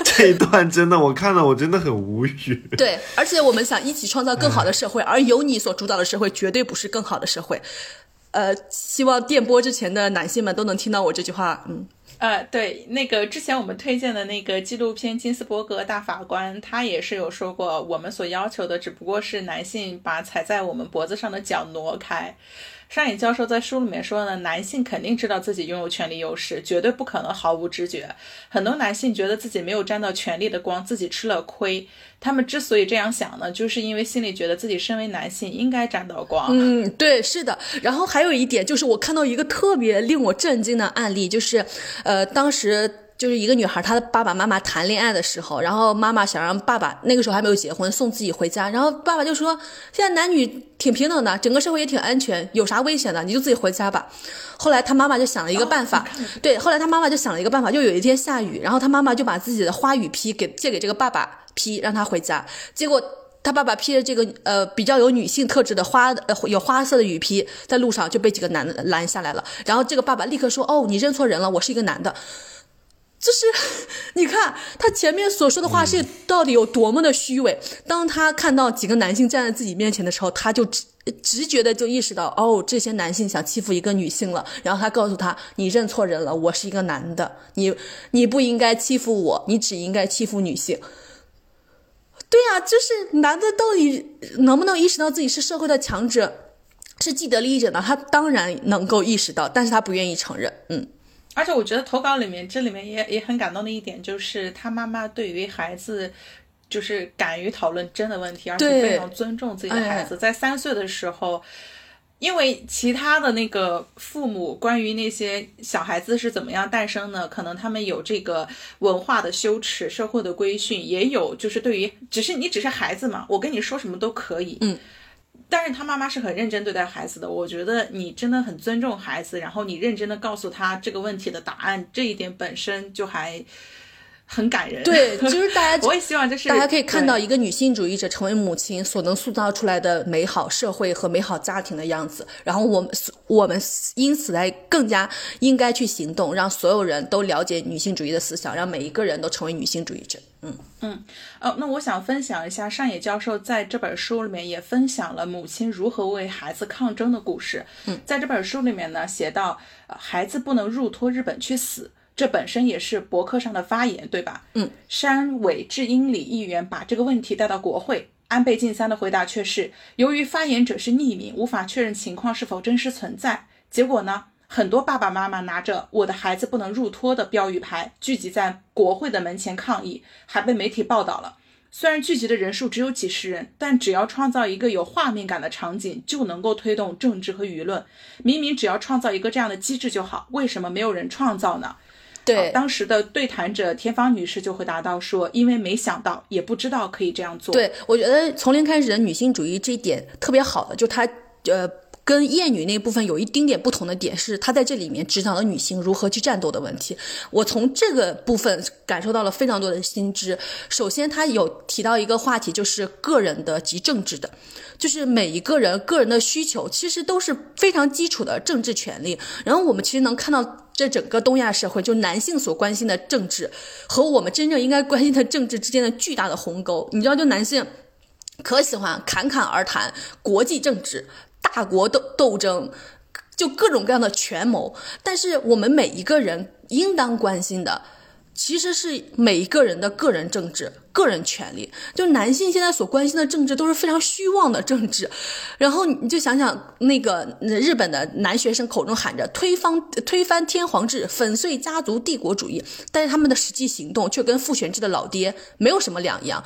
这一段真的，我看到我真的很无语。对，而且我们想一起创造更好的社会，而由你所主导的社会绝对不是更好的社会。希望电波之前的男性们都能听到我这句话。嗯，对，那个之前我们推荐的那个纪录片《金斯伯格大法官》，他也是有说过，我们所要求的只不过是男性把踩在我们脖子上的脚挪开。上野教授在书里面说呢，男性肯定知道自己拥有权力优势，绝对不可能毫无知觉。很多男性觉得自己没有沾到权力的光，自己吃了亏。他们之所以这样想呢，就是因为心里觉得自己身为男性应该沾到光。嗯，对，是的。然后还有一点就是，我看到一个特别令我震惊的案例，就是，当时。就是一个女孩，她的爸爸妈妈谈恋爱的时候，然后妈妈想让爸爸，那个时候还没有结婚，送自己回家，然后爸爸就说现在男女挺平等的，整个社会也挺安全，有啥危险的，你就自己回家吧。后来她妈妈就想了一个办法，对，后来她妈妈就想了一个办法，就有一天下雨，然后她妈妈就把自己的花雨披借给这个爸爸披，让他回家。结果他爸爸披着这个比较有女性特质的有花色的雨披，在路上就被几个男的拦下来了。然后这个爸爸立刻说，哦，你认错人了，我是一个男的。就是你看他前面所说的话是到底有多么的虚伪，当他看到几个男性站在自己面前的时候，他就直觉的就意识到，哦，这些男性想欺负一个女性了。然后他告诉他，你认错人了，我是一个男的，你不应该欺负我，你只应该欺负女性。对啊，就是男的到底能不能意识到自己是社会的强者，是既得利益者呢？他当然能够意识到，但是他不愿意承认。嗯，而且我觉得投稿里面，这里面也很感动的一点就是，他妈妈对于孩子就是敢于讨论真的问题，而且非常尊重自己的孩子。在3岁的时候，因为其他的那个父母关于那些小孩子是怎么样诞生呢，可能他们有这个文化的羞耻、社会的规训，也有就是对于你只是孩子嘛，我跟你说什么都可以。嗯。但是他妈妈是很认真对待孩子的，我觉得你真的很尊重孩子，然后你认真的告诉他这个问题的答案，这一点本身就还很感人。对，就是大家我也希望就是大家可以看到一个女性主义者成为母亲所能塑造出来的美好社会和美好家庭的样子，然后我们因此来更加应该去行动，让所有人都了解女性主义的思想，让每一个人都成为女性主义者。嗯嗯，那我想分享一下上野教授在这本书里面也分享了母亲如何为孩子抗争的故事。嗯，在这本书里面呢，写到，孩子不能入托日本去死，这本身也是博客上的发言，对吧？嗯，山尾智英里议员把这个问题带到国会，安倍晋三的回答却是，由于发言者是匿名，无法确认情况是否真实存在。结果呢，很多爸爸妈妈拿着我的孩子不能入托的标语牌聚集在国会的门前抗议，还被媒体报道了。虽然聚集的人数只有几十人，但只要创造一个有画面感的场景，就能够推动政治和舆论。明明只要创造一个这样的机制就好，为什么没有人创造呢？对，当时的对谈者田方女士就回答到说，因为没想到也不知道可以这样做。对，我觉得从零开始的女性主义这一点特别好的，就她跟厌女那部分有一丁点不同的点是，她在这里面指导了女性如何去战斗的问题。我从这个部分感受到了非常多的新知。首先她有提到一个话题，就是个人的及政治的，就是每一个人个人的需求其实都是非常基础的政治权利。然后我们其实能看到这整个东亚社会，就男性所关心的政治和我们真正应该关心的政治之间的巨大的鸿沟。你知道，就男性可喜欢侃侃而谈国际政治、大国斗争，就各种各样的权谋，但是我们每一个人应当关心的其实是每一个人的个人政治、个人权利。就男性现在所关心的政治都是非常虚妄的政治。然后你就想想那个日本的男学生口中喊着推翻天皇制、粉碎家族帝国主义，但是他们的实际行动却跟父权制的老爹没有什么两样。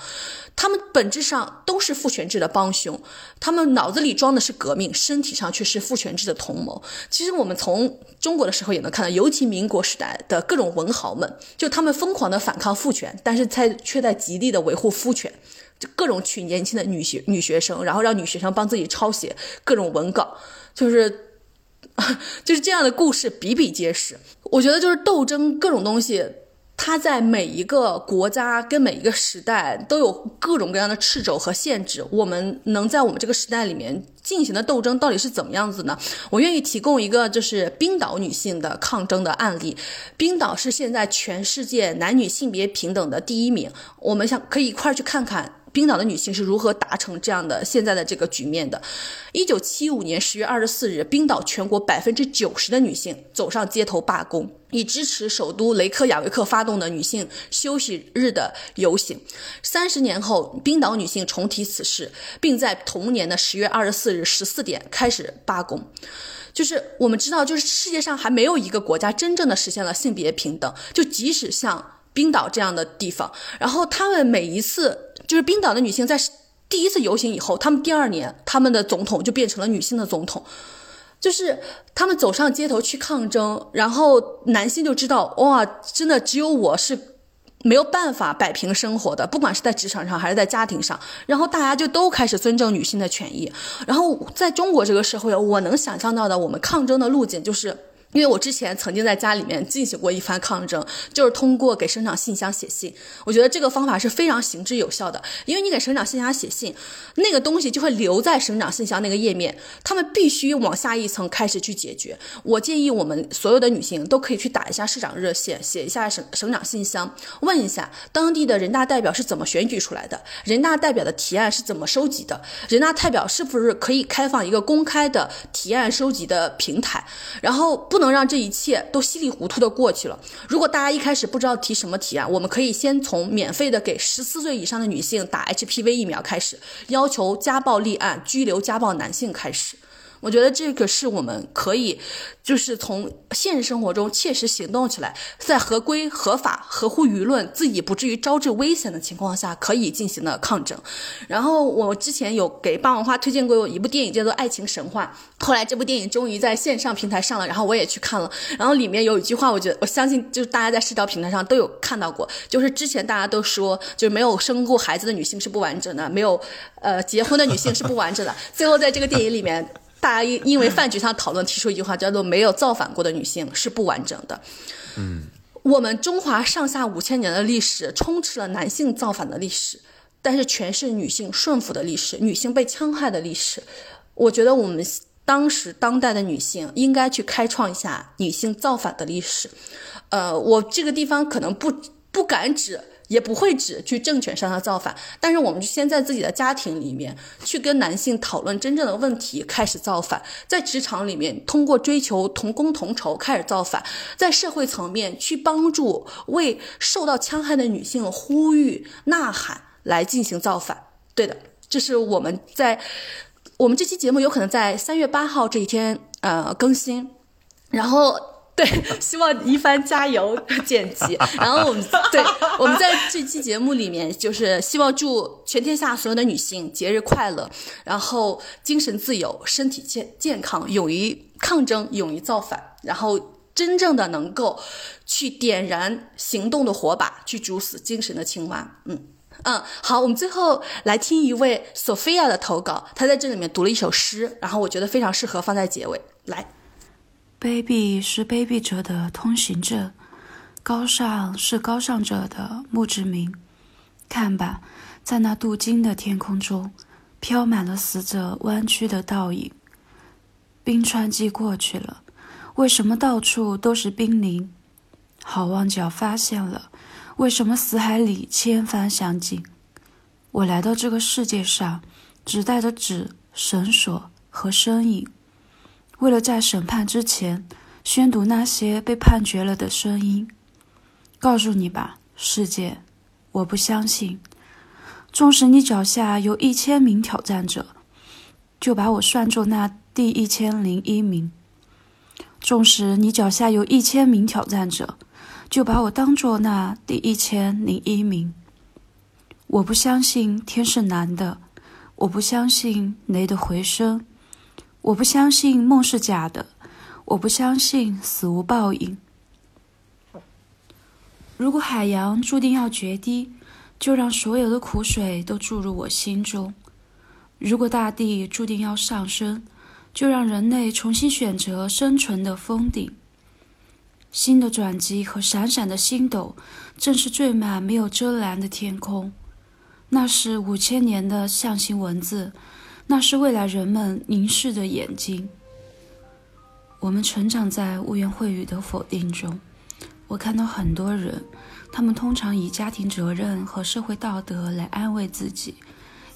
他们本质上都是父权制的帮凶，他们脑子里装的是革命，身体上却是父权制的同谋。其实我们从中国的时候也能看到，尤其民国时代的各种文豪们，就他们疯狂的反抗父权，但是却在极力的维护父权，就各种取年轻的女学生，然后让女学生帮自己抄写各种文稿，就是这样的故事比比皆是。我觉得就是斗争各种东西，它在每一个国家跟每一个时代都有各种各样的掣肘和限制。我们能在我们这个时代里面进行的斗争到底是怎么样子呢？我愿意提供一个就是冰岛女性的抗争的案例。冰岛是现在全世界男女性别平等的第1名，我们可以一块去看看冰岛的女性是如何达成这样的现在的这个局面的。1975年10月24日，冰岛全国 90% 的女性走上街头罢工，以支持首都雷克雅维克发动的女性休息日的游行。30年后，冰岛女性重提此事，并在同年的10月24日14点开始罢工。就是我们知道，就是世界上还没有一个国家真正的实现了性别平等，就即使像冰岛这样的地方。然后他们每一次，就是冰岛的女性在第一次游行以后，他们第二年他们的总统就变成了女性的总统，就是他们走上街头去抗争，然后男性就知道，哇，真的只有我是没有办法摆平生活的，不管是在职场上还是在家庭上，然后大家就都开始尊重女性的权益。然后在中国这个社会，我能想象到的我们抗争的路径，就是因为我之前曾经在家里面进行过一番抗争，就是通过给生产信箱写信。我觉得这个方法是非常行之有效的，因为你给生产信箱写信，那个东西就会留在生产信箱那个页面，他们必须往下一层开始去解决。我建议我们所有的女性都可以去打一下市长热线，写一下省长信箱，问一下当地的人大代表是怎么选举出来的，人大代表的提案是怎么收集的，人大代表是不是可以开放一个公开的提案收集的平台，然后不能让这一切都稀里糊涂的过去了。如果大家一开始不知道提什么提案，我们可以先从免费的给14岁以上的女性打 HPV 疫苗开始，要求家暴立案，拘留家暴男性开始。我觉得这个是我们可以就是从现实生活中切实行动起来，在合规合法合乎舆论，自己不至于招致危险的情况下可以进行的抗争。然后我之前有给霸王花推荐过一部电影叫做《爱情神话》，后来这部电影终于在线上平台上了，然后我也去看了。然后里面有一句话，我相信就是大家在社交平台上都有看到过，就是之前大家都说就是没有生过孩子的女性是不完整的，没有结婚的女性是不完整的最后在这个电影里面，大家因为饭局上讨论提出一句话叫做没有造反过的女性是不完整的。我们中华上下5000年的历史充斥了男性造反的历史，但是全是女性顺服的历史，女性被戕害的历史。我觉得我们当时当代的女性应该去开创一下女性造反的历史。我这个地方可能不敢指也不会指去政权上的造反，但是我们就先在自己的家庭里面去跟男性讨论真正的问题开始造反，在职场里面通过追求同工同酬开始造反，在社会层面去帮助为受到戕害的女性呼吁呐喊来进行造反。对的，这是我们这期节目有可能在3月8号这一天更新，然后对，希望一帆加油剪辑。然后我们在这期节目里面，就是希望祝全天下所有的女性节日快乐，然后精神自由，身体健康，勇于抗争，勇于造反，然后真正的能够去点燃行动的火把，去煮死精神的青蛙。好，我们最后来听一位 Sophia 的投稿，她在这里面读了一首诗，然后我觉得非常适合放在结尾来。卑鄙是卑鄙者的通行证，高尚是高尚者的墓志铭。看吧，在那镀金的天空中，飘满了死者弯曲的倒影。冰川季过去了，为什么到处都是冰凌？好望角发现了，为什么死海里千帆响尽？我来到这个世界上，只带着纸、绳索和身影。为了在审判之前宣读那些被判决了的声音，告诉你吧，世界，我不相信。纵使你脚下有1000名挑战者，就把我算作那第1001名；纵使你脚下有1000名挑战者，就把我当作那第1001名。我不相信天是蓝的，我不相信雷的回声。我不相信梦是假的，我不相信死无报应。如果海洋注定要决堤，就让所有的苦水都注入我心中；如果大地注定要上升，就让人类重新选择生存的峰顶。新的转机和闪闪的星斗，正是缀满没有遮拦的天空。那是5000年的象形文字，那是未来人们凝视的眼睛。我们成长在污言秽语的否定中，我看到很多人他们通常以家庭责任和社会道德来安慰自己，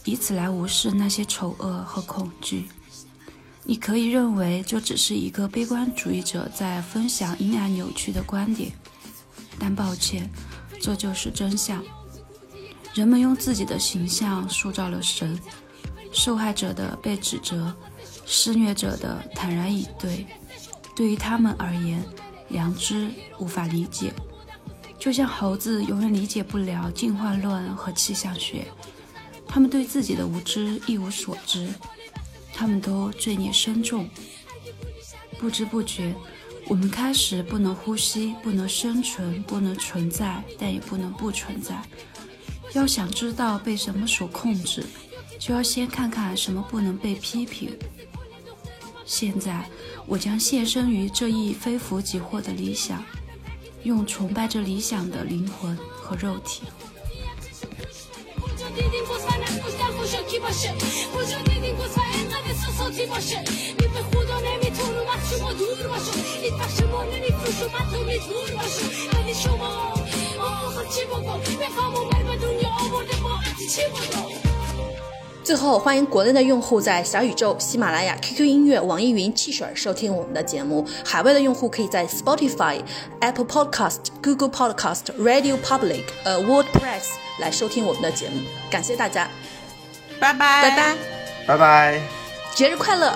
以此来无视那些丑恶和恐惧。你可以认为这只是一个悲观主义者在分享阴暗扭曲的观点，但抱歉，这就是真相。人们用自己的形象塑造了神，受害者的被指责，施虐者的坦然以对。对于他们而言，良知无法理解，就像猴子永远理解不了进化论和气象学，他们对自己的无知一无所知，他们都罪孽深重。不知不觉，我们开始不能呼吸，不能生存，不能存在，但也不能不存在。要想知道被什么所控制，就要先看看什么不能被批评。现在，我将献身于这一非福即祸的理想，用崇拜这理想的灵魂和肉体。最后，欢迎国内的用户在小宇宙、喜马拉雅、QQ 音乐、网易云、汽水收听我们的节目。海外的用户可以在 Spotify、Apple Podcast、Google Podcast、Radio Public、WordPress 来收听我们的节目。感谢大家，拜拜拜拜拜拜，节日快乐！